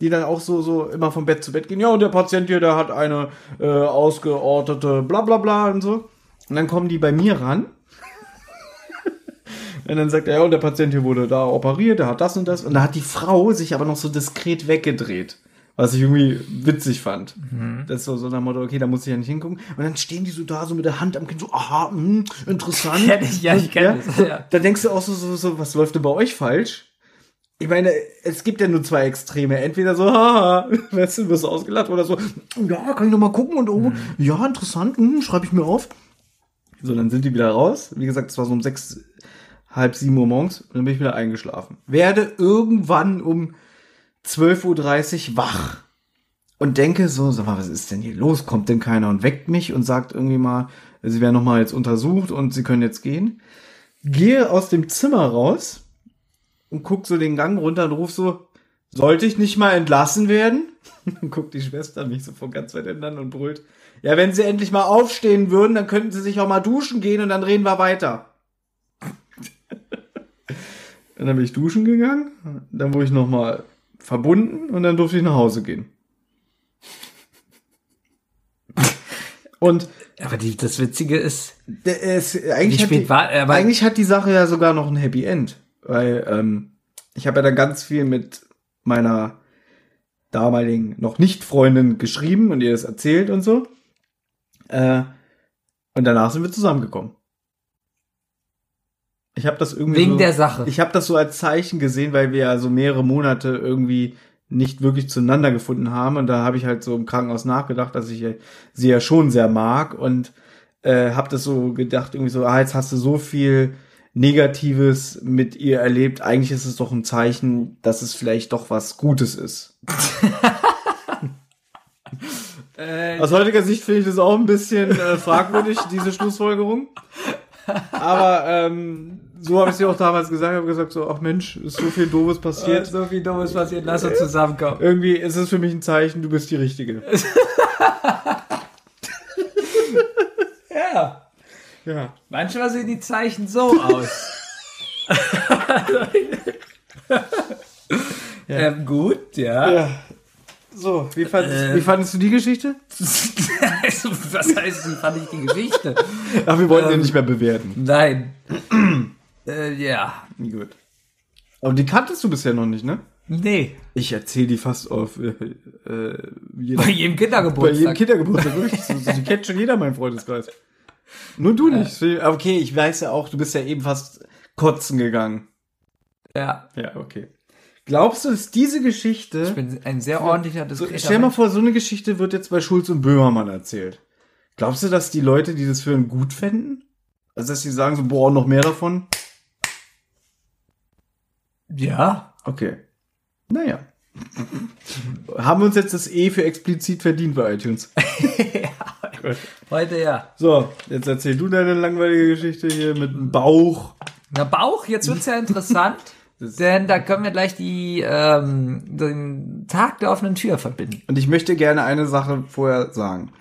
Die dann auch so so immer vom Bett zu Bett gehen. Ja, und der Patient hier, der hat eine äh, ausgeortete bla bla bla und so. Und dann kommen die bei mir ran. Und dann sagt er, ja, und der Patient hier wurde da operiert, der hat das und das. Und da hat die Frau sich aber noch so diskret weggedreht. Was ich irgendwie witzig fand. Mhm. Das ist so, so nach dem Motto, okay, da muss ich ja nicht hingucken. Und dann stehen die so da, so mit der Hand am Kinn, so, aha, mh, interessant. Ja, ich, ja, ich kenne das. Ja. Da denkst du auch so, so, so, was läuft denn bei euch falsch? Ich meine, es gibt ja nur zwei Extreme. Entweder so, haha, weißt du, wirst du ausgelacht oder so, ja, kann ich noch mal gucken und oh, ja, interessant, hm, schreibe ich mir auf. So, dann sind die wieder raus. Wie gesagt, es war so um sechs, halb sieben Uhr morgens und dann bin ich wieder eingeschlafen. Werde irgendwann um zwölf Uhr dreißig wach und denke so, sag mal, was ist denn hier los? Kommt denn keiner und weckt mich und sagt irgendwie mal, sie werden noch mal jetzt untersucht und sie können jetzt gehen. Gehe aus dem Zimmer raus. Und guck so den Gang runter und ruf so, sollte ich nicht mal entlassen werden? Dann guckt die Schwester mich so von ganz weit entfernt und brüllt, ja, wenn sie endlich mal aufstehen würden, dann könnten sie sich auch mal duschen gehen und dann reden wir weiter. Und dann bin ich duschen gegangen, dann wurde ich nochmal verbunden und dann durfte ich nach Hause gehen. Und aber die, das Witzige ist, es, eigentlich, hat die, war, aber eigentlich hat die Sache ja sogar noch ein Happy End. Weil ähm, ich habe ja dann ganz viel mit meiner damaligen noch Nicht-Freundin geschrieben und ihr das erzählt und so. Äh, und danach sind wir zusammengekommen. Ich habe das irgendwie wegen so, der Sache. Ich habe das so als Zeichen gesehen, weil wir ja so mehrere Monate irgendwie nicht wirklich zueinander gefunden haben. Und da habe ich halt so im Krankenhaus nachgedacht, dass ich sie ja schon sehr mag. Und äh, habe das so gedacht, irgendwie so, ah, jetzt hast du so viel Negatives mit ihr erlebt. Eigentlich ist es doch ein Zeichen, dass es vielleicht doch was Gutes ist. äh, Aus heutiger Sicht finde ich das auch ein bisschen äh, fragwürdig, diese Schlussfolgerung. Aber ähm, so habe ich sie auch damals gesagt. Ich habe gesagt so, ach Mensch, ist so viel Doofes passiert. So viel Doofes passiert, lass uns zusammenkommen. Irgendwie ist es für mich ein Zeichen, du bist die Richtige. Ja. Ja. Manchmal sehen die Zeichen so aus. Ja. Ähm, gut, ja. ja. So, wie fandest, ähm. wie fandest du die Geschichte? Also, was heißt, wie fand ich die Geschichte? Ach, wir wollten ähm, den nicht mehr bewerten. Nein. äh, ja. Gut. Aber die kanntest du bisher noch nicht, ne? Nee. Ich erzähle die fast auf äh, äh, jeder, bei jedem Kindergeburtstag. Bei jedem Kindergeburtstag, wirklich. Die kennt schon jeder, mein Freundeskreis. Nur du nicht. Äh, okay, ich weiß ja auch, du bist ja eben fast kotzen gegangen. Ja. Ja, okay. Glaubst du, ist diese Geschichte... Ich bin ein sehr ordentlicher Diskuter. Stell mal vor, so eine Geschichte wird jetzt bei Schulz und Böhmermann erzählt. Glaubst du, dass die Leute, die das hören, gut fänden? Also, dass die sagen so, boah, noch mehr davon? Ja. Okay. Naja. Haben wir uns jetzt das E für explizit verdient bei iTunes? Ja. Heute ja. So, jetzt erzähl du deine langweilige Geschichte hier mit dem Bauch. Na, Bauch, jetzt wird's ja interessant, denn da können wir gleich die, ähm, den Tag der offenen Tür verbinden. Und ich möchte gerne eine Sache vorher sagen.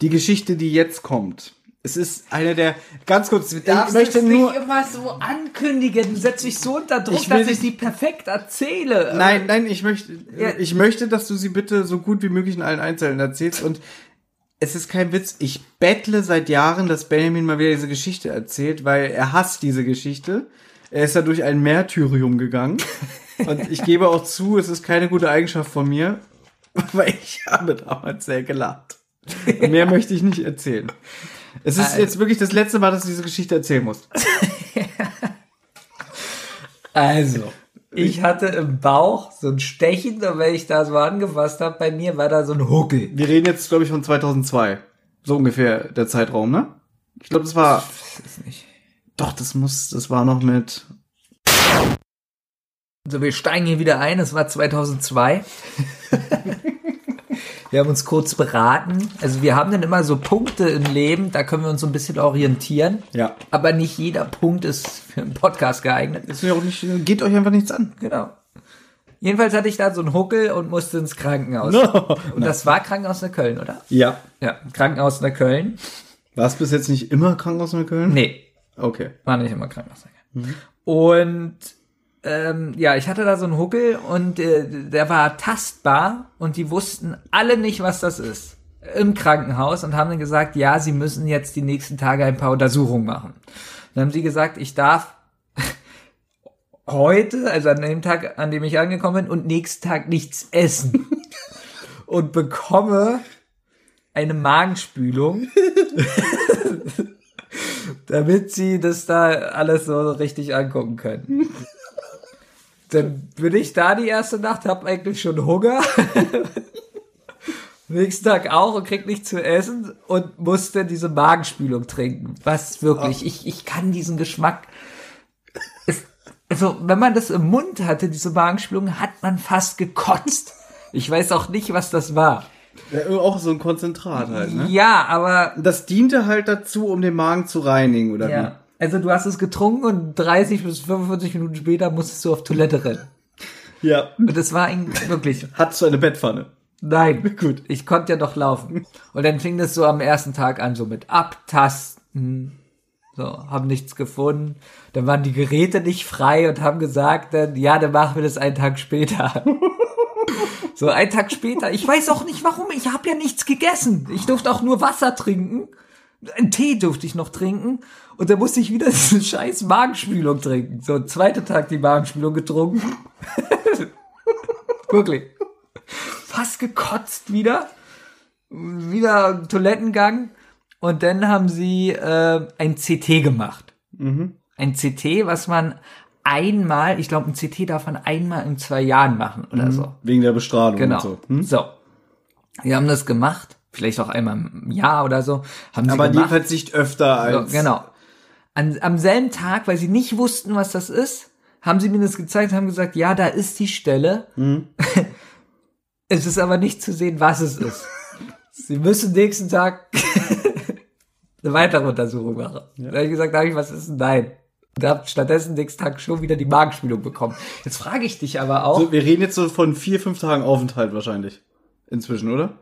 Die Geschichte, die jetzt kommt, es ist eine der, ganz kurz, du darfst ich möchte es nur, nicht immer so ankündigen, setz dich so unter Druck, ich dass ich die perfekt erzähle. Nein, nein, ich möchte, ja. ich möchte, dass du sie bitte so gut wie möglich in allen Einzelnen erzählst und es ist kein Witz, ich bettle seit Jahren, dass Benjamin mal wieder diese Geschichte erzählt, weil er hasst diese Geschichte. Er ist ja durch ein Märtyrium gegangen. Und ich gebe auch zu, es ist keine gute Eigenschaft von mir, weil ich habe damals sehr gelacht. Und mehr möchte ich nicht erzählen. Es ist also, jetzt wirklich das letzte Mal, dass du diese Geschichte erzählen musst. Also, ich hatte im Bauch so ein Stechen, und wenn ich da so angefasst habe, bei mir war da so ein Huckel. Wir reden jetzt, glaube ich, von zweitausendzwei. So ungefähr der Zeitraum, ne? Ich glaube, das war... Ich weiß nicht. Doch, das muss... Das war noch mit... So, wir steigen hier wieder ein. Es war zweitausendzwei. Wir haben uns kurz beraten. Also wir haben dann immer so Punkte im Leben, da können wir uns so ein bisschen orientieren. Ja. Aber nicht jeder Punkt ist für einen Podcast geeignet. Ist mir auch nicht, geht euch einfach nichts an. Genau. Jedenfalls hatte ich da so einen Huckel und musste ins Krankenhaus. No. Und Nein. Das war Krankenhaus in Köln, oder? Ja. Ja, Krankenhaus in Köln. War es bis jetzt nicht immer Krankenhaus in Köln? Nee. Okay. War nicht immer Krankenhaus in Köln. Mhm. Und... Ähm, ja, ich hatte da so einen Huckel und äh, der war tastbar und die wussten alle nicht, was das ist im Krankenhaus und haben dann gesagt, ja, sie müssen jetzt die nächsten Tage ein paar Untersuchungen machen. Dann haben sie gesagt, ich darf heute, also an dem Tag, an dem ich angekommen bin und nächsten Tag nichts essen und bekomme eine Magenspülung. Damit sie das da alles so richtig angucken können. Dann bin ich da die erste Nacht, hab eigentlich schon Hunger. Nächsten Tag auch und krieg nichts zu essen und muss dann diese Magenspülung trinken. Was wirklich, oh. ich, ich kann diesen Geschmack. Es, also, wenn man das im Mund hatte, diese Magenspülung, hat man fast gekotzt. Ich weiß auch nicht, was das war. Ja, auch so ein Konzentrat halt, ne? Ja, aber... Das diente halt dazu, um den Magen zu reinigen, oder ja. wie? Also du hast es getrunken und dreißig bis fünfundvierzig Minuten später musstest du auf Toilette rennen. Ja. Und das war eigentlich wirklich... Hattest du eine Bettpfanne? Nein. Gut. Ich konnte ja noch laufen. Und dann fing das so am ersten Tag an, so mit Abtasten. So, haben nichts gefunden. Dann waren die Geräte nicht frei und haben gesagt, dann, ja, dann machen wir das einen Tag später. So, einen Tag später. Ich weiß auch nicht, warum. Ich habe ja nichts gegessen. Ich durfte auch nur Wasser trinken. Einen Tee durfte ich noch trinken. Und dann musste ich wieder diese scheiß Magenspülung trinken. So, zweiter Tag die Magenspülung getrunken. Wirklich. Fast gekotzt wieder. Wieder Toilettengang. Und dann haben sie äh, ein C T gemacht. Mhm. Ein C T, was man einmal, ich glaube, ein C T darf man einmal in zwei Jahren machen oder mhm. so. Wegen der Bestrahlung genau. und so. Hm? So. Die haben das gemacht, vielleicht auch einmal im Jahr oder so. Haben sie aber gemacht. Jedenfalls nicht öfter als... So, genau. An, am selben Tag, weil sie nicht wussten, was das ist, haben sie mir das gezeigt, haben gesagt, ja, da ist die Stelle. Mhm. Es ist aber nicht zu sehen, was es ist. Sie müssen nächsten Tag eine weitere Untersuchung machen. Ja. Da habe ich gesagt, da habe ich, was ist denn nein? Und habe stattdessen nächsten Tag schon wieder die Magenspülung bekommen. Jetzt frage ich dich aber auch. So, wir reden jetzt so von vier, fünf Tagen Aufenthalt wahrscheinlich. Inzwischen, oder?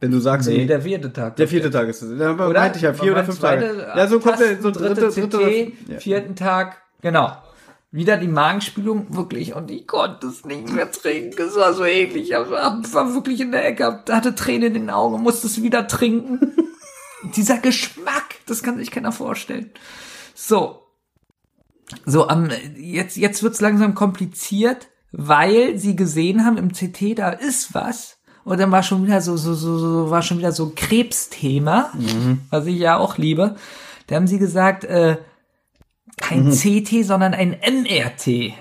Wenn du sagst, nee, der vierte Tag. Der vierte Tag ist es. Da meinte ich ja, vier oder fünf Tage. Ja, so kommt der so dritte, dritte, vierten Tag, genau. Wieder die Magenspülung, wirklich, und ich konnte es nicht mehr trinken, es war so eklig, ich war wirklich in der Ecke, hatte Tränen in den Augen, musste es wieder trinken. Dieser Geschmack, das kann sich keiner vorstellen. So, so am, jetzt, jetzt wird's langsam kompliziert, weil sie gesehen haben, im C T, da ist was, und dann war schon wieder so, so, so, so war schon wieder so Krebsthema, mhm. was ich ja auch liebe, da haben sie gesagt, äh, kein mhm. C T, sondern ein M R T.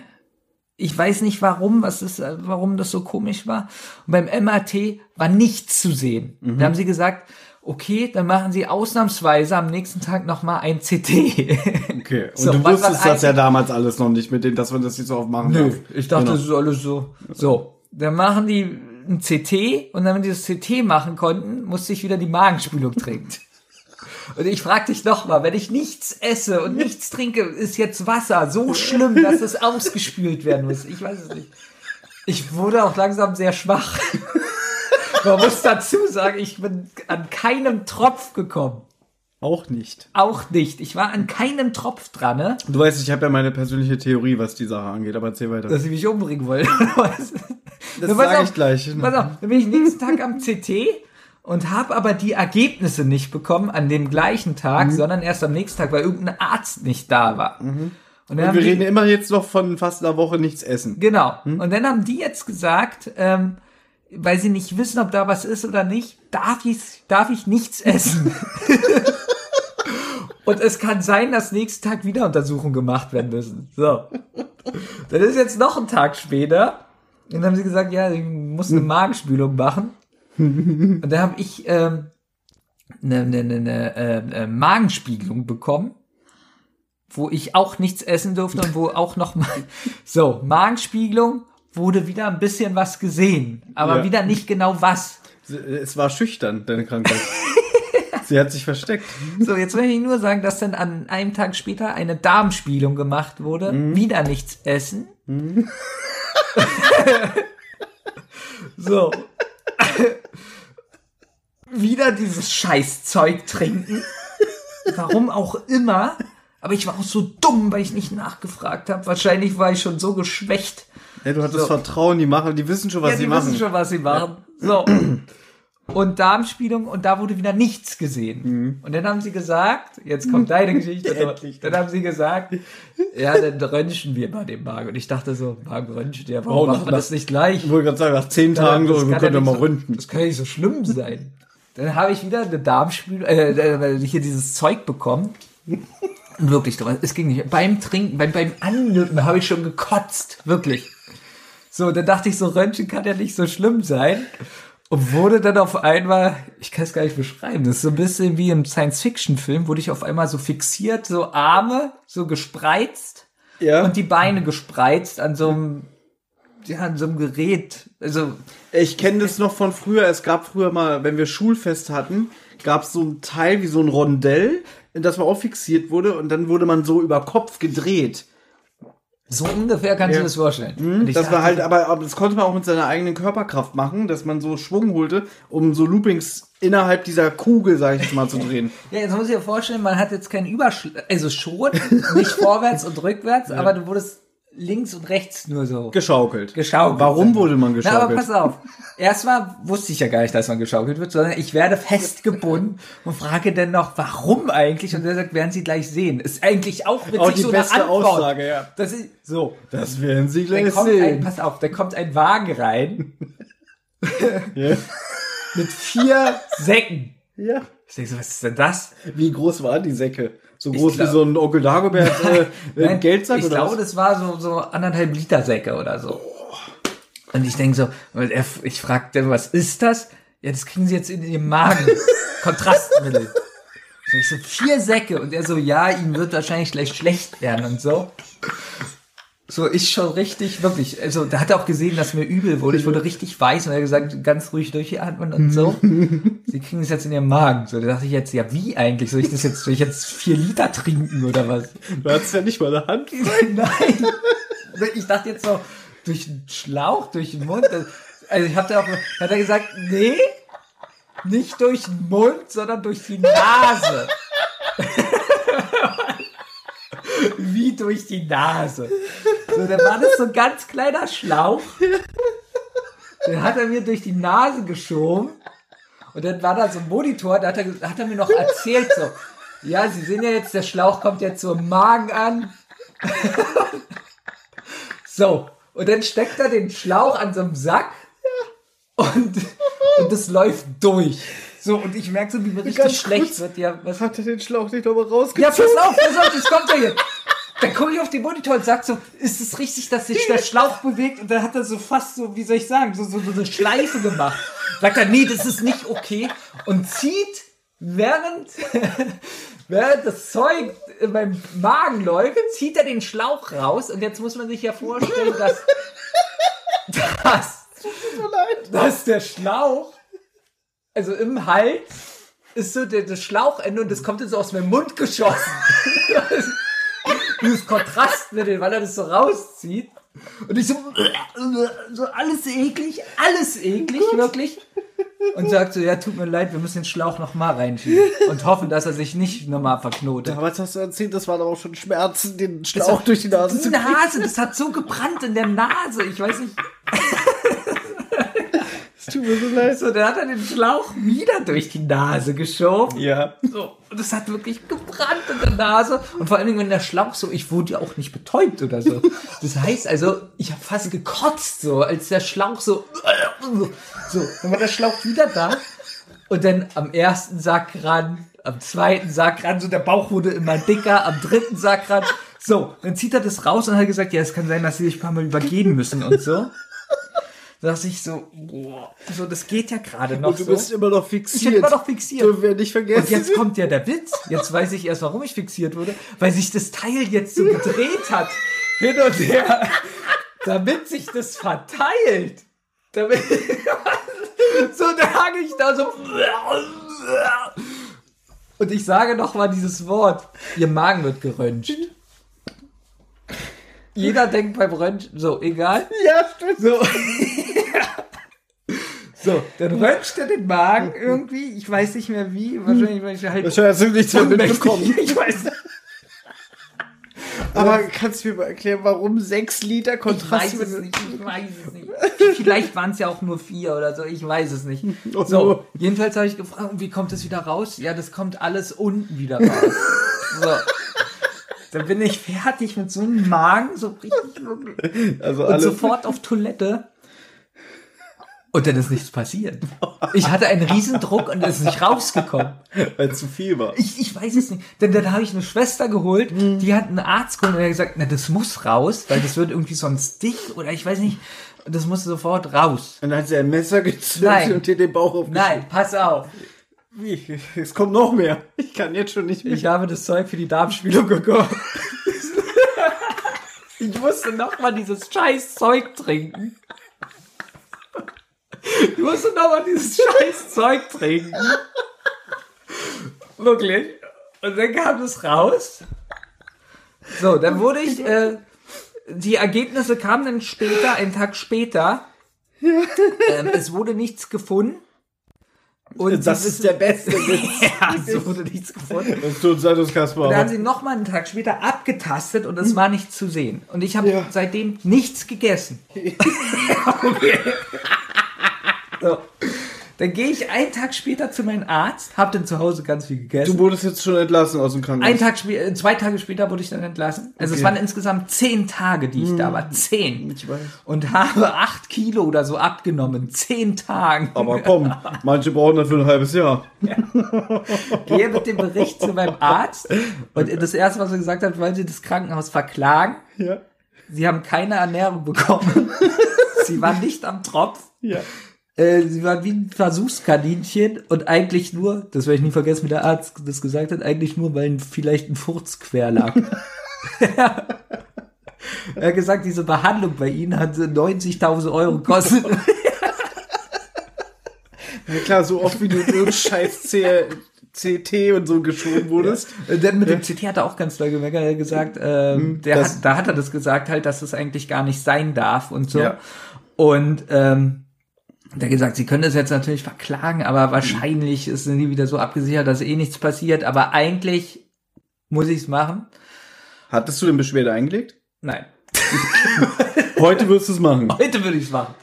Ich weiß nicht warum, was ist, warum das so komisch war. Und beim M R T war nichts zu sehen. Mhm. Da haben sie gesagt, okay, dann machen sie ausnahmsweise am nächsten Tag nochmal ein C T. Okay, und so, du wusstest das ja damals alles noch nicht mit denen, dass man das nicht so oft machen darf. Ich dachte, genau. Das ist alles so. So, dann machen die ein C T und damit die das C T machen konnten, musste ich wieder die Magenspülung trinken. Und ich frag dich nochmal, wenn ich nichts esse und nichts trinke, ist jetzt Wasser so schlimm, dass es ausgespült werden muss. Ich weiß es nicht. Ich wurde auch langsam sehr schwach. Man muss dazu sagen, ich bin an keinem Tropf gekommen. Auch nicht. Auch nicht. Ich war an keinem Tropf dran, ne? Du weißt, ich habe ja meine persönliche Theorie, was die Sache angeht, aber erzähl weiter. Dass sie mich umbringen wollen. Das sage ich gleich. Pass auf, dann bin ich nächsten Tag am C T. Und habe aber die Ergebnisse nicht bekommen an dem gleichen Tag, mhm. sondern erst am nächsten Tag, weil irgendein Arzt nicht da war. Mhm. Und, dann und wir die, reden immer jetzt noch von fast einer Woche nichts essen. Genau. Mhm. Und dann haben die jetzt gesagt, ähm, weil sie nicht wissen, ob da was ist oder nicht, darf ich, darf ich nichts essen. Und es kann sein, dass nächsten Tag wieder Untersuchungen gemacht werden müssen. So. Dann ist jetzt noch ein Tag später. Und dann haben sie gesagt, ja, ich muss eine Magenspülung machen. Und da habe ich ähm, eine, eine, eine, eine Magenspiegelung bekommen, wo ich auch nichts essen durfte und wo auch nochmal so, Magenspiegelung wurde wieder ein bisschen was gesehen, aber ja. wieder nicht genau was. Es war schüchtern, deine Krankheit. Sie hat sich versteckt. So, jetzt will ich nur sagen, dass dann an einem Tag später eine Darmspiegelung gemacht wurde, mhm. wieder nichts essen. Mhm. So. Wieder dieses Scheißzeug trinken. Warum auch immer. Aber ich war auch so dumm, weil ich nicht nachgefragt habe. Wahrscheinlich war ich schon so geschwächt. Ja, du hattest so. Vertrauen, die machen, die wissen schon, was ja, sie machen. Die wissen schon, was sie machen. Ja. So. Und Darmspiegelung, und da wurde wieder nichts gesehen. Mhm. Und dann haben sie gesagt, jetzt kommt deine Geschichte. Endlich. Dann haben sie gesagt, ja, dann röntgen wir mal den Magen. Und ich dachte so, Magen röntgen, ja, warum oh, macht man das nicht gleich? Ich wollte gerade sagen, nach zehn Tagen, so, wir können ja mal so, röntgen. Das kann ja nicht so schlimm sein. Dann habe ich wieder eine Darmspülung, äh, hier dieses Zeug bekommen. Und wirklich, es ging nicht. Beim Trinken, beim, beim Annippen habe ich schon gekotzt. Wirklich. So, dann dachte ich so, Röntgen kann ja nicht so schlimm sein. Und wurde dann auf einmal, ich kann es gar nicht beschreiben, das ist so ein bisschen wie im Science-Fiction-Film, wurde ich auf einmal so fixiert, so Arme, so gespreizt. Ja. Und die Beine gespreizt an so einem, ja, an so einem Gerät. Also, ich kenne das noch von früher. Es gab früher mal, wenn wir Schulfest hatten, gab es so ein Teil wie so ein Rondell, in das man auch fixiert wurde. Und dann wurde man so über Kopf gedreht. So ungefähr kannst ja. du das vorstellen. Mhm, das war halt, aber, aber das konnte man auch mit seiner eigenen Körperkraft machen, dass man so Schwung holte, um so Loopings innerhalb dieser Kugel, sag ich jetzt mal, zu drehen. Ja, jetzt muss ich dir vorstellen, man hat jetzt keinen Überschlag, also schon, nicht vorwärts und rückwärts, ja. aber du wurdest links und rechts nur so geschaukelt. geschaukelt. Warum wurde man geschaukelt? Na, aber pass auf. Erstmal wusste ich ja gar nicht, dass man geschaukelt wird, sondern ich werde festgebunden und frage dann noch, warum eigentlich? Und er sagt, werden Sie gleich sehen. Ist eigentlich auch witzig, auch die so beste eine Antwort. Aussage, ja. Das ist, so. Das werden Sie gleich sehen. Ein, pass auf, da kommt ein Wagen rein. Yeah. Mit vier Säcken. Ja. Ich denke so, was ist denn das? Wie groß waren die Säcke? So groß glaub, wie so ein Onkel Dagobert äh, nein, Geldsack? Ich oder glaube, was? Das war so, so anderthalb Liter Säcke oder so. Und ich denke so, ich fragte den, was ist das? Ja, das kriegen sie jetzt in ihrem Magen. Kontrastmittel. Und ich so, vier Säcke. Und er so, ja, ihm wird wahrscheinlich gleich schlecht werden und so. So, ich schon richtig, wirklich. Also, da hat er auch gesehen, dass mir übel wurde. Ich wurde richtig weiß und er hat gesagt, ganz ruhig durchatmen und so. Sie kriegen es jetzt in ihren Magen. So, da dachte ich jetzt, ja, wie eigentlich? Soll ich das jetzt, soll ich jetzt vier Liter trinken oder was? Du hattest ja nicht mal eine Hand. Nein. Ich dachte jetzt so, durch den Schlauch, durch den Mund. Also, ich hab da auch, hat er gesagt, nee, nicht durch den Mund, sondern durch die Nase. Wie durch die Nase. So, da war das so ein ganz kleiner Schlauch. Den hat er mir durch die Nase geschoben. Und dann war da so ein Monitor, da hat er, hat er mir noch erzählt, so, ja, Sie sehen ja jetzt, der Schlauch kommt jetzt so im Magen an. So, und dann steckt er den Schlauch an so einem Sack und, und das läuft durch. So, und ich merke so, wie mir richtig ganz schlecht kurz, wird. Ja, was hat er den Schlauch nicht nochmal rausgezogen? Ja, pass auf, pass auf, das kommt ja jetzt. Dann gucke ich auf den Monitor und sag so, ist es richtig, dass sich der Schlauch bewegt? Und dann hat er so fast so, wie soll ich sagen, so, so, so eine Schleife gemacht. Sagt er, nee, das ist nicht okay. Und zieht, während, während das Zeug in meinem Magen läuft, zieht er den Schlauch raus. Und jetzt muss man sich ja vorstellen, dass, dass, dass der Schlauch, also im Hals, ist so der, das Schlauchende und das kommt jetzt so aus meinem Mund geschossen. Dieses Kontrastmittel, weil er das so rauszieht. Und ich so, so alles eklig, alles eklig, Gut. wirklich. Und sagt so, ja, tut mir leid, wir müssen den Schlauch nochmal reinschieben. Und hoffen, dass er sich nicht nochmal verknotet. Damals hast du erzählt, das waren aber auch schon Schmerzen, den Schlauch durch die Nase zu kriegen. Die Nase, das hat so gebrannt in der Nase, ich weiß nicht. Das tut mir so leid. So, dann hat er den Schlauch wieder durch die Nase geschoben. Ja. So. Und es hat wirklich gebrannt in der Nase. Und vor allen Dingen, wenn der Schlauch so, ich wurde ja auch nicht betäubt oder so. Das heißt also, ich habe fast gekotzt, so, als der Schlauch so, so, dann war der Schlauch wieder da. Und dann am ersten Sack ran, am zweiten Sack ran, so der Bauch wurde immer dicker, am dritten Sack ran. So, dann zieht er das raus und hat gesagt, ja, es kann sein, dass sie sich ein paar Mal übergehen müssen und so. Dass ich so, boah, so, das geht ja gerade noch so. Und du bist so. immer noch fixiert. Ich bin immer noch fixiert. Du wirst nicht vergessen. Und jetzt kommt ja der Witz. Jetzt weiß ich erst, warum ich fixiert wurde. Weil sich das Teil jetzt so gedreht hat. Hin und her. Damit sich das verteilt. Damit, so, da hang ich da so. Und ich sage nochmal dieses Wort. Ihr Magen wird geröntgt. Jeder denkt beim Röntgen, so, egal. Ja, stimmt. So, ja. so dann röntgt er den Magen irgendwie. Ich weiß nicht mehr wie. Wahrscheinlich, weil ich halt... Wahrscheinlich hast du nichts mehr mitbekommen. Ich weiß nicht. Aber kannst du mir mal erklären, warum sechs Liter Kontrast? Ich weiß es nicht, ich weiß es nicht. Vielleicht waren es ja auch nur vier oder so, ich weiß es nicht. Oh. So, jedenfalls habe ich gefragt, wie kommt das wieder raus? Ja, das kommt alles unten wieder raus. So. Da bin ich fertig mit so einem Magen, so richtig. Also und sofort auf Toilette. Und dann ist nichts passiert. Ich hatte einen Riesendruck und es ist nicht rausgekommen. Weil zu viel war. Ich, ich weiß es nicht. Denn dann habe ich eine Schwester geholt, die hat einen Arzt geholt und der hat gesagt, na, das muss raus, weil das wird irgendwie sonst dick oder ich weiß nicht. Das muss sofort raus. Und dann hat sie ein Messer gezückt und dir den Bauch aufgeschnitten. Nein, pass auf. Wie? Es kommt noch mehr. Ich kann jetzt schon nicht mehr. Ich habe das Zeug für die Darmspülung gekocht. Ich musste nochmal dieses scheiß Zeug trinken. Ich musste nochmal dieses scheiß Zeug trinken. Wirklich. Und dann kam das raus. So, dann wurde ich... Äh, die Ergebnisse kamen dann später, einen Tag später. Ähm, es wurde nichts gefunden. Und das ist der beste Witz. Ja, so wurde nichts gefunden. Das tut uns Kasper. Und dann haben sie nochmal einen Tag später abgetastet und es war nichts zu sehen. Und ich habe ja. seitdem nichts gegessen. Okay. So. Dann gehe ich einen Tag später zu meinem Arzt, habe dann zu Hause ganz viel gegessen. Du wurdest jetzt schon entlassen aus dem Krankenhaus? Ein Tag später, zwei Tage später wurde ich dann entlassen. Also okay. Es waren insgesamt zehn Tage, die ich hm. da war. Zehn. Ich weiß. Und habe acht Kilo oder so abgenommen. Zehn Tagen. Aber komm, manche brauchen das für ein halbes Jahr. Ja. Gehe mit dem Bericht zu meinem Arzt. Und das Erste, was er gesagt hat, wollen Sie das Krankenhaus verklagen? Ja. Sie haben keine Ernährung bekommen. Sie waren nicht am Tropf. Ja. Äh, sie waren wie ein Versuchskaninchen und eigentlich nur, das werde ich nie vergessen, wie der Arzt das gesagt hat, eigentlich nur, weil vielleicht ein Furz quer lag. Er hat gesagt, diese Behandlung bei Ihnen hat neunzigtausend Euro gekostet. Ja klar, so oft wie du irgendeinen Scheiß C T und so geschoben wurdest. Ja. Denn mit ja. dem C T hat er auch ganz doll gemerkt, er hat gesagt, ähm, der hat, da hat er das gesagt halt, dass das eigentlich gar nicht sein darf und so. Ja. Und ähm, da hat gesagt, sie können das jetzt natürlich verklagen, aber wahrscheinlich ist sie wieder so abgesichert, dass eh nichts passiert, aber eigentlich muss ich es machen. Hattest du denn Beschwerde eingelegt? Nein. Heute wirst du es machen. Heute würde ich es machen.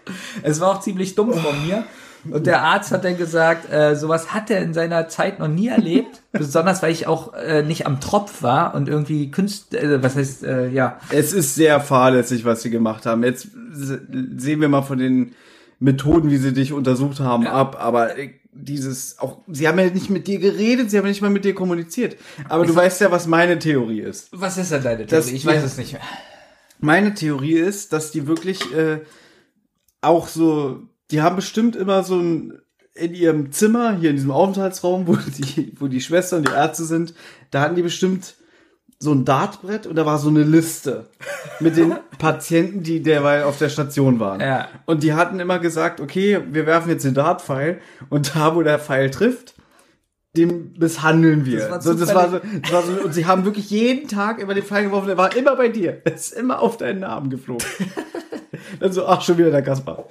Es war auch ziemlich dumm von mir. Und der Arzt hat dann gesagt, äh, sowas hat er in seiner Zeit noch nie erlebt. Besonders, weil ich auch äh, nicht am Tropf war und irgendwie Künstler, äh, was heißt, äh, ja. Es ist sehr fahrlässig, was sie gemacht haben. Jetzt sehen wir mal von den Methoden, wie sie dich untersucht haben, ja. ab. Aber dieses, auch, sie haben ja nicht mit dir geredet, sie haben nicht mal mit dir kommuniziert. Aber ich du sag, weißt ja, was meine Theorie ist. Was ist denn deine Theorie? Dass, ich weiß ja, es nicht mehr. Meine Theorie ist, dass die wirklich äh, auch so... Die haben bestimmt immer so ein, in ihrem Zimmer, hier in diesem Aufenthaltsraum, wo die, wo die Schwestern und die Ärzte sind, da hatten die bestimmt so ein Dartbrett und da war so eine Liste mit den Patienten, die derweil auf der Station waren. Ja. Und die hatten immer gesagt, okay, wir werfen jetzt den Dartpfeil und da, wo der Pfeil trifft, den misshandeln wir. Das war so, das war so, das war so, und sie haben wirklich jeden Tag immer den Pfeil geworfen, der war immer bei dir. Der ist immer auf deinen Namen geflogen. Dann so, ach, schon wieder der Kasper.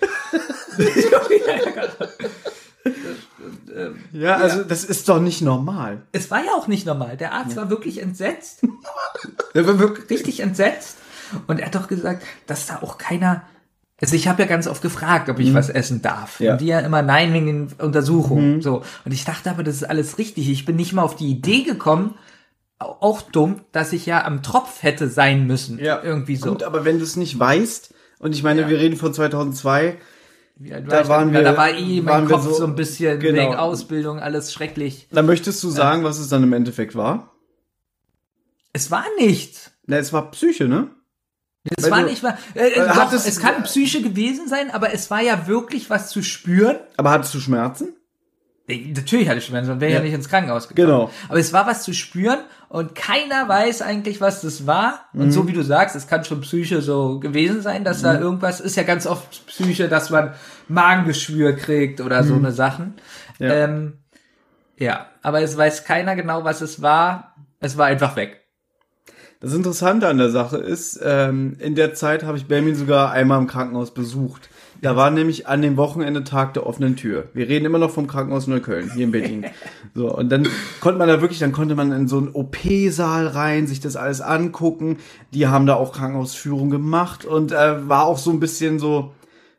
Ja, also das ist doch nicht normal. Es war ja auch nicht normal. Der Arzt ja. war wirklich entsetzt. Er war wirklich richtig entsetzt. Und er hat doch gesagt, dass da auch keiner... Also ich habe ja ganz oft gefragt, ob ich mhm. was essen darf. Ja. Und die ja immer nein wegen den Untersuchungen. Mhm. So. Und ich dachte aber, das ist alles richtig. Ich bin nicht mal auf die Idee gekommen, auch dumm, dass ich ja am Tropf hätte sein müssen. Ja. Irgendwie so. Gut, aber wenn du es nicht weißt... Und ich meine, ja. wir reden von zweitausendzwei. Ja, da, waren wir, ja, da war eh mein Kopf so, so ein bisschen genau. wegen Ausbildung, alles schrecklich. Da möchtest du sagen, ja. was es dann im Endeffekt war? Es war nichts. Na, es war Psyche, ne? Es Weil war du, nicht mal. Äh, doch, es, es kann Psyche gewesen sein, aber es war ja wirklich was zu spüren. Aber hattest du Schmerzen? Natürlich hatte ich Schmerzen, sonst wäre ich ja. ja nicht ins Krankenhaus gekommen. Genau. Aber es war was zu spüren und keiner weiß eigentlich, was das war. Und mhm. so wie du sagst, es kann schon Psyche so gewesen sein, dass mhm. da irgendwas ist ja ganz oft Psyche, dass man Magengeschwür kriegt oder mhm. so eine Sachen. Ja. Ähm, ja, aber es weiß keiner genau, was es war. Es war einfach weg. Das Interessante an der Sache ist, ähm, in der Zeit habe ich Benjamin sogar einmal im Krankenhaus besucht. Da war nämlich an dem Wochenende Tag der offenen Tür. Wir reden immer noch vom Krankenhaus Neukölln, hier in Berlin. So, und dann konnte man da wirklich, dann konnte man in so einen O P-Saal rein, sich das alles angucken. Die haben da auch Krankenhausführung gemacht und äh, war auch so ein bisschen so,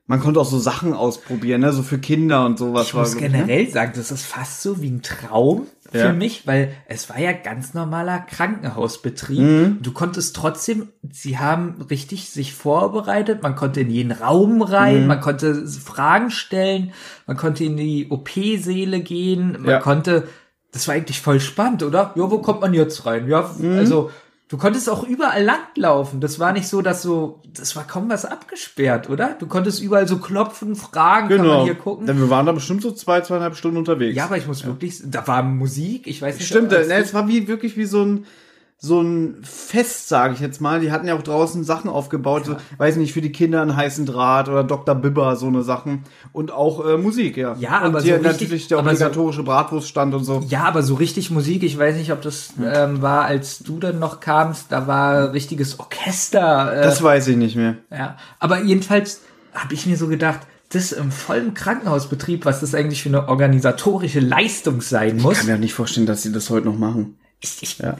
man konnte auch so Sachen ausprobieren, ne, so für Kinder und sowas. Ich muss generell sagen, das ist fast so wie ein Traum für ja. mich, weil es war ja ganz normaler Krankenhausbetrieb. Mhm. Du konntest trotzdem, sie haben richtig sich vorbereitet, man konnte in jeden Raum rein, mhm. man konnte Fragen stellen, man konnte in die O P-Säle gehen, man ja. konnte, das war eigentlich voll spannend, oder? Ja, wo kommt man jetzt rein? Ja, mhm. also... Du konntest auch überall langlaufen. Das war nicht so, dass so, das war kaum was abgesperrt, oder? Du konntest überall so klopfen, fragen, genau. kann man hier gucken. Denn wir waren da bestimmt so zwei, zweieinhalb Stunden unterwegs. Ja, aber ich muss ja. wirklich, da war Musik, ich weiß nicht. Stimmt, ob, ne, es war wie wirklich wie so ein, so ein Fest, sage ich jetzt mal. Die hatten ja auch draußen Sachen aufgebaut, ja. so, weiß nicht, für die Kinder einen heißen Draht oder Doktor Bibber, so eine Sachen. Und auch äh, Musik, ja. Ja, und aber hier so richtig, natürlich der obligatorische so, Bratwurststand und so. Ja, aber so richtig Musik, ich weiß nicht, ob das ähm, war, als du dann noch kamst, da war richtiges Orchester. Äh, das weiß ich nicht mehr. Ja, aber jedenfalls habe ich mir so gedacht, das im vollen Krankenhausbetrieb, was das eigentlich für eine organisatorische Leistung sein muss. Ich kann mir auch nicht vorstellen, dass sie das heute noch machen. Ich, ich, ja.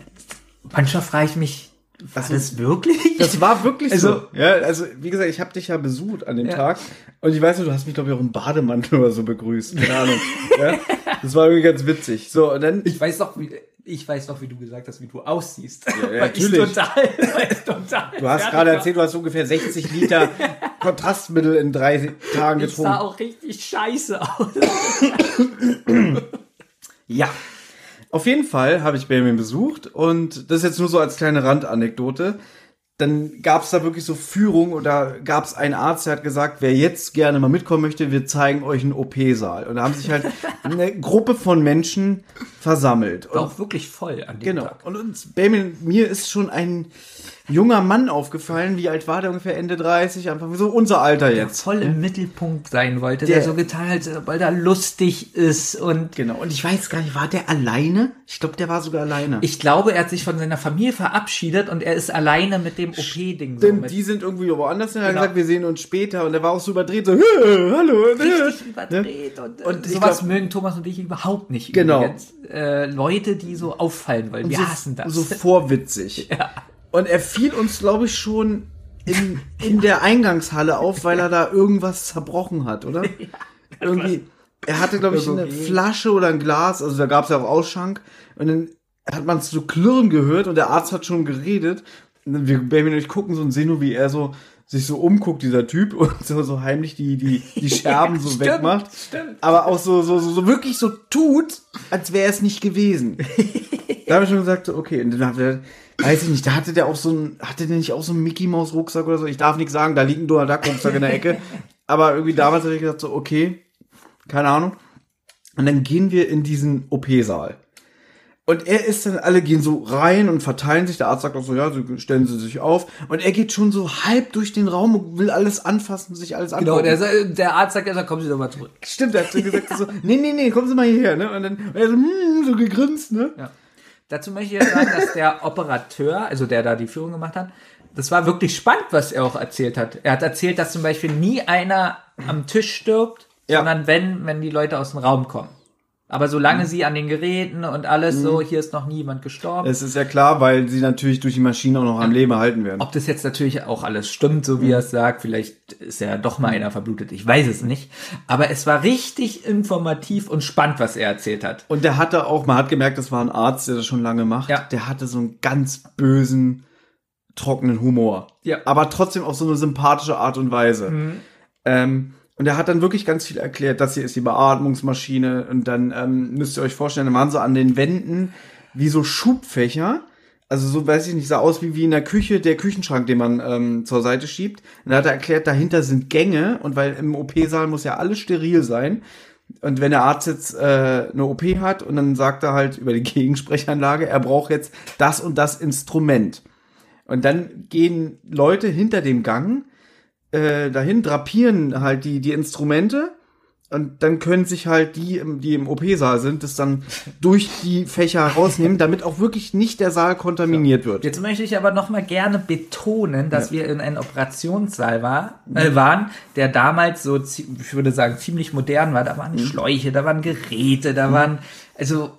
Manchmal frage ich mich, War das, das wirklich? Das war wirklich also, so. Ja, also wie gesagt, ich habe dich ja besucht an dem ja. Tag. Und ich weiß noch, du hast mich, glaube ich, auch im Bademantel oder so begrüßt. Keine Ahnung. Ja? Das war irgendwie ganz witzig. So, und dann, ich weiß noch, wie... Ich weiß noch, wie du gesagt hast, wie du aussiehst. Ja, ja, weil natürlich. Ich total, weil ich total du hast gerade erzählt, du hast ungefähr sechzig Liter Kontrastmittel in drei Tagen getrunken. Das sah auch richtig scheiße aus. Ja. Auf jeden Fall habe ich Benjamin besucht und das ist jetzt nur so als kleine Randanekdote. Dann gab es da wirklich so Führung und da gab es einen Arzt, der hat gesagt, wer jetzt gerne mal mitkommen möchte, wir zeigen euch einen O P-Saal. Und da haben sich halt eine Gruppe von Menschen versammelt. War und auch wirklich voll an dem genau. Tag. Und uns, Benjamin, mir ist schon ein junger Mann aufgefallen. Wie alt war der? Ungefähr Ende dreißig, Anfang, so unser Alter jetzt. Der voll im Mittelpunkt sein wollte, der, der so getan hat, weil er lustig ist. Und genau, und ich weiß gar nicht, war der alleine? Ich glaube, der war sogar alleine. Ich glaube, er hat sich von seiner Familie verabschiedet und er ist alleine mit dem O P-Ding. So die sind irgendwie woanders hin, genau. Hat gesagt, wir sehen uns später. Und der war auch so überdreht, so, hallo. Richtig überdreht. Ne? Und, und sowas glaub, mögen Thomas und ich überhaupt nicht. Genau. Übrigens, äh, Leute, die so auffallen, weil und wir so, hassen das. So vorwitzig. Ja. Und er fiel uns, glaube ich, schon in, in der Eingangshalle auf, weil er da irgendwas zerbrochen hat, oder? Ja, irgendwie. Er hatte, glaube ich, eine Flasche oder ein Glas. Also da gab es ja auch Ausschank. Und dann hat man es so klirren gehört und der Arzt hat schon geredet. Wir Benjamin und ich gucken so und sehen nur, wie er so sich so umguckt, dieser Typ, und so, so heimlich die, die, die Scherben ja, so stimmt, wegmacht. Stimmt. Aber auch so, so, so, so wirklich so tut, als wäre es nicht gewesen. Da habe ich schon gesagt, so, okay, und dann hat er, weiß ich nicht, da hatte der auch so ein, hatte der nicht auch so einen Mickey-Maus-Rucksack oder so? Ich darf nichts sagen, da liegt ein Donald-Duck-Rucksack in der Ecke. Aber irgendwie damals habe ich gesagt, so, okay, keine Ahnung. Und dann gehen wir in diesen O P-Saal. Und er ist dann, alle gehen so rein und verteilen sich. Der Arzt sagt auch so, ja, stellen Sie sich auf. Und er geht schon so halb durch den Raum und will alles anfassen, sich alles angucken. Genau, der, der Arzt sagt, ja, kommen Sie doch mal zurück. Stimmt, er hat so gesagt, so, nee, nee, nee, kommen Sie mal hierher. Ne? Und dann und er so, mm, so gegrinst. Ne? Ja. Dazu möchte ich ja sagen, dass der Operateur, also der da die Führung gemacht hat, das war wirklich spannend, was er auch erzählt hat. Er hat erzählt, dass zum Beispiel nie einer am Tisch stirbt, ja. sondern wenn, wenn die Leute aus dem Raum kommen. Aber solange mhm. sie an den Geräten und alles mhm. so, hier ist noch niemand gestorben. Es ist ja klar, weil sie natürlich durch die Maschine auch noch am Leben erhalten werden. Ob das jetzt natürlich auch alles stimmt, so wie mhm. er es sagt, vielleicht ist ja doch mal einer verblutet, ich weiß es nicht. Aber es war richtig informativ und spannend, was er erzählt hat. Und der hatte auch, man hat gemerkt, das war ein Arzt, der das schon lange macht, ja. der hatte so einen ganz bösen, trockenen Humor. Ja. Aber trotzdem auf so eine sympathische Art und Weise. Mhm. Ähm, Und er hat dann wirklich ganz viel erklärt, das hier ist die Beatmungsmaschine und dann ähm, müsst ihr euch vorstellen, dann waren so an den Wänden wie so Schubfächer, also so, weiß ich nicht, sah aus wie, wie in der Küche, der Küchenschrank, den man ähm, zur Seite schiebt. Und dann hat er erklärt, dahinter sind Gänge und weil im O P-Saal muss ja alles steril sein und wenn der Arzt jetzt äh, eine O P hat und dann sagt er halt über die Gegensprechanlage, er braucht jetzt das und das Instrument. Und dann gehen Leute hinter dem Gang dahin, drapieren halt die die Instrumente und dann können sich halt die, die im O P-Saal sind, das dann durch die Fächer rausnehmen, damit auch wirklich nicht der Saal kontaminiert wird. Jetzt möchte ich aber nochmal gerne betonen, dass ja. wir in einem Operationssaal war, äh, waren, der damals so, ich würde sagen, ziemlich modern war. Da waren mhm. Schläuche, da waren Geräte, da mhm. waren, also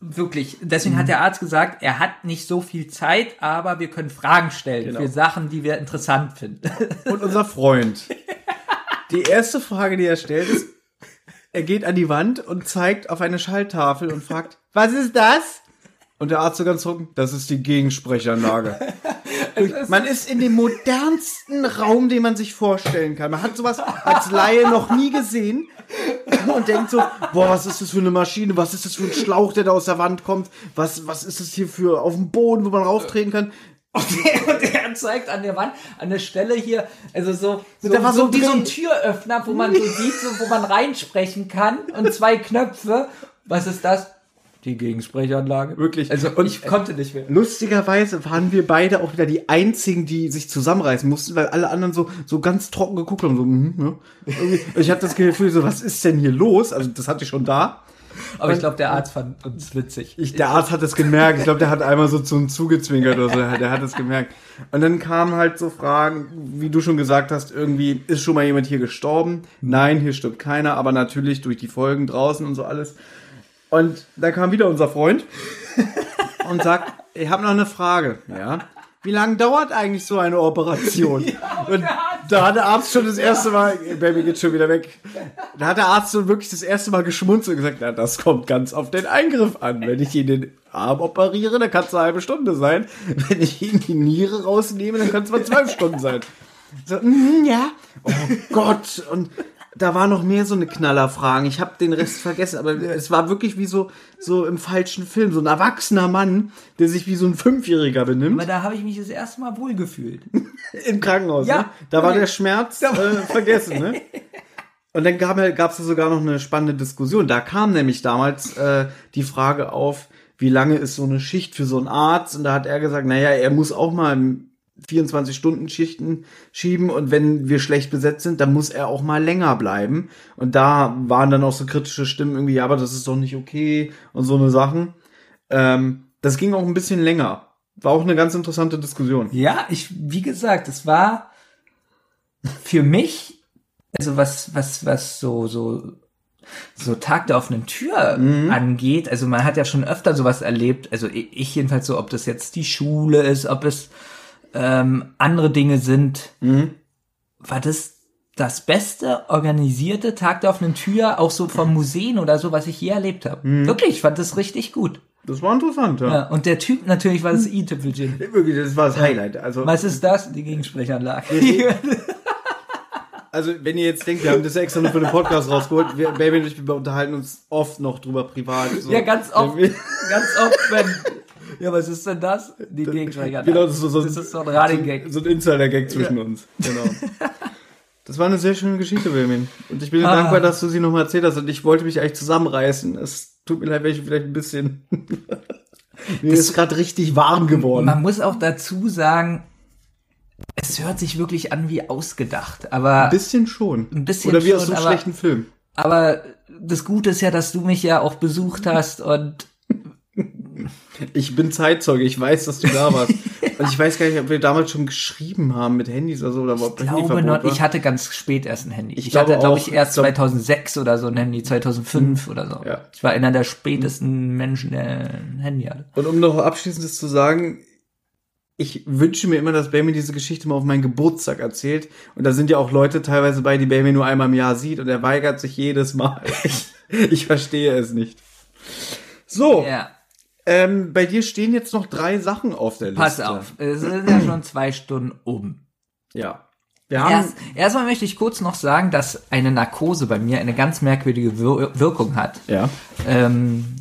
wirklich, deswegen mhm. hat der Arzt gesagt, er hat nicht so viel Zeit, aber wir können Fragen stellen genau. für Sachen, die wir interessant finden. Und unser Freund. Die erste Frage, die er stellt, ist, er geht an die Wand und zeigt auf eine Schalltafel und fragt, was ist das? Und der Arzt so ganz trocken, das ist die Gegensprechanlage. Ist man ist in dem modernsten Raum, den man sich vorstellen kann. Man hat sowas als Laie noch nie gesehen und denkt so, boah, was ist das für eine Maschine? Was ist das für ein Schlauch, der da aus der Wand kommt? Was, was ist das hier für auf dem Boden, wo man rauftreten kann? Und der, und der zeigt an der Wand, an der Stelle hier, also so, so, da war so, so wie so ein Türöffner, wo man so sieht, so, wo man reinsprechen kann und zwei Knöpfe. Was ist das? Die Gegensprechanlage. Wirklich. Also, und ich konnte nicht mehr. Lustigerweise waren wir beide auch wieder die einzigen, die sich zusammenreißen mussten, weil alle anderen so, so ganz trocken geguckt haben. So, mm, ja. Ich hatte das Gefühl, so, was ist denn hier los? Also, das hatte ich schon da. Aber und, ich glaube, der Arzt fand uns witzig. Ich, der Arzt hat es gemerkt. Ich glaube, der hat einmal so zum Zugezwinkert oder so. Der hat es gemerkt. Und dann kamen halt so Fragen, wie du schon gesagt hast, irgendwie, ist schon mal jemand hier gestorben? Nein, hier stirbt keiner, aber natürlich durch die Folgen draußen und so alles. Und da kam wieder unser Freund und sagt, ich habe noch eine Frage. Ja. wie lange dauert eigentlich so eine Operation? Ja, und da hat der Arzt schon das erste Mal, Baby geht schon wieder weg, da hat der Arzt schon wirklich das erste Mal geschmunzelt und gesagt, na, das kommt ganz auf den Eingriff an. Wenn ich ihn den Arm operiere, dann kann es eine halbe Stunde sein. Wenn ich ihn die Niere rausnehme, dann kann es mal zwölf Stunden sein. So, mm, ja, oh Gott, und da war noch mehr so eine Knallerfragen. Ich habe den Rest vergessen, aber es war wirklich wie so so im falschen Film. So ein erwachsener Mann, der sich wie so ein Fünfjähriger benimmt. Aber da habe ich mich das erste Mal wohlgefühlt. Im Krankenhaus, ja, ne? Da war der Schmerz äh, vergessen, ne? Und dann gab es sogar noch eine spannende Diskussion. Da kam nämlich damals äh, die Frage auf, wie lange ist so eine Schicht für so einen Arzt? Und da hat er gesagt, naja, er muss auch mal vierundzwanzig-Stunden-Schichten schieben und wenn wir schlecht besetzt sind, dann muss er auch mal länger bleiben. Und da waren dann auch so kritische Stimmen irgendwie, ja, aber das ist doch nicht okay und so eine Sachen. Ähm, das ging auch ein bisschen länger. War auch eine ganz interessante Diskussion. Ja, ich, wie gesagt, es war für mich, also was, was, was so, so, so Tag der offenen Tür mhm. angeht, also man hat ja schon öfter sowas erlebt, also ich jedenfalls so, ob das jetzt die Schule ist, ob es Ähm, andere Dinge sind, mhm. war das das beste organisierte Tag der offenen Tür, auch so von Museen oder so, was ich je erlebt habe. Mhm. Wirklich, ich fand das richtig gut. Das war interessant, ja. ja und der Typ natürlich war das mhm. i-Tüpfelchen. Wirklich, das war das Highlight. Also, was ist das? Die Gegensprechanlage. Also, wenn ihr jetzt denkt, wir haben das extra nur für den Podcast rausgeholt, wir, Baby und ich, wir unterhalten uns oft noch drüber privat. So. Ja, ganz oft. ganz oft, wenn... Ja, was ist denn das? Die Gegenschweiger. Genau, das ist so, so, das ist so ein Radien-Gag. So ein Insider-Gag zwischen ja. uns. Genau. Das war eine sehr schöne Geschichte, Benjamin. Und ich bin ah. dankbar, dass du sie nochmal erzählt hast. Und ich wollte mich eigentlich zusammenreißen. Es tut mir leid, wenn ich vielleicht ein bisschen... Mir das ist gerade richtig warm geworden. Man muss auch dazu sagen, es hört sich wirklich an wie ausgedacht. Aber ein bisschen schon. Ein bisschen Oder wie schon, aus so einem aber, schlechten Film. Aber das Gute ist ja, dass du mich ja auch besucht hast und... Ich bin Zeitzeuge, ich weiß, dass du da warst. Und ich weiß gar nicht, ob wir damals schon geschrieben haben mit Handys oder so. Oder ob ich glaube noch, ich hatte ganz spät erst ein Handy. Ich, ich hatte, glaube ich, erst glaub, zweitausendsechs oder so ein Handy, zweitausendfünf oder so. Ja. Ich war einer der spätesten Menschen, der ein Handy hatte. Und um noch Abschließendes zu sagen, ich wünsche mir immer, dass Baby diese Geschichte mal auf meinen Geburtstag erzählt. Und da sind ja auch Leute teilweise bei, die Baby nur einmal im Jahr sieht. Und er weigert sich jedes Mal. Ich verstehe es nicht. So. Ja. Ähm, bei dir stehen jetzt noch drei Sachen auf der Liste. Pass auf, es sind ja schon zwei Stunden um. Ja. Wir haben Erst, erstmal möchte ich kurz noch sagen, dass eine Narkose bei mir eine ganz merkwürdige Wir- Wirkung hat. Ja. Ähm,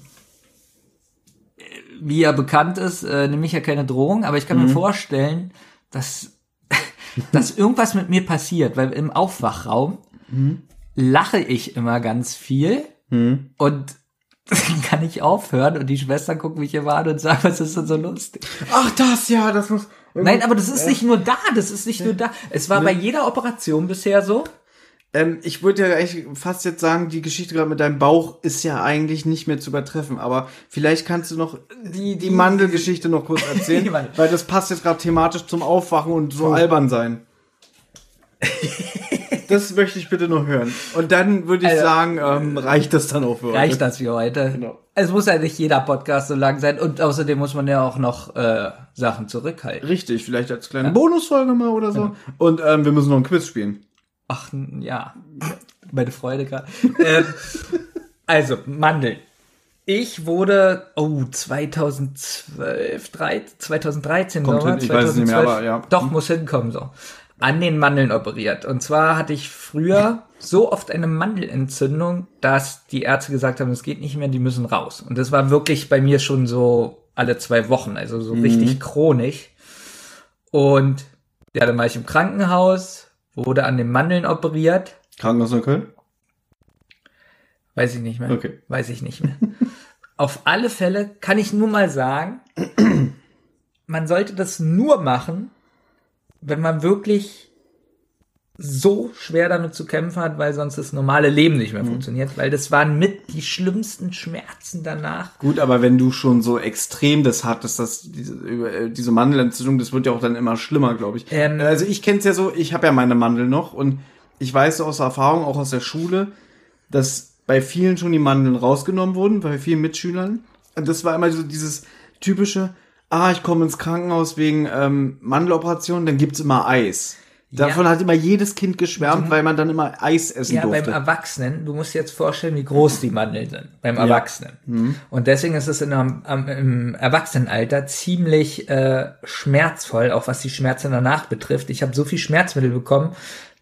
wie ja bekannt ist, äh, nehme ich ja keine Drohung, aber ich kann mhm. mir vorstellen, dass, dass irgendwas mit mir passiert, weil im Aufwachraum mhm. lache ich immer ganz viel mhm. und kann ich aufhören und die Schwestern gucken mich immer an und sagen, was ist denn so lustig? Ach das, ja, das muss... Nein, aber das ist äh, nicht nur da, das ist nicht äh, nur da. Es war ne. bei jeder Operation bisher so. Ähm, ich würde ja eigentlich fast jetzt sagen, die Geschichte gerade mit deinem Bauch ist ja eigentlich nicht mehr zu übertreffen, aber vielleicht kannst du noch die, die Mandelgeschichte noch kurz erzählen, weil das passt jetzt gerade thematisch zum Aufwachen und so oh. albern sein. Das möchte ich bitte noch hören. Und dann würde ich also, sagen, ähm, reicht das dann auch für heute. Reicht das für heute. Genau. Es muss ja nicht jeder Podcast so lang sein. Und außerdem muss man ja auch noch äh, Sachen zurückhalten. Richtig, vielleicht als kleine ja. Bonusfolge mal oder so. Genau. Und ähm, wir müssen noch ein Quiz spielen. Ach, ja. Meine Freude gerade. ähm, also, Mandeln. Ich wurde, oh, zweitausendzwölf, dreizehn, zweitausenddreizehn Kommt hin, ich zweitausendzwölf, weiß es nicht mehr, aber ja. Doch, muss hinkommen so. An den Mandeln operiert. Und zwar hatte ich früher so oft eine Mandelentzündung, dass die Ärzte gesagt haben, das geht nicht mehr, die müssen raus. Und das war wirklich bei mir schon so alle zwei Wochen, also so mhm. richtig chronisch. Und ja, dann war ich im Krankenhaus, wurde an den Mandeln operiert. Krankenhaus in Köln? Weiß ich nicht mehr. Okay. Weiß ich nicht mehr. Auf alle Fälle kann ich nur mal sagen, man sollte das nur machen, wenn man wirklich so schwer damit zu kämpfen hat, weil sonst das normale Leben nicht mehr mhm. funktioniert, weil das waren mit die schlimmsten Schmerzen danach. Gut, aber wenn du schon so extrem das hattest, dass diese, diese Mandelentzündung, das wird ja auch dann immer schlimmer, glaube ich. Ähm, also ich kenn's ja so, ich habe ja meine Mandeln noch und ich weiß aus Erfahrung, auch aus der Schule, dass bei vielen schon die Mandeln rausgenommen wurden, bei vielen Mitschülern. Und das war immer so dieses typische, ah, ich komme ins Krankenhaus wegen ähm, Mandeloperation, dann gibt's immer Eis. Davon ja. hat immer jedes Kind geschwärmt, mhm. weil man dann immer Eis essen ja, durfte. Ja, beim Erwachsenen, du musst dir jetzt vorstellen, wie groß die Mandeln sind, beim ja. Erwachsenen. Mhm. Und deswegen ist es in einem, im Erwachsenenalter ziemlich äh, schmerzvoll, auch was die Schmerzen danach betrifft. Ich habe so viel Schmerzmittel bekommen,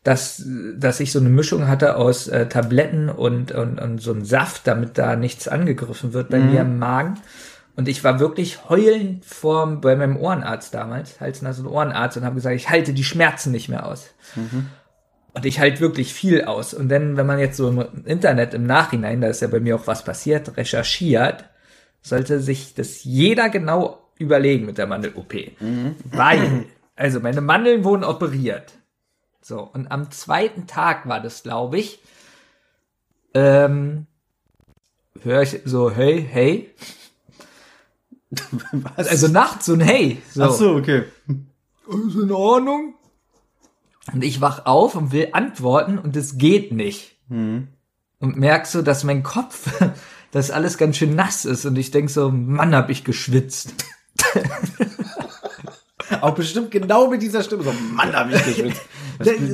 dass dass ich so eine Mischung hatte aus äh, Tabletten und, und, und so einem Saft, damit da nichts angegriffen wird bei mhm. mir im Magen. Und ich war wirklich heulend vor bei meinem Ohrenarzt damals, Hals-, Nasen- und Ohrenarzt, und habe gesagt, ich halte die Schmerzen nicht mehr aus. Mhm. Und ich halte wirklich viel aus. Und dann, wenn man jetzt so im Internet im Nachhinein, da ist ja bei mir auch was passiert, recherchiert, sollte sich das jeder genau überlegen mit der Mandel-O P. Mhm. Weil, also meine Mandeln wurden operiert. So, und am zweiten Tag war das, glaube ich, ähm, höre ich so, hey, hey, was? Also nachts so ein Hey. So. Ach so, okay. Ist in Ordnung. Und ich wach auf und will antworten und es geht nicht. Mhm. Und merk so, dass mein Kopf, dass alles ganz schön nass ist und ich denk so, Mann, hab ich geschwitzt. Auch bestimmt genau mit dieser Stimme. So, Mann, hab ich geschwitzt.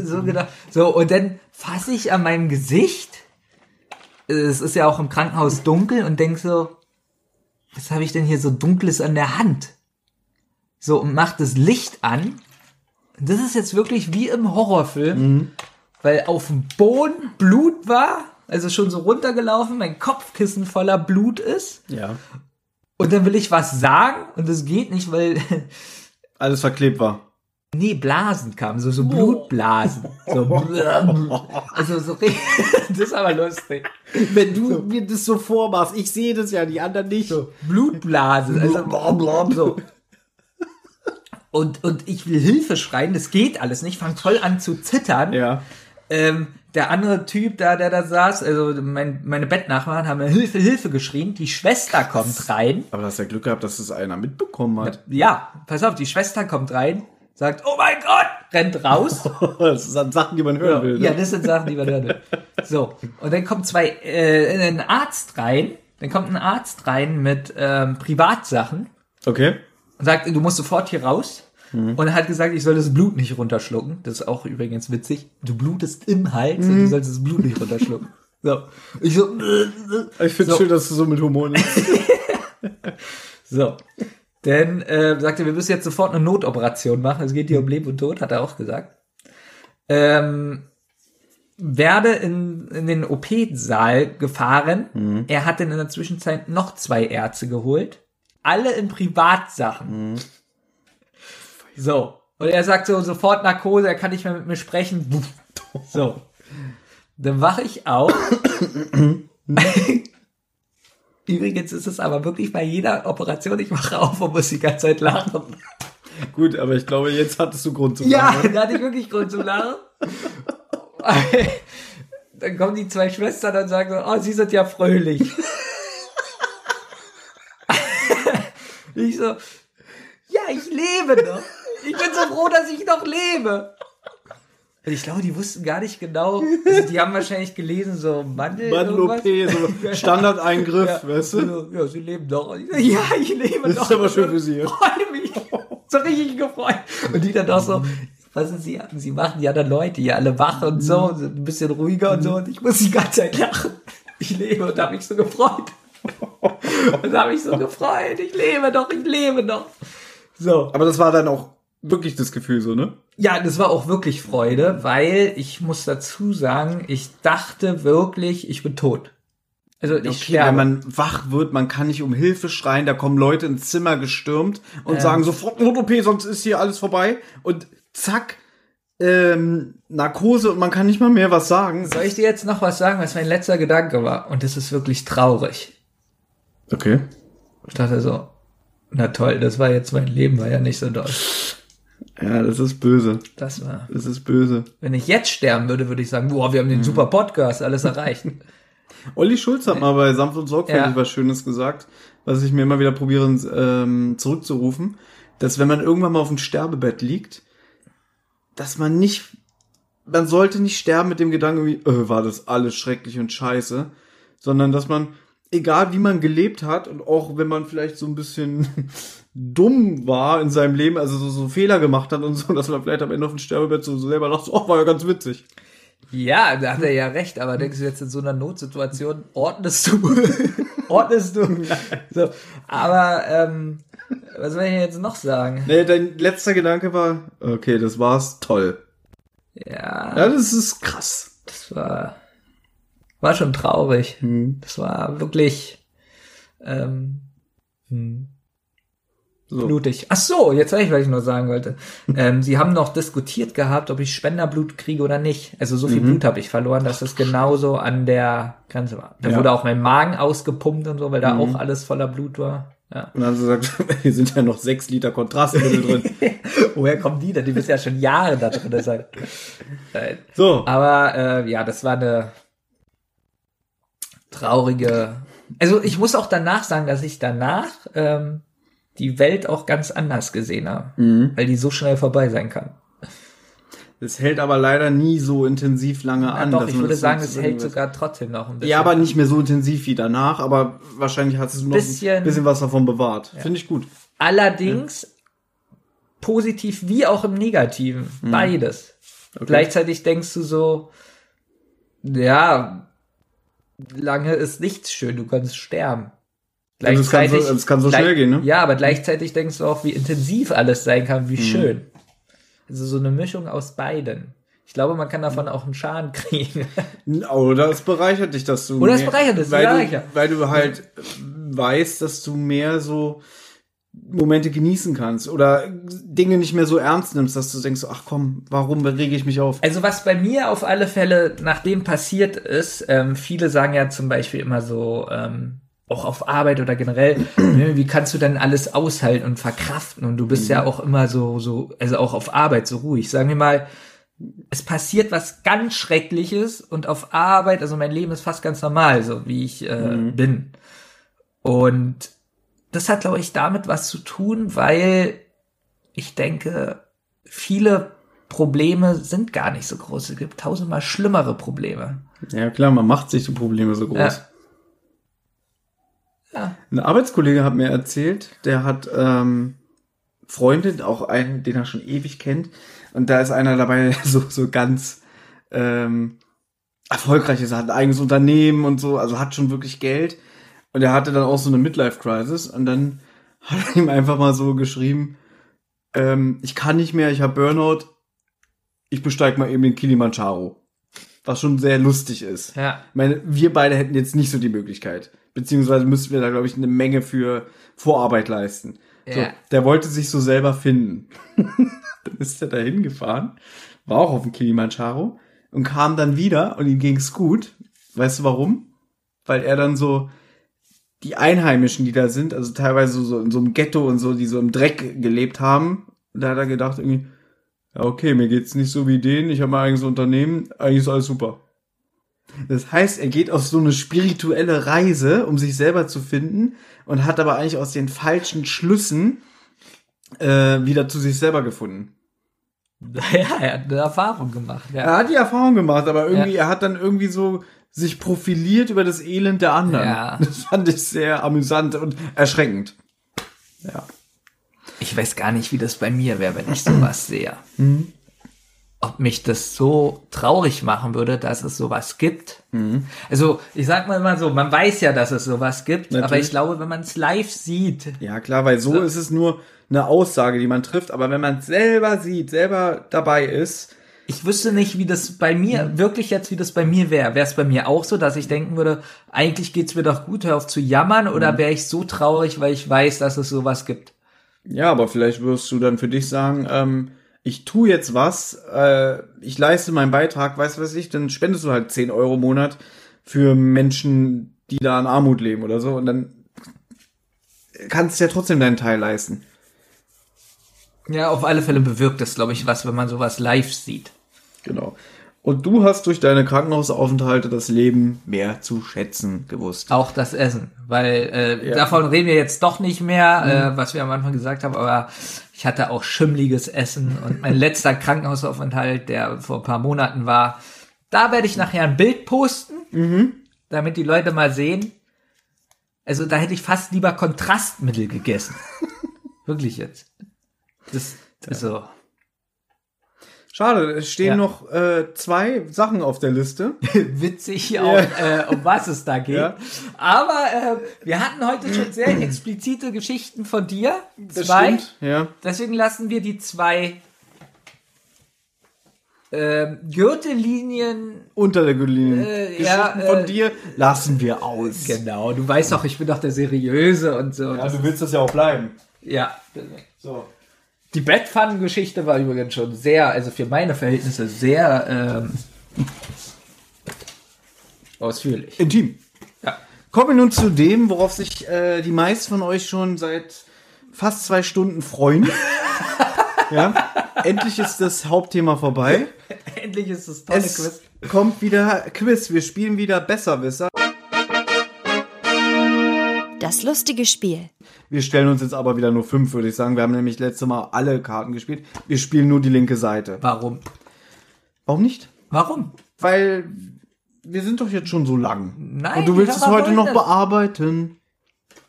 So, genau. So, und dann fasse ich an meinem Gesicht. Es ist ja auch im Krankenhaus dunkel und denk so, was habe ich denn hier so Dunkles an der Hand? So, und macht das Licht an. Das ist jetzt wirklich wie im Horrorfilm, mhm. weil auf dem Boden Blut war, also schon so runtergelaufen, mein Kopfkissen voller Blut ist. Ja. Und dann will ich was sagen und das geht nicht, weil alles verklebt war. Nee, Blasen kamen, so, so Blutblasen. So, also so richtig, das ist aber lustig. Wenn du so. Mir das so vormachst, ich sehe das ja, die anderen nicht. So, Blutblasen, also blub, blub, so. Und, und ich will Hilfe schreien, das geht alles nicht, fang voll an zu zittern. Ja. Ähm, der andere Typ da, der da saß, also mein, meine Bettnachbarn haben Hilfe, Hilfe geschrien, die Schwester kommt rein. Aber du hast ja Glück gehabt, dass das einer mitbekommen hat. Ja, pass auf, die Schwester kommt rein. Sagt, oh mein Gott, rennt raus. Das sind Sachen, die man hören will. Ne? Ja, das sind Sachen, die man hören will. So, und dann kommt zwei, äh, ein Arzt rein. Dann kommt ein Arzt rein mit ähm, Privatsachen. Okay. Und sagt, du musst sofort hier raus. Mhm. Und hat gesagt, ich soll das Blut nicht runterschlucken. Das ist auch übrigens witzig. Du blutest im Hals mhm. und du sollst das Blut nicht runterschlucken. So, ich so. Ich finde es so. Schön, dass du so mit Humor nimmst. So. Denn äh, sagte, wir müssen jetzt sofort eine Notoperation machen. Es geht hier um Leben und Tod, hat er auch gesagt. Ähm, werde in, in den O P-Saal gefahren. Mhm. Er hat dann in der Zwischenzeit noch zwei Ärzte geholt. Alle in Privatsachen. Mhm. So. Und er sagt so, sofort Narkose, er kann nicht mehr mit mir sprechen. So. Dann wache ich auf. Übrigens ist es aber wirklich bei jeder Operation, ich wache auf und muss die ganze Zeit lachen. Gut, aber ich glaube, jetzt hattest du Grund zum Lachen. Ja, da hatte ich wirklich Grund zum Lachen. Dann kommen die zwei Schwestern und sagen so, oh, sie sind ja fröhlich. Ich so, ja, ich lebe noch. Ich bin so froh, dass ich noch lebe. Ich glaube, die wussten gar nicht genau. Also die haben wahrscheinlich gelesen, so Mandel. Mandel-O P, so Standardeingriff, ja, weißt du? So, ja, sie leben doch. Ja, ich lebe das doch. Das ist aber schön für sie. Ich freue mich. So richtig gefreut. Und die dann auch so, was sind sie? Sie machen die anderen Leute hier alle wach und so, und sind ein bisschen ruhiger und so. Und ich muss die ganze Zeit lachen. Ich lebe und da habe ich so gefreut. Und da habe ich so gefreut. Ich lebe doch, ich lebe doch. So. Aber das war dann auch wirklich das Gefühl so, ne? Ja, das war auch wirklich Freude, weil ich muss dazu sagen, ich dachte wirklich, ich bin tot. Also ich okay, sterbe. Wenn man wach wird, man kann nicht um Hilfe schreien, da kommen Leute ins Zimmer gestürmt und ähm. sagen sofort Not-O P, sonst ist hier alles vorbei. Und zack, ähm, Narkose und man kann nicht mal mehr was sagen. Soll ich dir jetzt noch was sagen, was mein letzter Gedanke war? Und das ist wirklich traurig. Okay. Ich dachte so, na toll, das war jetzt mein Leben, war ja nicht so doll. Ja, das ist böse. Das war. Das ist böse. Wenn ich jetzt sterben würde, würde ich sagen, boah, wir haben den mhm. super Podcast, alles erreicht. Olli Schulz hat mal bei Sanft und Sorgfältig ja. was Schönes gesagt, was ich mir immer wieder probiere, ähm, zurückzurufen, dass wenn man irgendwann mal auf dem Sterbebett liegt, dass man nicht, man sollte nicht sterben mit dem Gedanken, wie, oh, war das alles schrecklich und scheiße, sondern dass man, egal wie man gelebt hat und auch wenn man vielleicht so ein bisschen dumm war in seinem Leben, also so, so Fehler gemacht hat und so, dass man vielleicht am Ende auf dem Sterbebett so, so selber lacht, so, oh, war ja ganz witzig. Ja, da hat er ja recht, aber denkst du jetzt in so einer Notsituation, ordnest du, ordnest du, so, aber, ähm, was will ich jetzt noch sagen? Nee, dein letzter Gedanke war, okay, das war's, toll. Ja. Ja, das ist krass. Das war, war schon traurig. Hm. Das war wirklich, ähm, hm. So. Blutig. Ach so, jetzt weiß ich, was ich nur sagen wollte. ähm, sie haben noch diskutiert gehabt, ob ich Spenderblut kriege oder nicht. Also so viel mhm. Blut habe ich verloren, dass das genauso an der Grenze war. Da ja. wurde auch mein Magen ausgepumpt und so, weil da mhm. auch alles voller Blut war. Ja. Und dann haben sie gesagt, hier sind ja noch sechs Liter Kontrastmittel drin. Woher kommen die denn? Die bist ja schon Jahre da drin. Das heißt. So. Aber äh, ja, das war eine traurige... Also ich muss auch danach sagen, dass ich danach... Ähm, die Welt auch ganz anders gesehen haben, mhm. weil die so schnell vorbei sein kann. Es hält aber leider nie so intensiv lange ja, an. Doch, dass ich man würde das sagen, es hält sogar trotzdem noch ein bisschen. Ja, aber nicht mehr so intensiv wie danach, aber wahrscheinlich hast du noch bisschen, ein bisschen was davon bewahrt. Ja. Finde ich gut. Allerdings ja. positiv wie auch im Negativen. Mhm. Beides. Okay. Gleichzeitig denkst du so, ja, lange ist nichts schön, du kannst sterben. Das kann so, das kann so gleich, schnell gehen, ne? Ja, aber gleichzeitig denkst du auch, wie intensiv alles sein kann, wie mhm. schön. Also so eine Mischung aus beiden. Ich glaube, man kann davon auch einen Schaden kriegen. Oder es bereichert dich, dass du... Oder es bereichert dich, weil, ja. weil du halt weißt, dass du mehr so Momente genießen kannst oder Dinge nicht mehr so ernst nimmst, dass du denkst, ach komm, warum rege ich mich auf? Also was bei mir auf alle Fälle nachdem passiert ist, ähm, viele sagen ja zum Beispiel immer so... Ähm, auch auf Arbeit oder generell, wie kannst du denn alles aushalten und verkraften? Und du bist ja auch immer so, so, also auch auf Arbeit so ruhig. Sagen wir mal, es passiert was ganz Schreckliches und auf Arbeit, also mein Leben ist fast ganz normal, so wie ich äh, mhm. bin. Und das hat, glaube ich, damit was zu tun, weil ich denke, viele Probleme sind gar nicht so groß. Es gibt tausendmal schlimmere Probleme. Ja klar, man macht sich die Probleme so groß. Ja. Ja. Ein Arbeitskollege hat mir erzählt, der hat ähm, Freundin, auch einen, den er schon ewig kennt. Und da ist einer dabei, der so, so ganz ähm, erfolgreich ist. Er hat ein eigenes Unternehmen und so, also hat schon wirklich Geld. Und er hatte dann auch so eine Midlife-Crisis. Und dann hat er ihm einfach mal so geschrieben, ähm, ich kann nicht mehr, ich habe Burnout. Ich besteige mal eben den Kilimandscharo. Was schon sehr lustig ist. Ja. Ich meine, wir beide hätten jetzt nicht so die Möglichkeit. Beziehungsweise müssten wir da, glaube ich, eine Menge für Vorarbeit leisten. Ja. So, der wollte sich so selber finden. Dann ist er da hingefahren, war auch auf dem Kilimandscharo und kam dann wieder und ihm ging's gut. Weißt du warum? Weil er dann so die Einheimischen, die da sind, also teilweise so in so einem Ghetto und so, die so im Dreck gelebt haben, da hat er gedacht irgendwie, ja okay, mir geht's nicht so wie denen, ich habe mein eigenes Unternehmen, eigentlich ist alles super. Das heißt, er geht auf so eine spirituelle Reise, um sich selber zu finden und hat aber eigentlich aus den falschen Schlüssen äh, wieder zu sich selber gefunden. Naja, er hat eine Erfahrung gemacht. Ja. Er hat die Erfahrung gemacht, aber irgendwie, ja. er hat dann irgendwie so sich profiliert über das Elend der anderen. Ja. Das fand ich sehr amüsant und erschreckend. Ja. Ich weiß gar nicht, wie das bei mir wäre, wenn ich sowas sehe. Mhm. Ob mich das so traurig machen würde, dass es sowas gibt. Mhm. Also, ich sag mal mal so, man weiß ja, dass es sowas gibt, natürlich. Aber ich glaube, wenn man es live sieht. Ja, klar, weil so, so ist es nur eine Aussage, die man trifft, aber wenn man es selber sieht, selber dabei ist. Ich wüsste nicht, wie das bei mir, mhm. wirklich jetzt, wie das bei mir wäre. Wäre es bei mir auch so, dass ich denken würde, eigentlich geht's mir doch gut, hör auf zu jammern, mhm. oder wäre ich so traurig, weil ich weiß, dass es sowas gibt? Ja, aber vielleicht wirst du dann für dich sagen, ähm, ich tue jetzt was, äh, ich leiste meinen Beitrag, weißt du was ich, dann spendest du halt zehn Euro im Monat für Menschen, die da in Armut leben oder so und dann kannst du ja trotzdem deinen Teil leisten. Ja, auf alle Fälle bewirkt das, glaube ich, was, wenn man sowas live sieht. Genau. Und du hast durch deine Krankenhausaufenthalte das Leben mehr zu schätzen gewusst. Auch das Essen, weil äh, ja. davon reden wir jetzt doch nicht mehr, mhm. äh, was wir am Anfang gesagt haben, aber ich hatte auch schimmliges Essen und mein letzter Krankenhausaufenthalt, der vor ein paar Monaten war, da werde ich nachher ein Bild posten, mhm. damit die Leute mal sehen, Also da hätte ich fast lieber Kontrastmittel gegessen. Wirklich jetzt. Das, also. Schade, es stehen ja. noch äh, zwei Sachen auf der Liste. Witzig auch, ja. äh, um was es da geht. Ja. Aber äh, wir hatten heute schon sehr explizite Geschichten von dir. Zwei. Das stimmt, ja. Deswegen lassen wir die zwei äh, Gürtellinien... Unter der Gürtellinie. Äh, Geschichten ja, äh, von dir lassen wir aus. Genau, du weißt doch, ich bin doch der Seriöse und so. Ja, du willst das ja auch bleiben. Ja. So. Die Bettpfannengeschichte war übrigens schon sehr, also für meine Verhältnisse sehr ähm, ausführlich. Intim. Ja. Kommen wir nun zu dem, worauf sich äh, die meisten von euch schon seit fast zwei Stunden freuen. Ja. Endlich ist das Hauptthema vorbei. Endlich ist das tolle es Quiz. Kommt wieder Quiz. Wir spielen wieder Besserwisser. Das lustige Spiel. Wir stellen uns jetzt aber wieder nur fünf, würde ich sagen. Wir haben nämlich letztes Mal alle Karten gespielt. Wir spielen nur die linke Seite. Warum? Warum nicht? Warum? Weil wir sind doch jetzt schon so lang. Nein. Und du willst es heute noch bearbeiten.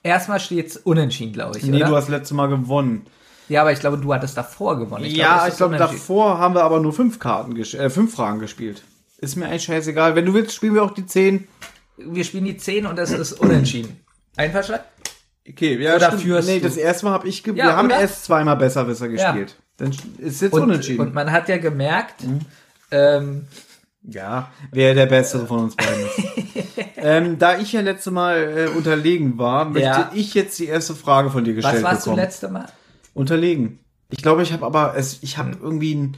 Erstmal steht es unentschieden, glaube ich, nee, oder? Du hast letztes Mal gewonnen. Ja, aber ich glaube, du hattest davor gewonnen. Ich ja, glaube, ich glaube, davor haben wir aber nur fünf Karten, ges- äh, fünf Fragen gespielt. Ist mir eigentlich scheißegal. Wenn du willst, spielen wir auch die zehn. Wir spielen die zehn und das ist unentschieden. Einverstanden? Okay, ja, oder führst nee, du? Das erste Mal habe ich gespielt. Ja, wir haben oder? erst zweimal Besserwisser gespielt. Ja. Dann ist jetzt und, unentschieden. Und man hat ja gemerkt, mhm. ähm, ja, wer der Bessere von uns beiden ist. ähm, da ich ja letztes Mal äh, unterlegen war, möchte ja. ich jetzt die erste Frage von dir gestellt bekommen. Was warst bekommen. du letztes Mal? Unterlegen. Ich glaube, ich habe aber, es, ich habe mhm. irgendwie ein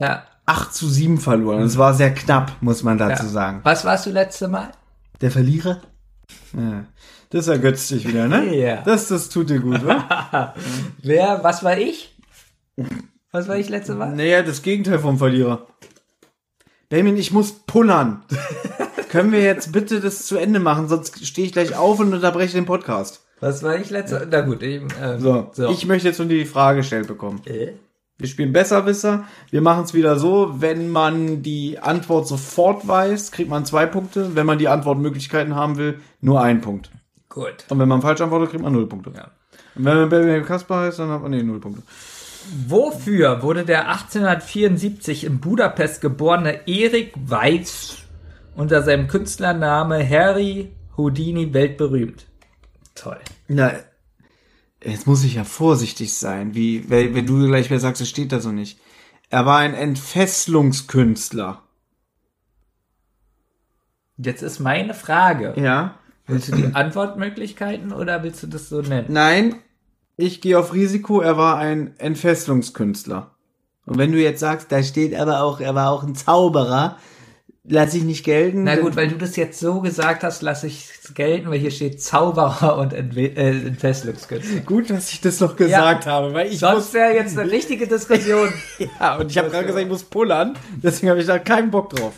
ja. acht zu sieben verloren. Es mhm. war sehr knapp, muss man dazu ja. sagen. Was warst du letztes Mal? Der Verlierer? Ja. Das ergötzt dich wieder, ne? Yeah. Das, das tut dir gut, oder? Wer, was war ich? Was war ich letzte Mal? Naja, das Gegenteil vom Verlierer. Benjamin, ich muss pullern. Können wir jetzt bitte das zu Ende machen, sonst stehe ich gleich auf und unterbreche den Podcast. Was war ich letzte Mal? Na gut. Ich, ähm, so, so. Ich möchte jetzt nur die Frage gestellt bekommen. Äh? Wir spielen Besserwisser. Wir machen es wieder so, wenn man die Antwort sofort weiß, kriegt man zwei Punkte. Wenn man die Antwortmöglichkeiten haben will, nur einen Punkt. Gut. Und wenn man falsch antwortet, kriegt man null Punkte. Ja. Und wenn man Benjamin Kasper heißt, dann hat man nee, null Punkte. Wofür wurde der achtzehnhundertvierundsiebzig in Budapest geborene Erik Weiss unter seinem Künstlernamen Harry Houdini weltberühmt? Toll. Na, jetzt muss ich ja vorsichtig sein, wie wenn du gleich wieder sagst, es steht da so nicht. Er war ein Entfesselungskünstler. Jetzt ist meine Frage. Ja. Willst du die Antwortmöglichkeiten oder willst du das so nennen? Nein, ich gehe auf Risiko, er war ein Entfesselungskünstler. Und wenn du jetzt sagst, da steht aber auch, er war auch ein Zauberer, lass ich nicht gelten. Na gut, weil du das jetzt so gesagt hast, lass ich es gelten, weil hier steht Zauberer und Entwe- äh, Entfesselungskünstler. Gut, dass ich das noch gesagt ja, habe, weil ich sonst wäre jetzt eine richtige Diskussion. Ja, und ich habe gerade gesagt, ich muss pullern, deswegen habe ich da keinen Bock drauf.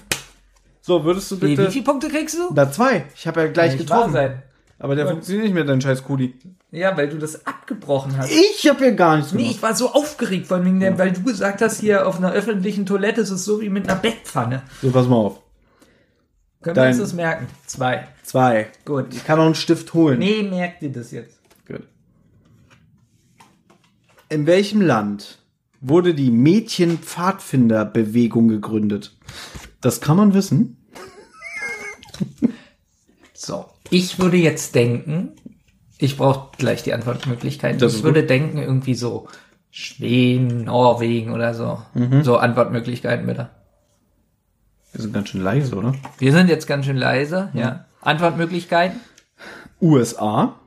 So, würdest du bitte... Wie, wie viele Punkte kriegst du? Da zwei. Ich habe ja gleich getroffen. Sein. Aber der und funktioniert nicht mehr, dein scheiß Kudi. Ja, weil du das abgebrochen hast. Ich habe ja gar nichts gemacht. Nee, ich war so aufgeregt, vor allem, ja. weil du gesagt hast, hier auf einer öffentlichen Toilette ist es so wie mit einer Bettpfanne. So, pass mal auf. Können dein... wir uns das merken? Zwei. Zwei. Gut. Ich kann auch einen Stift holen. Nee, merk dir das jetzt. Gut. In welchem Land wurde die Mädchen-Pfadfinder-Bewegung gegründet? Das kann man wissen. So, ich würde jetzt denken, ich brauche gleich die Antwortmöglichkeiten. Das ich würde gut. denken, irgendwie so Schweden, Norwegen oder so. Mhm. So Antwortmöglichkeiten bitte. Wir sind ganz schön leise, oder? Wir sind jetzt ganz schön leise, mhm. ja. Antwortmöglichkeiten? U S A,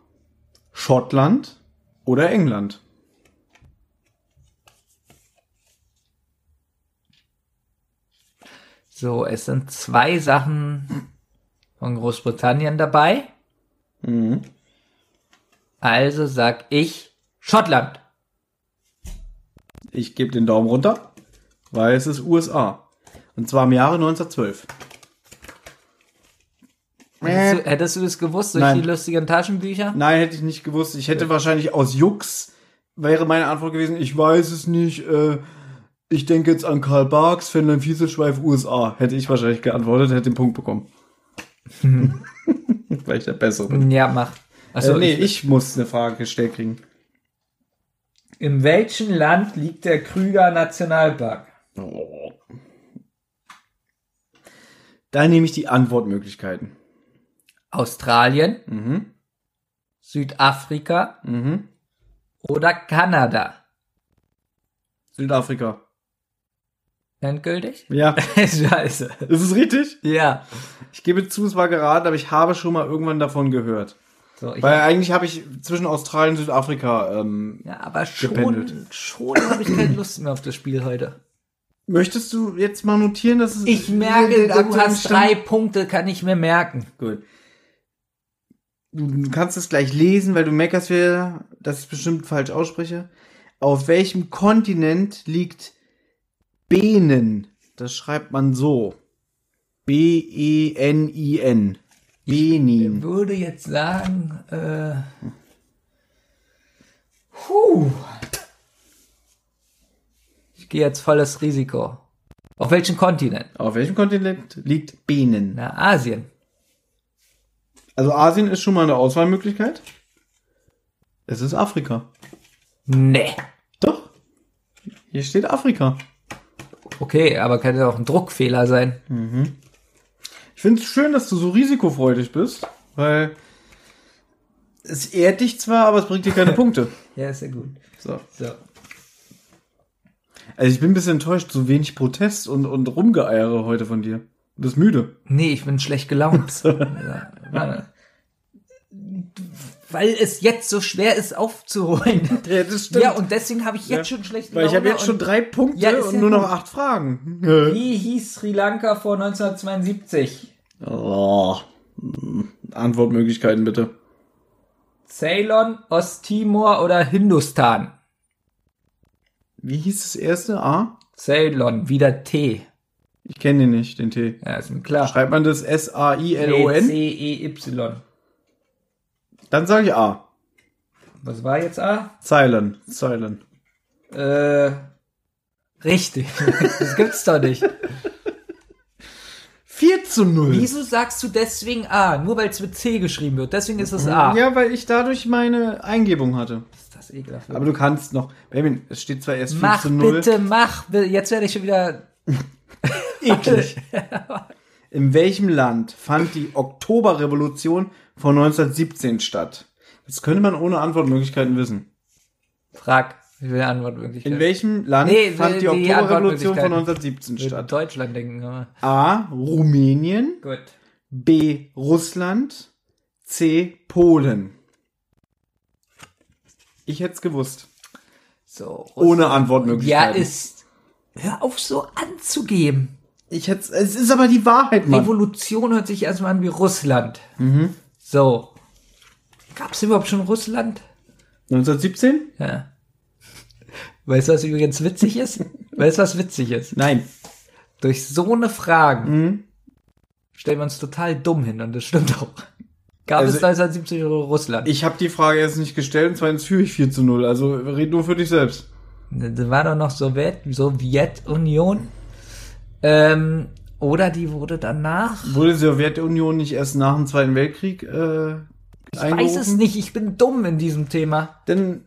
Schottland oder England? So, es sind zwei Sachen von Großbritannien dabei. Mhm. Also sag ich Schottland. Ich gebe den Daumen runter, weil es ist U S A. Und zwar im Jahre neunzehnhundertzwölf. Hättest du, hättest du das gewusst durch Nein. die lustigen Taschenbücher? Nein, hätte ich nicht gewusst. Ich hätte ja. wahrscheinlich aus Jux, wäre meine Antwort gewesen, ich weiß es nicht, äh, ich denke jetzt an Karl-Marx, Finnland, Fieselschweif, U S A. Hätte ich wahrscheinlich geantwortet, hätte den Punkt bekommen. Hm. Weil ich der Bessere bin. Ja, mach. Also äh, nee, ich, ich muss eine Frage gestellt kriegen. In welchem Land liegt der Krüger Nationalpark? Oh. Da nehme ich die Antwortmöglichkeiten. Australien, mhm. Südafrika mhm. oder Kanada? Südafrika. Endgültig? Ja. Scheiße. Ist es richtig? Ja. Ich gebe zu, es war geraten, aber ich habe schon mal irgendwann davon gehört. So, ich Weil hab... eigentlich habe ich zwischen Australien und Südafrika ähm, ja, aber schon, gependelt. Schon habe ich keine Lust mehr auf das Spiel heute. Möchtest du jetzt mal notieren, dass es... Ich merke, du hast Stand... drei Punkte, kann ich mir merken. Gut. Du kannst es gleich lesen, weil du meckerst wieder, dass ich es bestimmt falsch ausspreche. Auf welchem Kontinent liegt Benin? Das schreibt man so. B E N I N. Benin. Ich würde jetzt sagen, äh... Puh. Ich gehe jetzt volles Risiko. Auf welchem Kontinent? Auf welchem Kontinent liegt Benin? Na, Asien. Also Asien ist schon mal eine Auswahlmöglichkeit. Es ist Afrika. Nee. Doch. Hier steht Afrika. Okay, aber kann ja auch ein Druckfehler sein. Mhm. Ich finde es schön, dass du so risikofreudig bist, weil es ehrt dich zwar, aber es bringt dir keine Punkte. Ja, ist ja gut. So. so. Also ich bin ein bisschen enttäuscht, so wenig Protest und, und Rumgeeiere heute von dir. Du bist müde. Nee, ich bin schlecht gelaunt. ja, warte. Weil es jetzt so schwer ist, aufzuholen. Ja, das stimmt. Ja, und deswegen habe ich jetzt ja. schon schlecht gelaunt. Weil ich habe jetzt schon drei Punkte ja, und ja nur gut. noch acht Fragen. Wie hieß Sri Lanka vor neunzehnhundertzweiundsiebzig? Oh. Antwortmöglichkeiten bitte. Ceylon, Osttimor oder Hindustan? Wie hieß das erste? A? Ceylon, wieder T. Ich kenne den nicht, den T. Ja, ist mir klar. Schreibt man das S A I L O N? C E Y. Dann sage ich A. Was war jetzt A? Ceylon. Ceylon. Äh, richtig. Das gibt's doch nicht. vier zu null. Wieso sagst du deswegen A? Nur weil es mit C geschrieben wird. Deswegen ist es A. Ja, weil ich dadurch meine Eingebung hatte. Ist das ekelhaft. Aber du kannst noch. Benjamin, es steht zwar erst vier zu null. Mach bitte, mach. Jetzt werde ich schon wieder... Eklig. In welchem Land fand die Oktoberrevolution von neunzehnhundertsiebzehn statt? Das könnte man ohne Antwortmöglichkeiten wissen. Frag, ich will Antwortmöglichkeiten. In welchem Land nee, fand die, die Oktoberrevolution von neunzehnhundertsiebzehn statt? In Deutschland denken wir. A. Rumänien. Gut. B. Russland. C. Polen. Ich hätte es gewusst. So, ohne Antwortmöglichkeiten. Ja, ist. Hör auf, so anzugeben. Ich hätte, es ist aber die Wahrheit, Mann. Revolution hört sich erstmal an wie Russland. Mhm. So. Gab's überhaupt schon Russland? neunzehnhundertsiebzehn? Ja. Weißt du, was übrigens witzig ist? Weißt du, was witzig ist? Nein. Durch so eine Frage mhm. stellen wir uns total dumm hin und das stimmt auch. Gab also es neunzehnhundertsiebzig in Russland? Ich habe die Frage jetzt nicht gestellt und zweitens führe ich vier zu null. Also red nur für dich selbst. Das war doch noch Sowjet, Sowjetunion. Ähm, oder die wurde danach... Wurde die Sowjetunion nicht erst nach dem Zweiten Weltkrieg äh, Ich eingerufen? Weiß es nicht, ich bin dumm in diesem Thema. Dann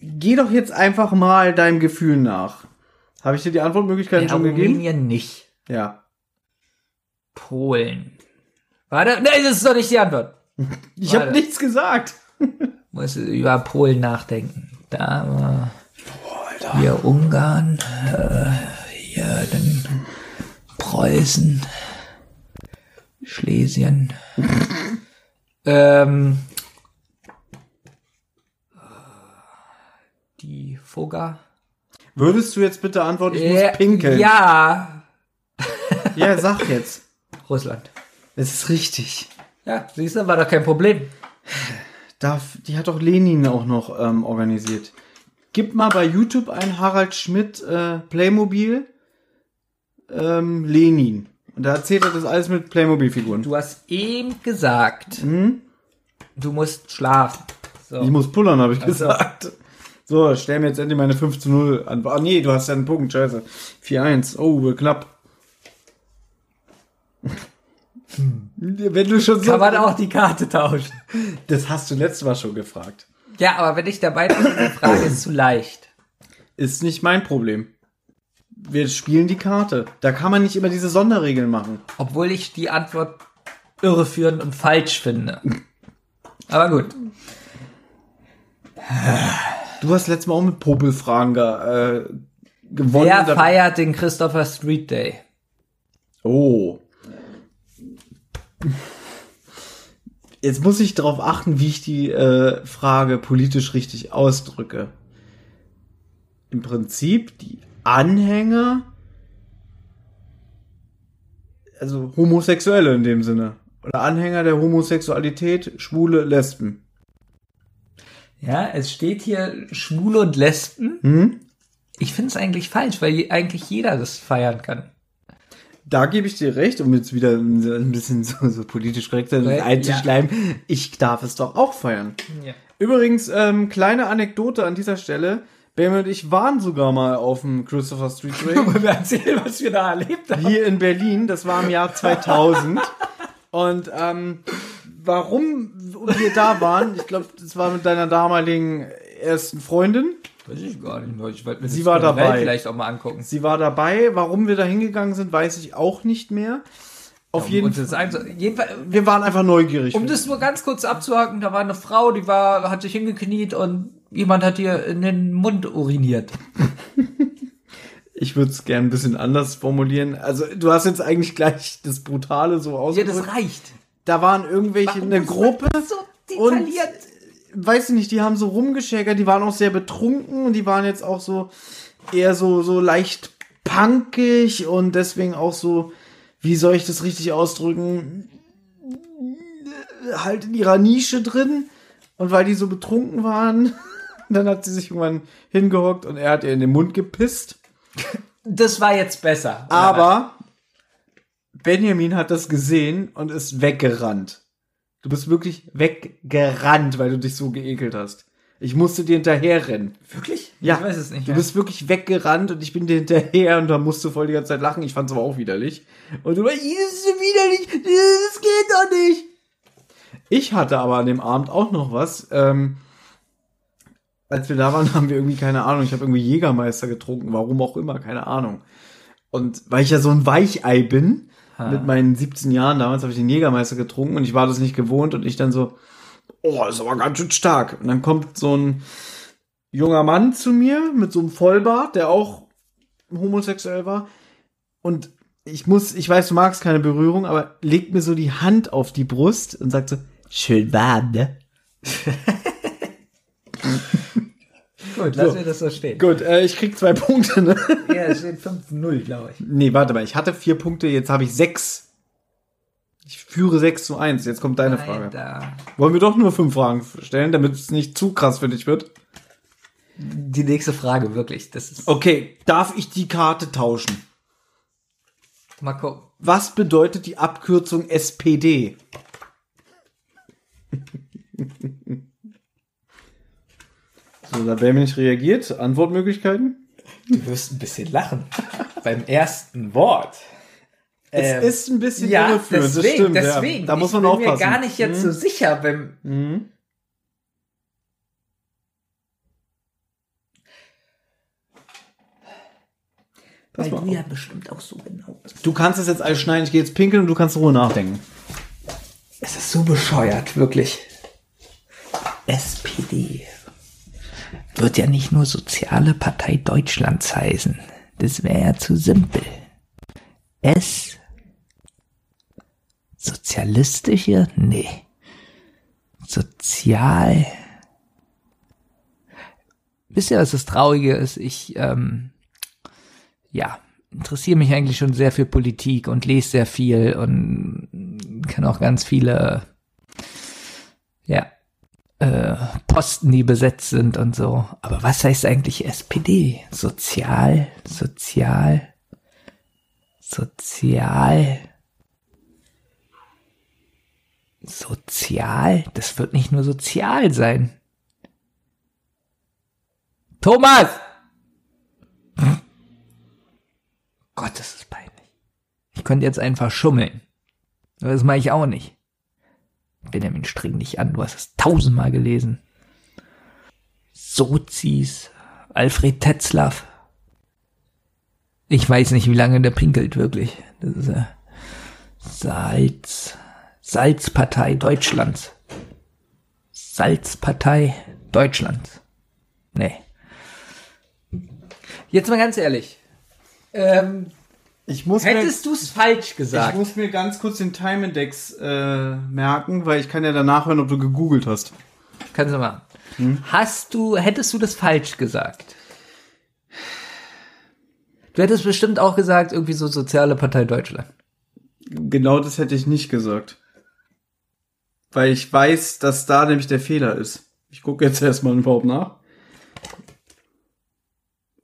geh doch jetzt einfach mal deinem Gefühl nach. Habe ich dir die Antwortmöglichkeiten ja, schon gegeben? Rumänien nicht. Ja. Polen. Warte, nein, das ist doch nicht die Antwort. Ich habe nichts gesagt. Muss über Polen nachdenken. Da war... Hier Ungarn, äh, hier dann Preußen, Schlesien. ähm, die Foga. Würdest du jetzt bitte antworten, ich äh, muss pinkeln? Ja. Ja, sag jetzt. Russland. Das ist richtig. Ja, siehst du, war doch kein Problem. Darf, die hat doch Lenin auch noch ähm, organisiert. Gib mal bei YouTube ein Harald Schmidt äh, Playmobil ähm, Lenin. Und da erzählt er das alles mit Playmobil-Figuren. Du hast eben gesagt, hm? du musst schlafen. So. Ich muss pullern, habe ich also. gesagt. So, stell mir jetzt endlich meine fünf zu null an. Ah, nee, du hast ja einen Punkt, scheiße. vier zu eins, oh, knapp. Hm. Wenn du schon so kann man auch die Karte tauschen. Das hast du letztes Mal schon gefragt. Ja, aber wenn ich dabei bin, die Frage ist zu leicht. Ist nicht mein Problem. Wir spielen die Karte. Da kann man nicht immer diese Sonderregeln machen. Obwohl ich die Antwort irreführend und falsch finde. Aber gut. Du hast letztes Mal auch mit Popelfragen ge- äh, gewonnen. Wer feiert den Christopher Street Day? Oh. Jetzt muss ich darauf achten, wie ich die äh, Frage politisch richtig ausdrücke. Im Prinzip die Anhänger, also Homosexuelle in dem Sinne. Oder Anhänger der Homosexualität, Schwule, Lesben. Ja, es steht hier Schwule und Lesben. Mhm. Ich finde es eigentlich falsch, weil je, eigentlich jeder das feiern kann. Da gebe ich dir recht, um jetzt wieder ein bisschen so, so politisch korrekt einzuschleimen. Ja. Ich darf es doch auch feiern. Ja. Übrigens, ähm, kleine Anekdote an dieser Stelle. Benjamin und ich waren sogar mal auf dem Christopher Street Day. Wir erzählen, was wir da erlebt haben. Hier in Berlin, das war im Jahr zweitausend. Und ähm, warum wir da waren, ich glaube, das war mit deiner damaligen ersten Freundin. Weiß ich gar nicht mehr. Ich wollte mir Sie war dabei. Vielleicht auch mal angucken. Sie war dabei. Warum wir da hingegangen sind, weiß ich auch nicht mehr. Auf ja, jeden, Fall, einfach, jeden Fall. Wir waren einfach neugierig. Um das nur ganz kurz abzuhaken, da war eine Frau, die war, hat sich hingekniet und jemand hat ihr in den Mund uriniert. Ich würde es gerne ein bisschen anders formulieren. Also du hast jetzt eigentlich gleich das Brutale so ausgedrückt. Ja, das reicht. Da waren irgendwelche, Warum eine Gruppe so detailliert? Und weiß ich nicht, die haben so rumgeschäkert, die waren auch sehr betrunken und die waren jetzt auch so eher so so leicht punkig und deswegen auch so, wie soll ich das richtig ausdrücken, halt in ihrer Nische drin. Und weil die so betrunken waren, dann hat sie sich irgendwann hingehockt und er hat ihr in den Mund gepisst. Das war jetzt besser. Aber Benjamin hat das gesehen und ist weggerannt. Du bist wirklich weggerannt, weil du dich so geekelt hast. Ich musste dir hinterherrennen. Wirklich? Ja. Ich weiß es nicht. Du ja. bist wirklich weggerannt und ich bin dir hinterher und da musst du voll die ganze Zeit lachen. Ich fand's aber auch widerlich. Und du warst, das ist widerlich, das geht doch nicht. Ich hatte aber an dem Abend auch noch was. Ähm, als wir da waren, haben wir irgendwie, keine Ahnung, ich habe irgendwie Jägermeister getrunken, warum auch immer, keine Ahnung. Und weil ich ja so ein Weichei bin, Ha. mit meinen siebzehn Jahren, damals habe ich den Jägermeister getrunken und ich war das nicht gewohnt und ich dann so, oh, das ist aber ganz schön stark. Und dann kommt so ein junger Mann zu mir mit so einem Vollbart, der auch homosexuell war und ich muss, ich weiß, du magst keine Berührung, aber legt mir so die Hand auf die Brust und sagt so, schön warm, ne? Gut, lassen so. wir das so stehen. Gut, äh, ich krieg zwei Punkte, ne? Ja, es steht fünf null, glaube ich. Nee, warte mal, ich hatte vier Punkte, jetzt habe ich sechs. Ich führe sechs zu eins, jetzt kommt deine Alter. Frage. Wollen wir doch nur fünf Fragen stellen, damit es nicht zu krass für dich wird? Die nächste Frage, wirklich. Das ist okay, darf ich die Karte tauschen? Mal gucken. Was bedeutet die Abkürzung S P D? So, da Benjamin nicht reagiert. Antwortmöglichkeiten? Du wirst ein bisschen lachen. Beim ersten Wort. Es ähm, ist ein bisschen ja, irreführend, deswegen, das stimmt. Deswegen, ja. Da muss man aufpassen. Ich bin mir gar nicht jetzt hm. so sicher. Beim hm. Weil du ja bestimmt auch so genau bist. Du kannst es jetzt alles schneiden, ich gehe jetzt pinkeln und du kannst in Ruhe nachdenken. Es ist so bescheuert, wirklich. S P D wird ja nicht nur Soziale Partei Deutschlands heißen. Das wäre ja zu simpel. S. Sozialistische? Nee. Sozial. Wisst ihr, was das Traurige ist? Ich, ähm, ja, interessiere mich eigentlich schon sehr für Politik und lese sehr viel und kann auch ganz viele, ja, Posten, die besetzt sind und so. Aber was heißt eigentlich S P D? Sozial, sozial, sozial, sozial. Das wird nicht nur sozial sein. Thomas! Gott, das ist peinlich. Ich könnte jetzt einfach schummeln. Das mache ich auch nicht. Benjamin, streng dich an, du hast es tausendmal gelesen. Sozis, Alfred Tetzlaff. Ich weiß nicht, wie lange der pinkelt, wirklich. Das ist ja Salz, Salzpartei Deutschlands. Salzpartei Deutschlands. Nee. Jetzt mal ganz ehrlich. Ähm, ich muss hättest du es falsch gesagt? Ich muss mir ganz kurz den Time-Index äh, merken, weil ich kann ja danach hören, ob du gegoogelt hast. Kannst du machen. Hm? Hast du, hättest du das falsch gesagt? Du hättest bestimmt auch gesagt, irgendwie so Soziale Partei Deutschland. Genau das hätte ich nicht gesagt. Weil ich weiß, dass da nämlich der Fehler ist. Ich gucke jetzt erstmal überhaupt nach.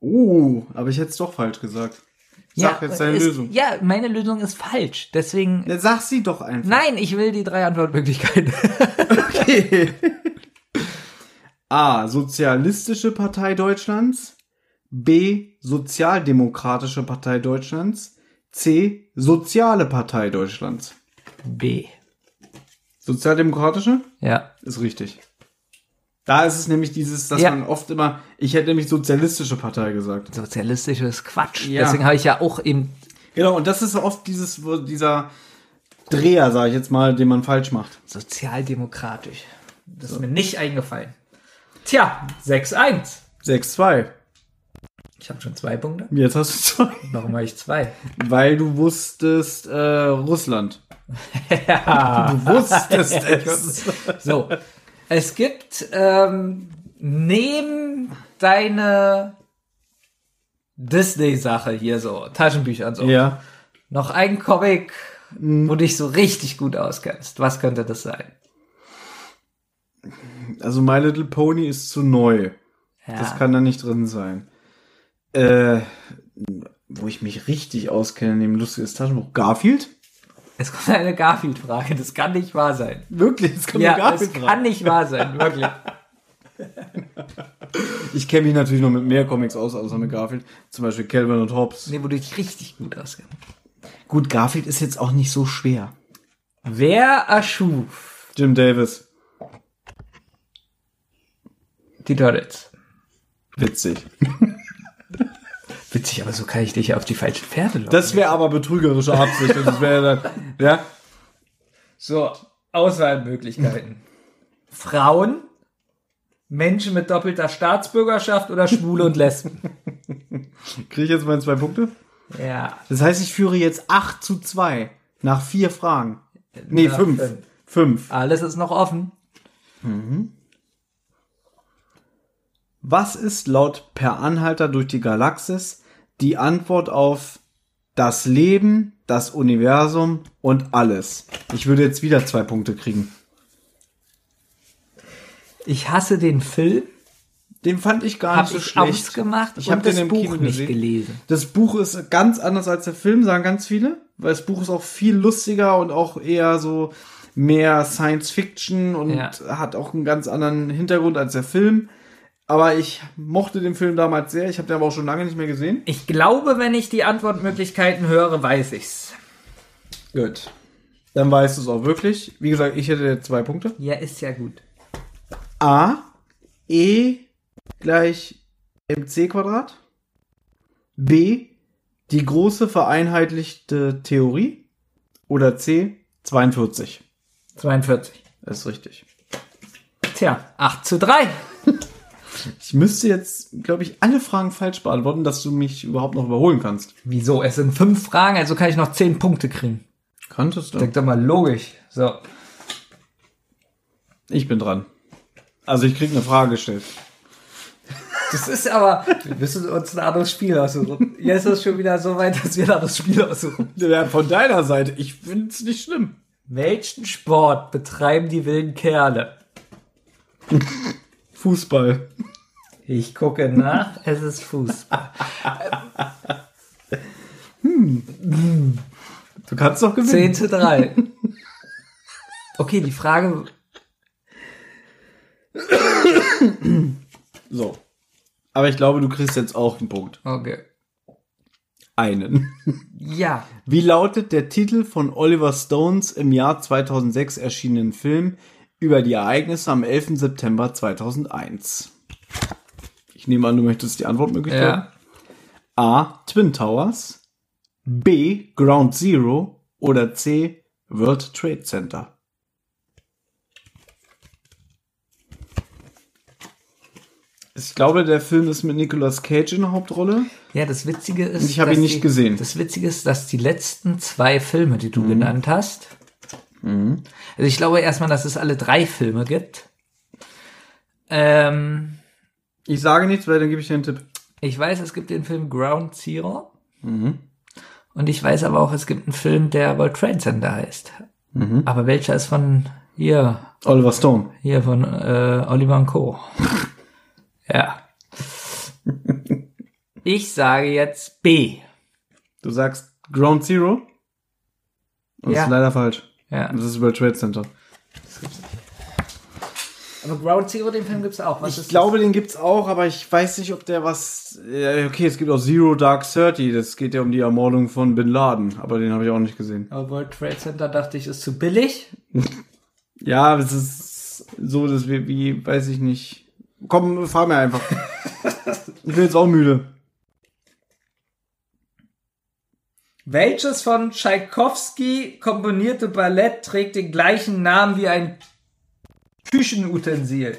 Uh, aber ich hätte es doch falsch gesagt. Sag ja, jetzt deine ist, Lösung. Ja, meine Lösung ist falsch, deswegen... Dann sag sie doch einfach. Nein, ich will die drei Antwortmöglichkeiten. Okay. A. Sozialistische Partei Deutschlands. B. Sozialdemokratische Partei Deutschlands. C. Soziale Partei Deutschlands. B. Sozialdemokratische? Ja. Ist richtig. Da ist es nämlich dieses, dass ja. man oft immer, ich hätte nämlich sozialistische Partei gesagt. Sozialistische ist Quatsch. Ja. Deswegen habe ich ja auch eben... Genau, und das ist oft dieses, dieser Dreher, sage ich jetzt mal, den man falsch macht. Sozialdemokratisch. Das so. ist mir nicht eingefallen. Tja, sechs eins. sechs zwei. Ich habe schon zwei Punkte. Jetzt hast du zwei. Warum habe ich zwei? Weil du wusstest äh, Russland. Ja. Du wusstest es. So, es gibt ähm, neben deine Disney-Sache hier so, Taschenbücher und so, ja. noch einen Comic, mhm. wo dich so richtig gut auskennst. Was könnte das sein? Also My Little Pony ist zu neu. Ja. Das kann da nicht drin sein. Äh, wo ich mich richtig auskenne, neben lustiges Taschenbuch. Garfield? Es kommt eine Garfield-Frage. Das kann nicht wahr sein. Wirklich? Es kommt ja, eine Garfield-Frage. Das kann nicht wahr sein. Wirklich. Ich kenne mich natürlich noch mit mehr Comics aus, außer mit Garfield. Zum Beispiel Calvin und Hobbes. Nee, wo du dich richtig gut auskennst. Gut, Garfield ist jetzt auch nicht so schwer. Wer erschuf? Jim Davis. Die Turtles. Witzig. Witzig, aber so kann ich dich auf die falschen Pferde locken. Das wäre aber betrügerische Absicht. Und das wäre dann, ja. So, Auswahlmöglichkeiten. Frauen, Menschen mit doppelter Staatsbürgerschaft oder Schwule und Lesben. Kriege ich jetzt meine zwei Punkte? Ja. Das heißt, ich führe jetzt acht zu zwei nach vier Fragen. Nee, nach fünf. fünf. Fünf. Alles ist noch offen. Mhm. Was ist laut Per Anhalter durch die Galaxis die Antwort auf das Leben, das Universum und alles? Ich würde jetzt wieder zwei Punkte kriegen. Ich hasse den Film. Den fand ich gar hab nicht so schlecht. Habe ich ausgemacht ich und das den im Buch Kino nicht gelesen. Das Buch ist ganz anders als der Film, sagen ganz viele. Weil das Buch ist auch viel lustiger und auch eher so mehr Science-Fiction und ja. hat auch einen ganz anderen Hintergrund als der Film. Aber ich mochte den Film damals sehr. Ich habe den aber auch schon lange nicht mehr gesehen. Ich glaube, wenn ich die Antwortmöglichkeiten höre, weiß ich's. Gut. Dann weißt du es auch wirklich. Wie gesagt, ich hätte jetzt zwei Punkte. Ja, ist ja gut. A. E gleich mc Quadrat. B. Die große vereinheitlichte Theorie. Oder C. zweiundvierzig. zweiundvierzig. Das ist richtig. Tja, acht zu drei. Ich müsste jetzt, glaube ich, alle Fragen falsch beantworten, dass du mich überhaupt noch überholen kannst. Wieso? Es sind fünf Fragen, also kann ich noch zehn Punkte kriegen. Könntest du. Denk doch mal logisch. So. Ich bin dran. Also ich krieg eine Frage gestellt. Das ist aber, wir müssen uns ein anderes Spiel aussuchen. Jetzt ist es schon wieder so weit, dass wir ein anderes Spiel aussuchen. Ja, von deiner Seite, ich finde es nicht schlimm. Welchen Sport betreiben die wilden Kerle? Fußball. Ich gucke nach, es ist Fußball. Hm. Du kannst doch gewinnen. zehn zu drei. Okay, die Frage... So. Aber ich glaube, du kriegst jetzt auch einen Punkt. Okay. einen. Ja. Wie lautet der Titel von Oliver Stones im Jahr zweitausendsechs erschienenen Film über die Ereignisse am elften September zweitausendeins? Ich nehme an, du möchtest die Antwortmöglichkeit. Ja. A. Twin Towers, B. Ground Zero oder C. World Trade Center. Ich glaube, der Film ist mit Nicolas Cage in der Hauptrolle. Ja, das Witzige ist... Und ich habe ihn nicht die, gesehen. Das Witzige ist, dass die letzten zwei Filme, die du mhm. genannt hast... Mhm. Also ich glaube erstmal, dass es alle drei Filme gibt. Ähm, ich sage nichts, weil dann gebe ich dir einen Tipp. Ich weiß, es gibt den Film Ground Zero. Mhm. Und ich weiß aber auch, es gibt einen Film, der World Trade Center heißt. Mhm. Aber welcher ist von hier? Oliver Stone. Hier von äh, Oliver und Co. Ja. Ich sage jetzt B. Du sagst Ground Zero? Das ja. ist leider falsch. Ja. Das ist über Trade Center. Das gibt's nicht. Aber Ground Zero, den Film gibt's auch. Was ich ist glaube, das? Den gibt's auch, aber ich weiß nicht, ob der was... Okay, es gibt auch Zero Dark Thirty. Das geht ja um die Ermordung von Bin Laden. Aber den habe ich auch nicht gesehen. Aber World Trade Center, dachte ich, ist zu billig. Ja, das ist so, dass wir wie... Weiß ich nicht... Komm, fahr mir einfach. Ich bin jetzt auch müde. Welches von Tschaikowski komponierte Ballett trägt den gleichen Namen wie ein Küchenutensil?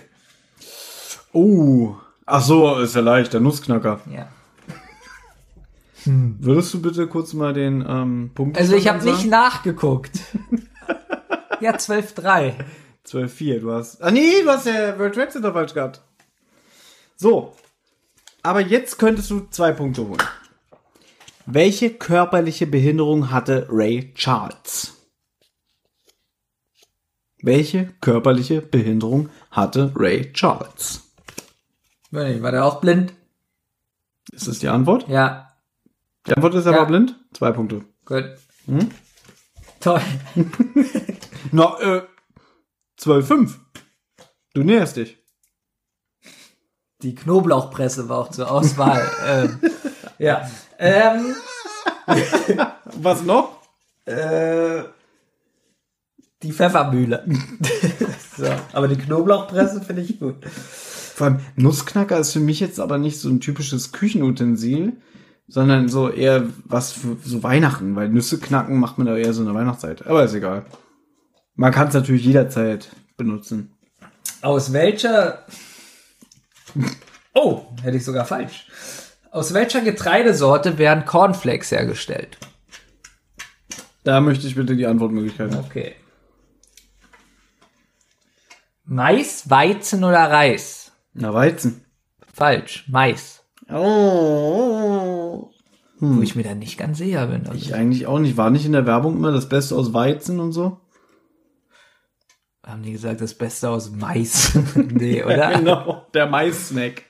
Oh, ach so, ist ja leicht, der Nussknacker. Ja. Hm. Würdest du bitte kurz mal den ähm, Punkt... Also ich habe nicht nachgeguckt. Ja, zwölf drei. zwölf vier, du hast... Ah nee, du hast ja World Trade Center falsch gehabt. So, aber jetzt könntest du zwei Punkte holen. Welche körperliche Behinderung hatte Ray Charles? Welche körperliche Behinderung hatte Ray Charles? War der auch blind? Ist das die Antwort? Ja. Die Antwort ist, er ja. war blind? Zwei Punkte. Gut. Hm? Toll. Na, äh, zwölf fünf. Du näherst dich. Die Knoblauchpresse war auch zur Auswahl. ähm, ja. Ähm, Was noch? Äh, die Pfeffermühle. So, aber die Knoblauchpresse finde ich gut. Vor allem Nussknacker ist für mich jetzt aber nicht so ein typisches Küchenutensil, sondern so eher was für so Weihnachten, weil Nüsse knacken macht man da eher so in der Weihnachtszeit. Aber ist egal. Man kann es natürlich jederzeit benutzen. Aus welcher... Oh, hätte ich sogar falsch. Aus welcher Getreidesorte werden Cornflakes hergestellt? Da möchte ich bitte die Antwortmöglichkeit haben. Okay. Mais, Weizen oder Reis? Na, Weizen. Falsch, Mais. Oh. Hm. Wo ich mir dann nicht ganz sicher bin. Also ich eigentlich auch nicht. War nicht in der Werbung immer das Beste aus Weizen und so? Haben die gesagt, das Beste aus Mais? Nee, oder? Ja, genau, der Mais-Snack.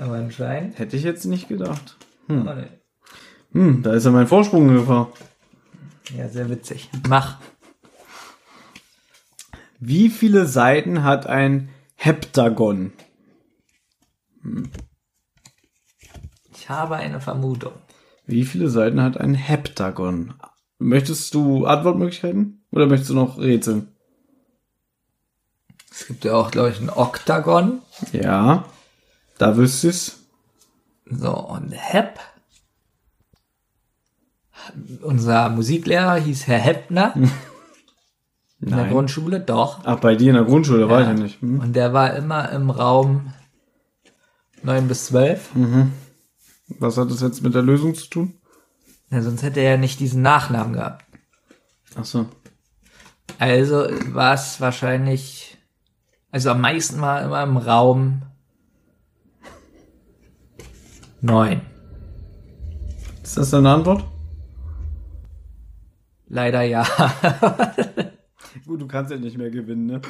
Aber anscheinend. Hätte ich jetzt nicht gedacht. Hm. Oh, nee. Hm, da ist ja mein Vorsprung in Gefahr. Ja, sehr witzig. Mach. Wie viele Seiten hat ein Heptagon? Hm. Ich habe eine Vermutung. Wie viele Seiten hat ein Heptagon? Möchtest du Antwortmöglichkeiten? Oder möchtest du noch rätseln? Es gibt ja auch, glaube ich, ein Oktagon. Ja, da wüsste ich's. So, und Hepp. Unser Musiklehrer hieß Herr Heppner. Nein. In der Grundschule, doch. Ach, bei dir in der Grundschule ja. war ich ja nicht. Hm. Und der war immer im Raum neun bis zwölf. Mhm. Was hat das jetzt mit der Lösung zu tun? Na, sonst hätte er ja nicht diesen Nachnamen gehabt. Ach so. Also war es wahrscheinlich... Also am meisten war immer im Raum neun. Ist das deine Antwort? Leider ja. Gut, du kannst ja nicht mehr gewinnen, ne?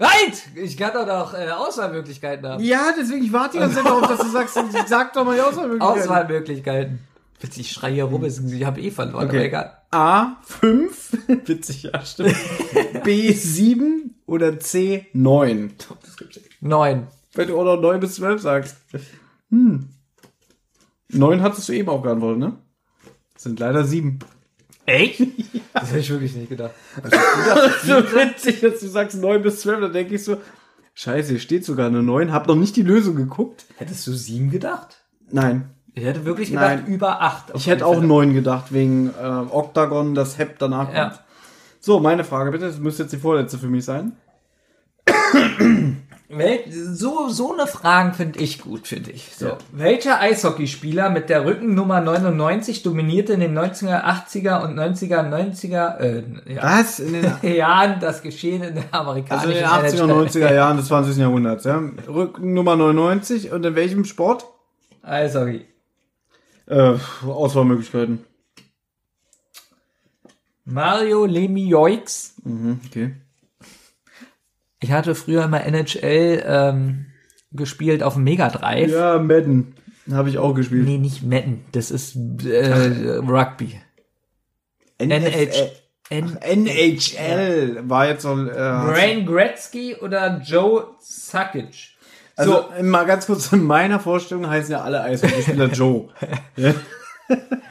Right! Ich kann doch noch äh, Auswahlmöglichkeiten haben. Ja, deswegen, ich warte die ganze Zeit darauf, dass du sagst, sag doch mal die Auswahlmöglichkeiten. Auswahlmöglichkeiten. Witzig, ich schreie hier rum, ich habe eh verloren, okay. Aber egal. A fünf, witzig, ja, stimmt. B sieben oder C neun. Das gibt's nicht. neun. Wenn du auch noch neun bis zwölf sagst. Hm. neun hattest du eben auch geantwortet, ne? Das sind leider sieben. Echt? Das hätte ich wirklich nicht gedacht. Also, das ist so witzig, dass du sagst neun bis zwölf, da denke ich so, scheiße, hier steht sogar eine neun, hab noch nicht die Lösung geguckt. Hättest du sieben gedacht? Nein. Ich hätte wirklich gedacht, nein, über acht. Ich hätte auch neun gedacht, wegen äh, Oktagon, das Hep danach ja kommt. So, meine Frage bitte, das müsste jetzt die vorletzte für mich sein. So, so eine Fragen finde ich gut für dich. So. Ja. Welcher Eishockeyspieler mit der Rückennummer neunundneunzig dominierte in den neunziger, achtziger und neunziger, neunziger äh, ja. Was? In den Jahren das Geschehen in der amerikanischen N H L? Also in den achtziger und neunziger Jahren des zwanzigsten Jahrhunderts. Ja? Rückennummer neunundneunzig und in welchem Sport? Eishockey. Äh, Auswahlmöglichkeiten. Mario Lemieux. Mhm, okay. Ich hatte früher immer N H L ähm, gespielt auf dem Mega Drive. Ja, Madden. Habe ich auch gespielt. Nee, nicht Madden. Das ist äh, Rugby. N H L. War jetzt so... Wayne Gretzky oder Joe Sakic? Also mal ganz kurz, in meiner Vorstellung heißen ja alle Eishockeyspieler Joe.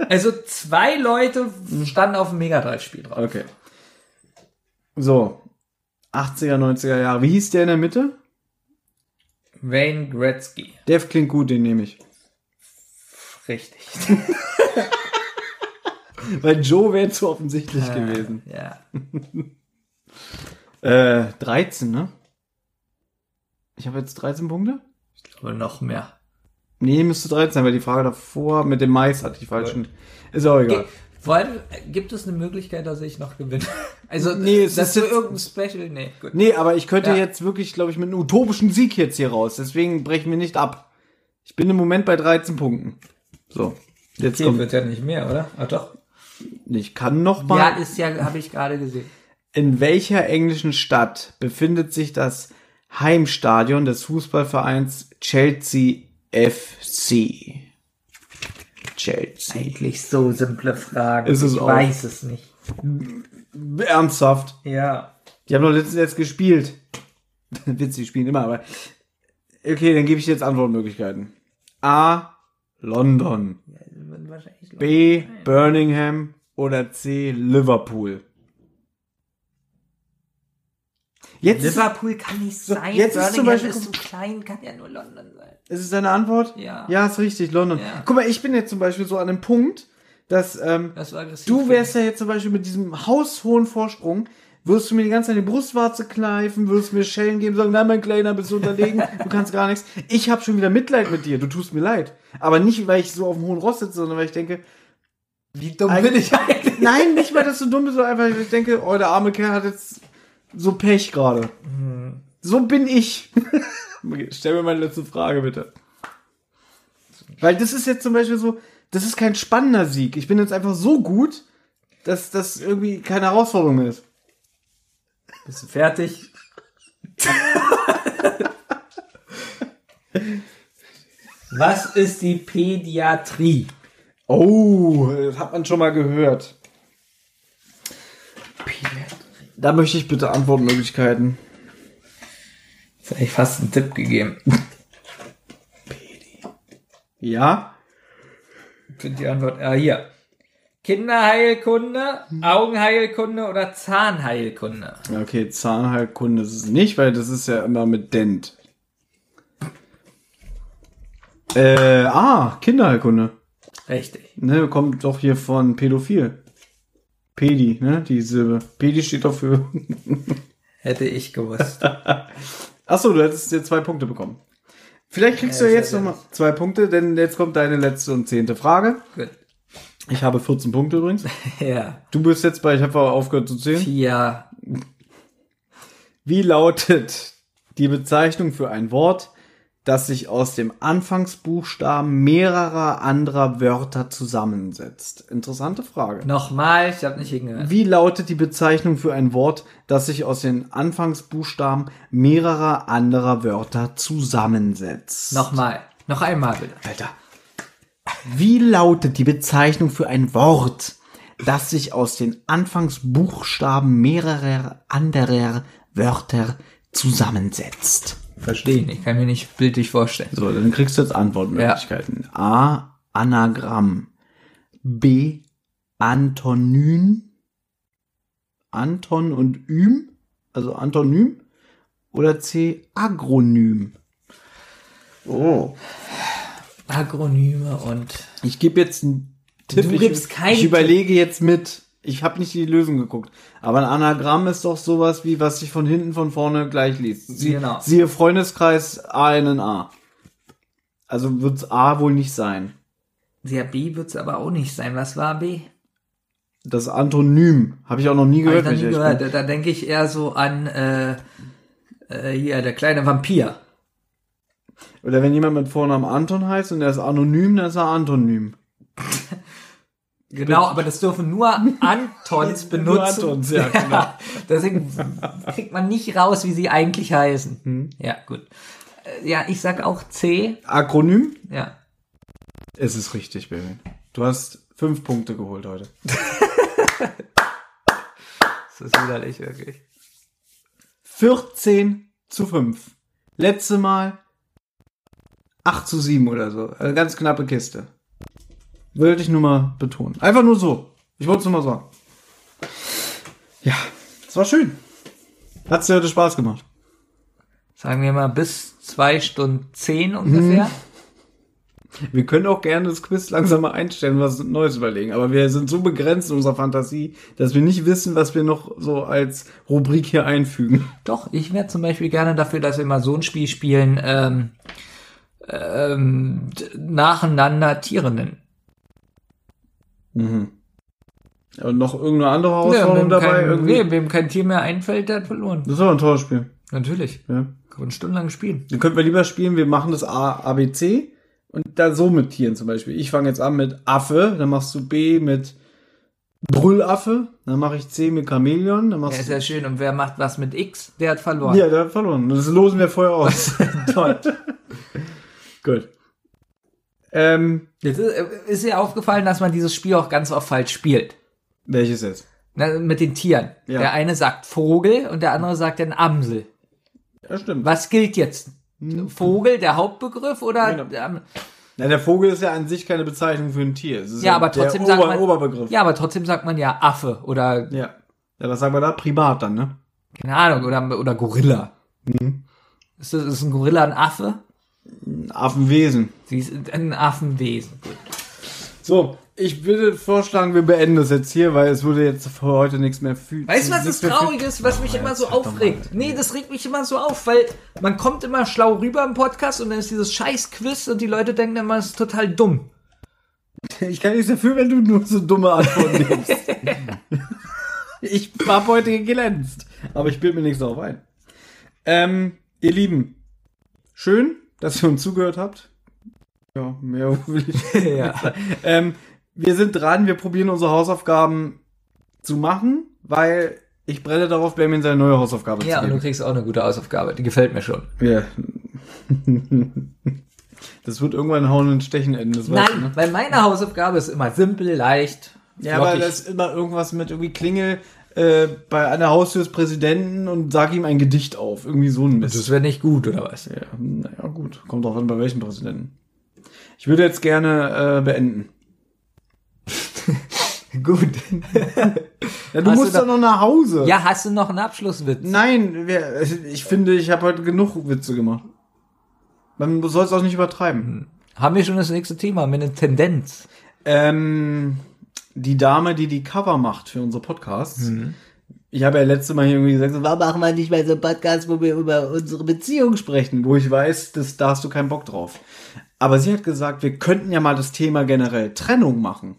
Also zwei Leute standen auf dem Mega Drive-Spiel drauf. Okay. So. achtziger, neunziger Jahre. Wie hieß der in der Mitte? Wayne Gretzky. Der klingt gut, den nehme ich. Richtig. Weil Joe wäre zu offensichtlich ah, gewesen. Ja. äh, dreizehn, ne? Ich habe jetzt dreizehn Punkte? Ich glaube noch mehr. Nee, müsste dreizehn sein, weil die Frage davor mit dem Mais hatte ich falsch. Cool. Ist auch egal. Okay. Vor allem, gibt es eine Möglichkeit, dass ich noch gewinne? Also, nee, es das ist jetzt irgendein Special, nee, gut. Nee, aber ich könnte ja jetzt wirklich, glaube ich, mit einem utopischen Sieg jetzt hier raus. Deswegen brechen wir nicht ab. Ich bin im Moment bei dreizehn Punkten. So. Jetzt okay, kommt. Wird ja nicht mehr, oder? Ah, doch. Ich kann noch mal. Ja, ist ja, habe ich gerade gesehen. In welcher englischen Stadt befindet sich das Heimstadion des Fußballvereins Chelsea F C? Chelsea. Eigentlich so simple Fragen. Ist es ich auch. Weiß es nicht. Ernsthaft? Ja. Die haben doch letztens jetzt gespielt. Witzig, spielen immer, aber... Okay, dann gebe ich jetzt Antwortmöglichkeiten. A. London. B. Birmingham. Oder C. Liverpool. Jetzt Liverpool kann nicht sein. Jetzt ist zum Beispiel ist zu klein, kann ja nur London sein. Ist es deine Antwort? Ja. Ja, ist richtig, London. Ja. Guck mal, ich bin jetzt zum Beispiel so an dem Punkt, dass ähm, das du wärst ja jetzt zum Beispiel mit diesem haushohen Vorsprung, wirst du mir die ganze Zeit die Brustwarze kneifen, wirst mir Schellen geben, sagen, nein, mein Kleiner, bist du unterlegen, du kannst gar nichts. Ich habe schon wieder Mitleid mit dir, du tust mir leid. Aber nicht, weil ich so auf dem hohen Ross sitze, sondern weil ich denke... Wie dumm bin ich eigentlich? Nein, nicht mal, dass du dumm bist, sondern einfach, weil ich denke, oh, der arme Kerl hat jetzt... So Pech gerade. Hm. So bin ich. Okay, stell mir meine letzte Frage, bitte. Weil das ist jetzt zum Beispiel so, das ist kein spannender Sieg. Ich bin jetzt einfach so gut, dass das irgendwie keine Herausforderung mehr ist. Bist du fertig? Was ist die Pädiatrie? Oh, das hat man schon mal gehört. Pädiatrie. Da möchte ich bitte Antwortmöglichkeiten. Jetzt hätte ich fast einen Tipp gegeben. Ja? Ich finde die Antwort, ah, hier. Kinderheilkunde, Augenheilkunde oder Zahnheilkunde? Okay, Zahnheilkunde ist es nicht, weil das ist ja immer mit Dent. Äh, ah, Kinderheilkunde. Richtig. Ne, kommt doch hier von Pädophil. Pedi, ne? Die Silbe. Pedi steht dafür. Hätte ich gewusst. Achso, du hättest dir zwei Punkte bekommen. Vielleicht kriegst ja, du ja jetzt nochmal zwei Punkte, denn jetzt kommt deine letzte und zehnte Frage. Gut. Ich habe vierzehn Punkte übrigens. Ja. Du bist jetzt bei, ich habe aufgehört zu zählen. Ja. Wie lautet die Bezeichnung für ein Wort, das sich aus dem Anfangsbuchstaben mehrerer anderer Wörter zusammensetzt? Interessante Frage. Nochmal, ich habe nicht hingehört. Wie lautet die Bezeichnung für ein Wort, das sich aus den Anfangsbuchstaben mehrerer anderer Wörter zusammensetzt? Nochmal, noch einmal bitte. Alter. Wie lautet die Bezeichnung für ein Wort, das sich aus den Anfangsbuchstaben mehrerer anderer Wörter zusammensetzt? Verstehen. Ich kann mir nicht bildlich vorstellen. So, dann kriegst du jetzt Antwortmöglichkeiten. Ja. A. Anagramm. B. Antonym, Anton und Üm, also Antonym, oder C, Agronym. Oh. Agronyme und... Ich gebe jetzt einen Tipp. Du gibst keinen. Ich überlege jetzt mit. Ich habe nicht die Lösung geguckt. Aber ein Anagramm ist doch sowas wie, was sich von hinten, von vorne gleich liest. Sie, genau. Siehe Freundeskreis A N N A. Also wird's A wohl nicht sein. Ja, B wird's aber auch nicht sein. Was war B? Das Antonym. Habe ich auch noch nie gehört. Hab ich noch nie gehört. Da, da denke ich eher so an äh, äh, hier, der kleine Vampir. Oder wenn jemand mit Vornamen Anton heißt und der ist anonym, dann ist er Antonym. Genau, aber das dürfen nur Antons benutzen. Nur Antons, ja, genau. Ja, deswegen kriegt man nicht raus, wie sie eigentlich heißen. Hm. Ja, gut. Ja, ich sag auch C. Akronym? Ja. Es ist richtig, Benjamin. Du hast fünf Punkte geholt heute. Das ist widerlich, wirklich. vierzehn zu fünf. Letzte Mal acht zu sieben oder so. Also ganz knappe Kiste. Würde ich nur mal betonen. Einfach nur so. Ich wollte es nur mal sagen. Ja, es war schön. Hat es dir heute Spaß gemacht? Sagen wir mal bis zwei Stunden zehn ungefähr. Hm. Wir können auch gerne das Quiz langsam mal einstellen und was Neues überlegen. Aber wir sind so begrenzt in unserer Fantasie, dass wir nicht wissen, was wir noch so als Rubrik hier einfügen. Doch, ich wäre zum Beispiel gerne dafür, dass wir mal so ein Spiel spielen, ähm, ähm, nacheinander Tiere nennen. Mhm. Und noch irgendeine andere Herausforderung ja, dabei? Kein, irgendwie? Nee, wem kein Tier mehr einfällt, der hat verloren. Das ist aber ein tolles Spiel. Natürlich. Ja. Können wir eine Stunde lang spielen. Dann könnten wir lieber spielen, wir machen das A, A, B, C und dann so mit Tieren zum Beispiel. Ich fange jetzt an mit Affe, dann machst du B mit Brüllaffe, dann mache ich C mit Chamäleon, dann machst ja, du... Ja, ist ja schön. Und wer macht was mit X? Der hat verloren. Ja, der hat verloren. Das losen wir vorher aus. Toll. Gut. Ähm, jetzt ist, ist dir aufgefallen, dass man dieses Spiel auch ganz oft falsch spielt. Welches jetzt? Na, mit den Tieren. Ja. Der eine sagt Vogel und der andere sagt dann Amsel. Ja, stimmt. Was gilt jetzt? Hm. Vogel, der Hauptbegriff oder? Genau. Der, na, der Vogel ist ja an sich keine Bezeichnung für ein Tier. Es ist ja, ja, aber trotzdem der sagt Ober, man, Oberbegriff. Ja, aber trotzdem sagt man ja Affe oder. Ja. Ja, was sagen wir da? Primat dann, ne? Keine Ahnung, oder, oder Gorilla. Hm. Ist, das, ist ein Gorilla ein Affe? Ein Affenwesen. Sie ist ein Affenwesen. Gut. So, ich würde vorschlagen, wir beenden das jetzt hier, weil es würde jetzt für heute nichts mehr fühlen. Weißt du, was das Traurige ist, was mich immer so aufregt? Nee, das regt mich immer so auf, weil man kommt immer schlau rüber im Podcast und dann ist dieses scheiß Quiz und die Leute denken immer, es ist total dumm. Ich kann nichts dafür, wenn du nur so dumme Antworten gibst. Ich habe heute geglänzt, aber ich bild mir nichts darauf ein. Ähm, ihr Lieben, schön, dass ihr uns zugehört habt. Ja, mehr will ich. Ja. ähm, wir sind dran, wir probieren unsere Hausaufgaben zu machen, weil ich brenne darauf, Benjamin seine neue Hausaufgabe ja, zu geben. Ja, und du kriegst auch eine gute Hausaufgabe, die gefällt mir schon. Ja. Das wird irgendwann hauen und stechen enden. Das Nein, weißt du, ne? Weil meine Hausaufgabe ist immer simpel, leicht, ja, flockig. Aber da ist immer irgendwas mit irgendwie Klingel äh, bei einer Haustür des Präsidenten und sag ihm ein Gedicht auf. Irgendwie so ein Mist. Das wäre nicht gut, oder was? Ja, naja, gut. Kommt drauf an, bei welchem Präsidenten. Ich würde jetzt gerne äh, beenden. Gut. Ja, du hast musst doch noch nach Hause. Ja, hast du noch einen Abschlusswitz? Nein, wir, ich finde, ich habe heute genug Witze gemacht. Man soll es auch nicht übertreiben. Haben wir schon das nächste Thema, meine Tendenz? Ähm, die Dame, die die Cover macht für unsere Podcasts. Mhm. Ich habe ja letztes Mal hier irgendwie gesagt, warum machen wir nicht mal so einen Podcast, wo wir über unsere Beziehung sprechen, wo ich weiß, das, da hast du keinen Bock drauf. Aber sie hat gesagt, wir könnten ja mal das Thema generell Trennung machen.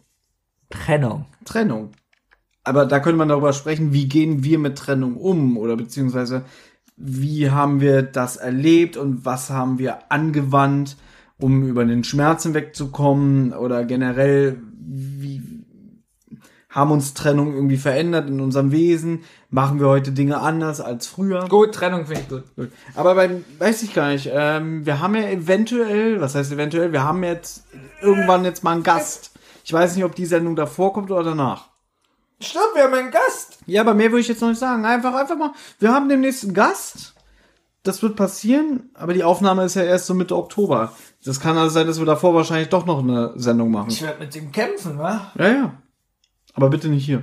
Trennung. Trennung. Aber da könnte man darüber sprechen, wie gehen wir mit Trennung um oder beziehungsweise wie haben wir das erlebt und was haben wir angewandt, um über den Schmerz hinwegzukommen oder generell, wie haben uns Trennung irgendwie verändert in unserem Wesen, machen wir heute Dinge anders als früher. Gut, Trennung finde ich gut. Gut. Aber beim, weiß ich gar nicht, ähm, wir haben ja eventuell, was heißt eventuell, wir haben jetzt irgendwann jetzt mal einen Gast. Ich weiß nicht, ob die Sendung davor kommt oder danach. Stimmt, wir haben einen Gast. Ja, aber mehr würde ich jetzt noch nicht sagen. Einfach, einfach mal, wir haben demnächst einen Gast. Das wird passieren, aber die Aufnahme ist ja erst so Mitte Oktober. Das kann also sein, dass wir davor wahrscheinlich doch noch eine Sendung machen. Ich werde mit dem kämpfen, wa? Ja, ja. Aber bitte nicht hier.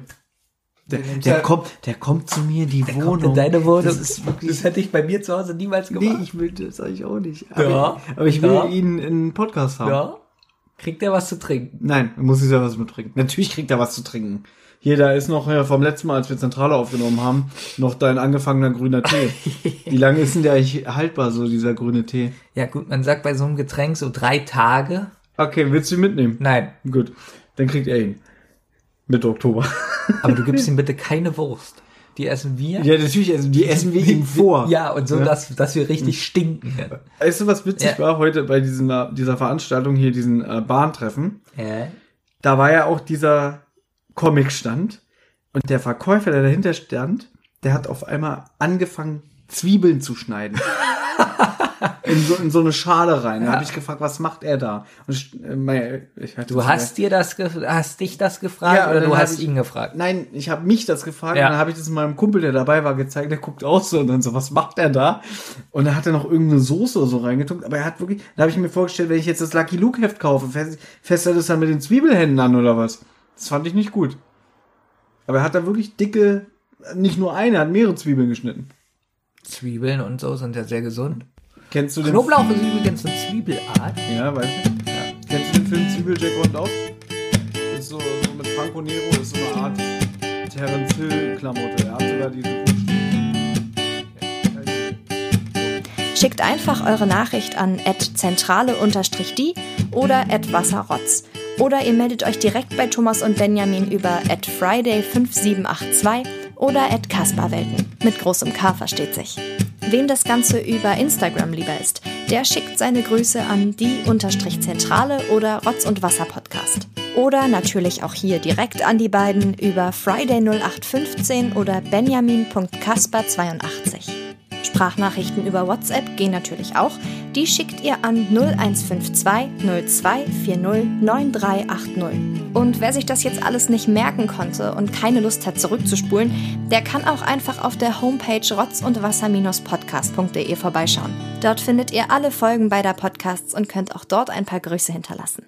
Der, der, kommt, der kommt zu mir in die der Wohnung. Kommt in deine Wohnung. Das, ist wirklich, das hätte ich bei mir zu Hause niemals gemacht. Nee, ich will das eigentlich auch nicht. Aber, ja, ich, aber ich will ja. ihn in einen Podcast haben. Ja. Kriegt er was zu trinken? Nein, muss ich ja was mit trinken. Natürlich kriegt er was zu trinken. Hier, da ist noch ja, vom letzten Mal, als wir Zentrale aufgenommen haben, noch dein angefangener grüner Tee. Wie lange ist denn der eigentlich haltbar, so dieser grüne Tee? Ja gut, man sagt bei so einem Getränk so drei Tage. Okay, willst du ihn mitnehmen? Nein. Gut, dann kriegt er ihn. Mitte Oktober. Aber du gibst ihm bitte keine Wurst. Die essen wir. Ja, natürlich, also die essen wir ihm vor. Ja, und so, ja. Dass, dass wir richtig stinken. Weißt du, was witzig ja. war heute bei diesen, dieser Veranstaltung hier, diesen äh, Bahntreffen? Ja. Da war ja auch dieser Comicstand und der Verkäufer, der dahinter stand, der hat auf einmal angefangen, Zwiebeln zu schneiden. In so, in so eine Schale rein. Da ja. habe ich gefragt, was macht er da? Und ich, ich du hast dir das ge- hast dich das gefragt ja, oder du hast ich, ihn gefragt? Nein, ich habe mich das gefragt ja. und dann habe ich das meinem Kumpel, der dabei war, gezeigt. Der guckt auch so und dann so, was macht er da? Und dann hat er noch irgendeine Soße so reingetunkt. Aber er hat wirklich, da habe ich mir vorgestellt, wenn ich jetzt das Lucky Luke Heft kaufe, fässt er das dann mit den Zwiebelhänden an oder was? Das fand ich nicht gut. Aber er hat da wirklich dicke, nicht nur eine, er hat mehrere Zwiebeln geschnitten. Zwiebeln und so sind ja sehr gesund. Kennst du den Knoblauch Film? Ist übrigens eine Zwiebelart. Ja, weiß ich. Ja. Kennst du den Film Zwiebeljack und Lauf? Ist so, so mit Franco Nero, ist so eine Art Terence Hill-Klamotte. Er hat sogar diese Kuchen. Schickt einfach eure Nachricht an at zentrale die oder at wasserrotz. Oder ihr meldet euch direkt bei Thomas und Benjamin über at friday fünf sieben acht zwei oder at kasperwelten. Mit großem K versteht sich. Wem das Ganze über Instagram lieber ist, der schickt seine Grüße an die-zentrale oder Rotz und Wasser Podcast. Oder natürlich auch hier direkt an die beiden über friday null acht fünfzehn oder benjamin punkt kasper zweiundachtzig. Sprachnachrichten über WhatsApp gehen natürlich auch. Die schickt ihr an null eins fünf zwei null zwei vier null neun drei acht null. Und wer sich das jetzt alles nicht merken konnte und keine Lust hat zurückzuspulen, der kann auch einfach auf der Homepage rotzundwasser podcast punkt de vorbeischauen. Dort findet ihr alle Folgen beider Podcasts und könnt auch dort ein paar Grüße hinterlassen.